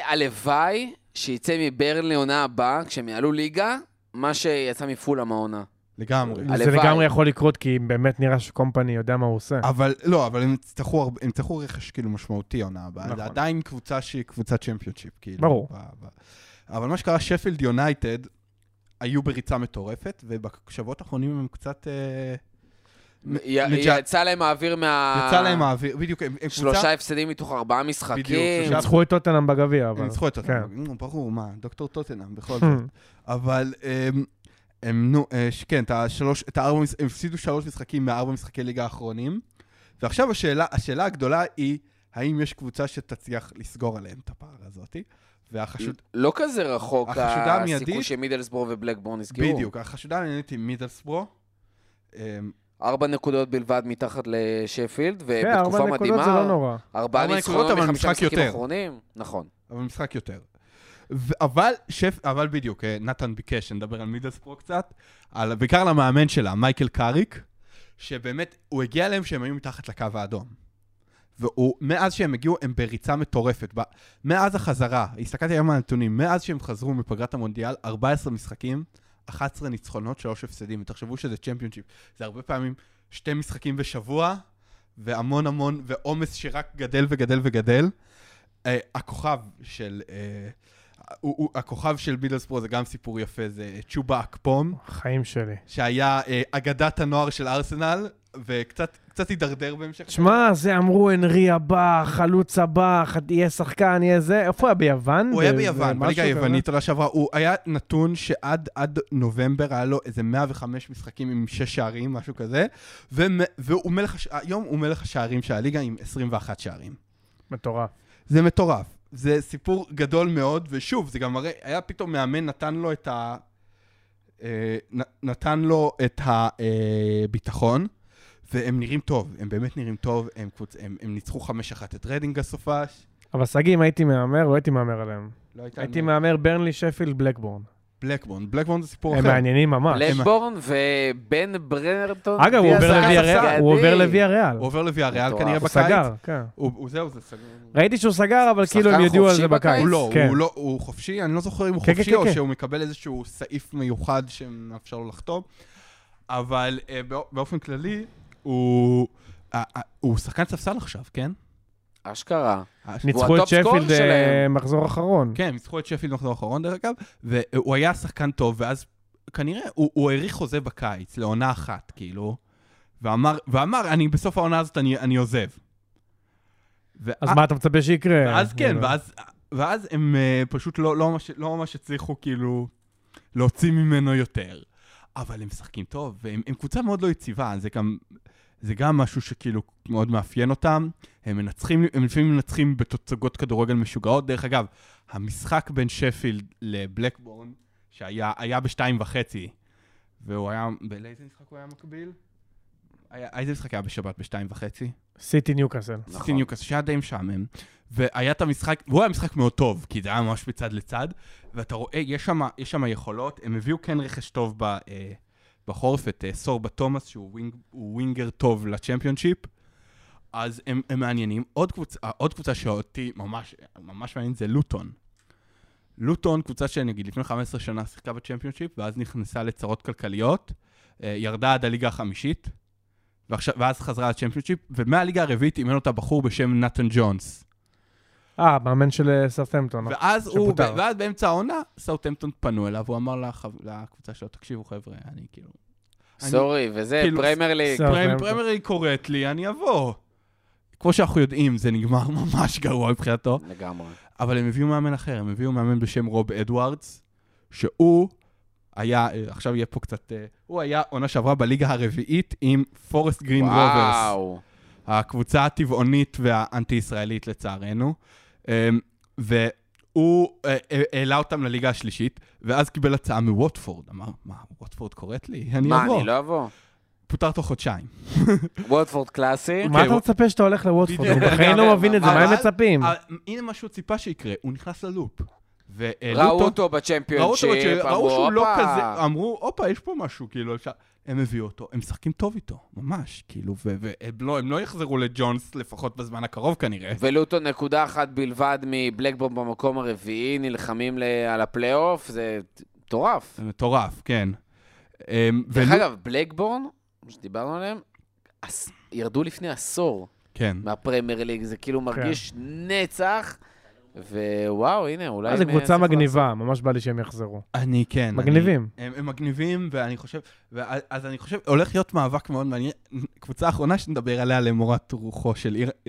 הלוואי שיצא מברני עונה הבאה, כשהם יעלו ליגה, מה שיצא מפולה מהעונה. לגמרי. זה לגמרי יכול לקרות, כי באמת נראה שקומפני יודע מה הוא עושה. אבל לא, אבל הם צריכו רכש כאילו משמעותי עונה הבאה. זה עדיין קבוצה שהיא קבוצת צ'מפיונשיפ. ברור. אבל מה שקרה, שפילד יונייטד היו בריצה מטורפת, ובשבועות האחרונים הם קצת... יצא להם האוויר מה... יצא להם האוויר, בדיוק. 3 הפסדים מתוך 4 משחקים. הם ניצחו את טוטנהאם בגביע. הם ניצחו את טוטנהאם. ברור, מה? דוקטור טוטנהאם בכל זאת. אבל... כן, הם הפסידו 3 משחקים מ4 משחקי ליגה האחרונים, ועכשיו השאלה הגדולה היא, האם יש קבוצה שתצליח לסגור עליהם את הפער הזאת? לא כזה רחוק הסיכוי שמידלסבורו ובלקבורן נסגרו. בדיוק, החשודה המיידית היא מידלסבורו. 4 נקודות בלבד מתחת לשפילד, ובתקופה מדהימה. 4 נקודות, אבל משחק יותר. נכון. אבל משחק יותר. אבל בדיוק, נתן ביקש, נדבר על מידלסבורו קצת, בעיקר למאמן שלה, מייקל קאריק, שבאמת הוא הגיע אליהם שהם היו מתחת לקו האדום. ומאז שהם הגיעו, הם בריצה מטורפת. מאז החזרה, הסתכלתי היום על הנתונים, מאז שהם חזרו מפגרת המונדיאל, 14 משחקים, 11 ניצחונות, 3 הפסדים. ותחשבו שזה צ'מפיונשיפ. זה הרבה פעמים 2 משחקים בשבוע, והמון המון, ועומס שרק גדל וגדל וגדל. הכוכב של... הכוכב של מידלסבורו זה גם סיפור יפה, זה צ'ובה אקפום. חיים שלי. שהיה אגדת הנוער של ארסנל, וקצת הידרדר בהמשך. שמה, זה אמרו, אנרי הבא, חלוץ הבא, יהיה שחקן, יהיה זה. איפה הוא היה ביוון? הוא היה ביוון, בליגה היוונית, לא שעברה. הוא היה נתון שעד נובמבר היה לו איזה 105 משחקים עם 6 שערים, משהו כזה. והיום הוא מלך השערים של הליגה עם 21 שערים. מטורף. זה מטורף. זה סיפור גדול מאוד, ושוב, זה גם הרי, היה פתאום מאמן, נתן לו את הביטחון, והם נראים טוב, הם באמת נראים טוב, הם ניצחו 5-1 את רדינג הסופש. אבל סגי, אם הייתי מאמר, לא הייתי מאמר עליהם. הייתי מאמר ברנלי, שפילד, בלקבורן זה סיפור אחר. הם מעניינים ממש. בלקבורן ובן ברנרטון. אגב, הוא עובר לויאריאל. הוא עובר לויאריאל כנראה בקיץ. הוא סגר, כן. זה סגר. ראיתי שהוא סגר, אבל כאילו הם ידעו על זה בקיץ. הוא לא, הוא חופשי, אני לא זוכר אם הוא חופשי או שהוא מקבל איזשהו סעיף מיוחד שמאפשר לו לחתום. אבל באופן כללי, הוא שחקן ספסל עכשיו, כן? אשכרה. ניצחו את שפילד מחזור אחרון. כן, ניצחו את שפילד מחזור אחרון דרך אגב, והוא היה שחקן טוב, ואז כנראה הוא העריך חוזה בקיץ, לעונה אחת, כאילו, ואמר, אני בסוף העונה הזאת אני עוזב. אז מה אתה מצפה שיקרה? ואז כן, ואז הם פשוט לא ממש הצליחו כאילו להוציא ממנו יותר. אבל הם משחקים טוב, והם קבוצה מאוד לא יציבה, זה גם משהו שכאילו מאוד מאפיין אותם. הם לפעמים מנצחים בתוצגות כדורגל משוגעות. דרך אגב, המשחק בין שפילד לבלקבורן, שהיה 2:30, והוא היה, באיזה משחק הוא היה מקביל? איזה משחק היה בשבת 2:30? סיטי ניוקאסל. סיטי ניוקאסל, שהיה די משעמם. והיה את המשחק, והוא היה משחק מאוד טוב, כי זה היה ממש מצד לצד, ואתה רואה, יש שם יכולות, הם הביאו כן רכש טוב בחורף, את סורבה תומאס, שהוא ווינגר טוב לצ'מפיונשיפ, אז הם מעניינים. עוד קבוצה שאותי ממש מעניינת זה לוטון. לוטון, קבוצה שנגיד לפני 15 שנה שיחקה בצ'מפיונשיפ, ואז נכנסה לצרות כלכליות, ירדה עד הליגה החמישית, ואז חזרה לצ'מפיונשיפ, ומהליגה הרביעית אימן אותה בחור בשם נתן ג'ונס. מאמן של סאות'המפטון. ואז באמצע העונה, סאות'המפטון פנו אליו, הוא אמר לקבוצה שלו, תקשיבו חבר'ה, אני כאילו... סורי, וזה פריימר ליג. פריימר ליג קוראת לי, אני אבוא. כמו שאנחנו יודעים, זה נגמר ממש גרוע מבחינתו. לגמרי. אבל הם הביאו מאמן אחר, הם הביאו מאמן בשם רוב אדוארדס, שהוא היה, עכשיו יהיה פה קצת, הוא היה עונה שעברה בליגה הרביעית עם פורסט גרין רוברס. וואו. הקבוצה הטבעונית והאנטי-ישראלית לצערנו. והוא העלה אותם לליגה השלישית, ואז קיבל הצעה מווטפורד. אמר, מה, ווטפורד קוראת לי? אני לא אבוא. פותר תוך חודשיים. ווטפורד קלאסי. מה אתה מצפה שאתה הולך לווטפורד? הוא בחיים לא מבין את זה, מה הם מצפים? הנה משהו ציפה שיקרה, הוא נכנס ללופ. ראו אותו בצ'מפיונשיפ, אמרו, אופה, יש פה משהו, כאילו, הם הביאו אותו, הם משחקים טוב איתו, ממש, כאילו, והם לא יחזרו לג'ונס, לפחות בזמן הקרוב כנראה. ולוטון נקודה אחת בלבד מבלקבורן במקום הרביעי, נלחמים על הפלי אוף, זה מטורף. זה מטורף, כן. דרך אגב, בלקבורן, כמו שדיברנו עליהם, ירדו לפני עשור מהפרמייר ליג, זה כאילו מרגיש נצח, ווואו, הנה, אולי... זה קבוצה מגניבה, ממש בא לי שהם יחזרו. אני, כן. מגניבים. הם מגניבים, ואני חושב... אז אני חושב, הולך להיות מאבק מאוד מעניין. קבוצה האחרונה שנדבר עליה למורת רוחו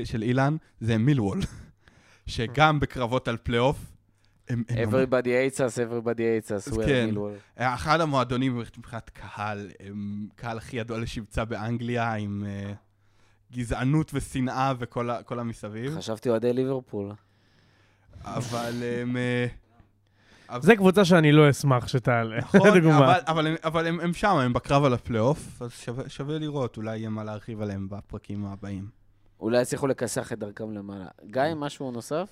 של אילן, זה מילוול. שגם בקרבות על פלייאוף... Everybody hates us, we are מילוול. אחד המועדונים, מבחינת קהל, קהל הכי ידוע לשבצה באנגליה, עם גזענות ושנאה וכל המסביב. חשבתי אוהדי ליברפול. אבל זה קבוצה שאני לא אשמח שתעלה. נכון, אבל הם שם, הם בקרב על הפלייאוף, אז שווה לראות, אולי יהיה מה להרחיב עליהם בפרקים הבאים. אולי יצליחו לקסח את דרכם למעלה. גיא, משהו נוסף?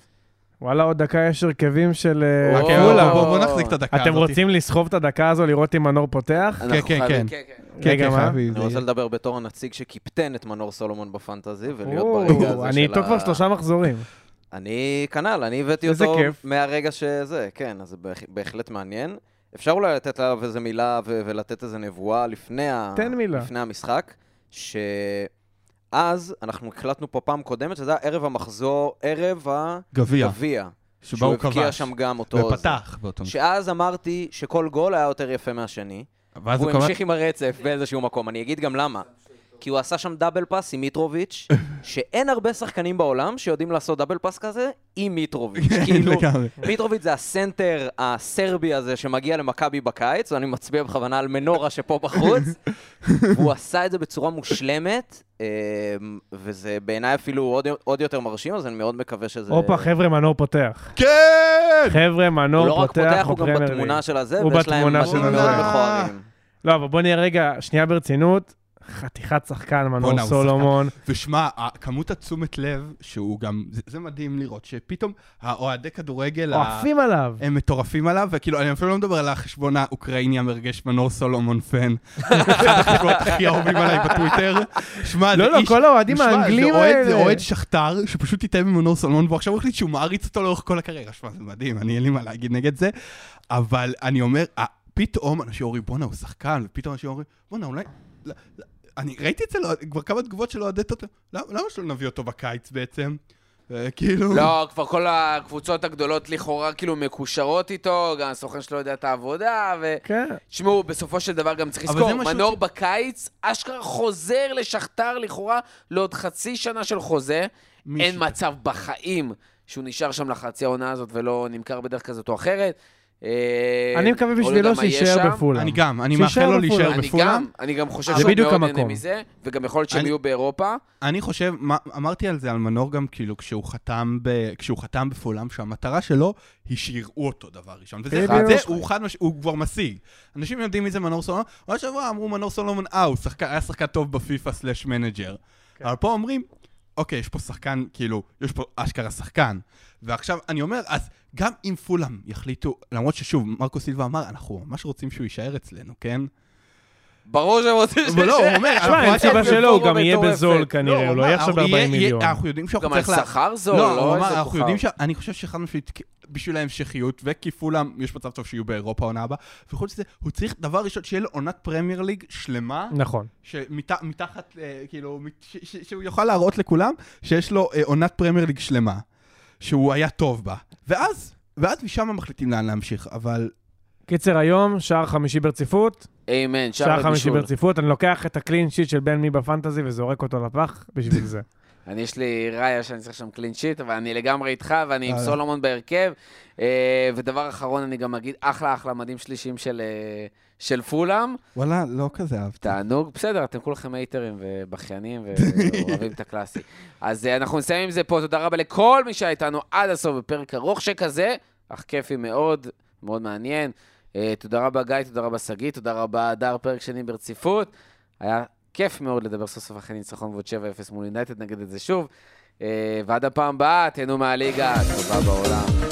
וואלה, עוד דקה יש הרכבים של... בואו נחזיק את הדקה הזאת. אתם רוצים לסחוב את הדקה הזו, לראות אם מנור פותח? כן. רגע, מה? אני רוצה לדבר בתור הנציג שקיפטן את מנור סולומון בפנטזי, ולהיות ברגע הזה של... אני איתו כבר 3 מחזורים. אני כנל, אני הבאתי אותו מהרגע שזה, כן, אז זה בהחלט מעניין. אפשר אולי לתת עליו איזו מילה ולתת איזו נבואה לפני המשחק, שאז אנחנו הקלטנו פה פעם קודמת, שזה היה ערב המחזור, ערב הגביע, שהוא הבקיע שם גם אותו. ופתח באותו. שאז אמרתי שכל גול היה יותר יפה מהשני, והוא המשיך עם הרצף באיזשהו מקום, אני אגיד גם למה. כי הוא עשה שם דאבל פאס עם מיטרוביץ', שאין הרבה שחקנים בעולם שיודעים לעשות דאבל פאס כזה עם מיטרוביץ'. כאילו, מיטרוביץ' זה הסנטר הסרבי הזה שמגיע למכבי בקיץ, ואני מצביע בכוונה על מנורה שפה בחוץ, והוא עשה את זה בצורה מושלמת, וזה בעיניי אפילו עוד יותר מרשים, אז אני מאוד מקווה שזה... אופה, חבר'ה מנור פותח. כן! חבר'ה מנור פותח. הוא לא רק פותח, הוא גם בתמונה של הזה, ויש להם מנורים מכוערים. לא, אבל בוא נהיה רגע, שנייה ברצינות, חתיכת שחקן, מנור סולומון. ושמע, כמות התשומת לב, שהוא גם, זה מדהים לראות, שפתאום האוהדי כדורגל... אוהפים עליו. הם מטורפים עליו, וכאילו, אני אפילו לא מדבר על החשבון האוקראיני המרגש מנור סולומון פן. החשבונות הכי אהובים עליי בטוויטר. שמע, זה איש... לא, לא, כל האוהדים האנגלים האלה. זה אוהד שחטר, שפשוט התאהב ממנור סולומון, והוא עכשיו החליט שהוא מעריץ אותו לאורך כל הקריירה. שמע, זה מדהים, אין לי מה להגיד נגד זה, אבל אני אומר, פתאום אנשים אומרים, בונה, הוא שחקן, ופתאום אנשים אומרים, בונה, אולי... אני ראיתי את זה כבר כמה תגובות שלא עדת אותו, למה שלא נביא אותו בקיץ בעצם? כאילו... לא, כבר כל הקבוצות הגדולות לכאורה כאילו מקושרות איתו, גם הסוכן שלא יודע את העבודה, ו... כן. תשמעו, בסופו של דבר גם צריך לזכור, מנור בקיץ, אשכרה חוזר לשחטר לכאורה לעוד חצי שנה של חוזה, אין מצב בחיים שהוא נשאר שם לחצי העונה הזאת ולא נמכר בדרך כזאת או אחרת, אני מקווה בשבילו שישאר בפולם. אני גם, אני מאחל לו להישאר בפולם. אני גם חושב שהוא מאוד נהנה מזה, וגם יכול להיות שהם יהיו באירופה. אני חושב, אמרתי על זה, על מנור גם, כאילו, כשהוא חתם בפולם, שהמטרה שלו היא שיראו אותו דבר ראשון. וזה הוא כבר משיג. אנשים יודעים מי זה מנור סולומון. עוד שבוע אמרו מנור סולומון, הוא היה שחקן טוב בפיפה/מנג'ר. אבל פה אומרים, אוקיי, יש פה שחקן, כאילו, יש פה אשכרה שחקן. ועכשיו אני אומר, אז גם אם פולם יחליטו, למרות ששוב, מרקו סילבה אמר, אנחנו ממש רוצים שהוא יישאר אצלנו, כן? ברור שהם רוצים שהוא יישאר. לא, הוא אומר, אין סיבה שלו, הוא גם יהיה בזול כנראה, הוא לא יהיה עכשיו ב-40 מיליון. אנחנו יודעים שהוא צריך... גם על שכר זול, לא איזה כוכב. אני חושב שחד משמעית, בשביל ההמשכיות, וכי פולם, יש מצב טוב שיהיו באירופה עונה הבאה, וחוץ לזה, הוא צריך דבר ראשון, שיהיה לו עונת פרמייר ליג שלמה, נכון. שמתחת, כאילו, שהוא יוכל להראות לכולם, שיש לו עונת פרמייר ליג שלמה, שהוא היה טוב בה. ואז משם מחליטים לאן להמשיך, אבל... קיצר היום, שער חמישי ברציפות. אמן, שער חמישי ברציפות. אני לוקח את הקלין שיט של בן מי בפנטזי וזורק אותו לפח בשביל זה. יש לי ראיה שאני צריך שם קלין שיט, אבל אני לגמרי איתך, ואני עם סולומון בהרכב. ודבר אחרון, אני גם אגיד אחלה מדים שלישים של פולם. וואלה, לא כזה אהבתי. תענוג, בסדר, אתם כולכם הייטרים ובחיינים ואוהבים את הקלאסי. אז אנחנו נסיים עם זה פה, תודה רבה לכל מי שהיה איתנו עד הסוף בפרק ארוך שכזה, אך כיפי מאוד, מאוד מעניין. תודה רבה גיא, תודה רבה סגי, תודה רבה אדר, פרק שני ברציפות. היה כיף מאוד לדבר סוף סוף אחרי ניצחון ועוד 7-0 מול יונייטד, נגד את זה שוב. ועד הפעם הבאה, תהנו מהליגה, טובה בעולם.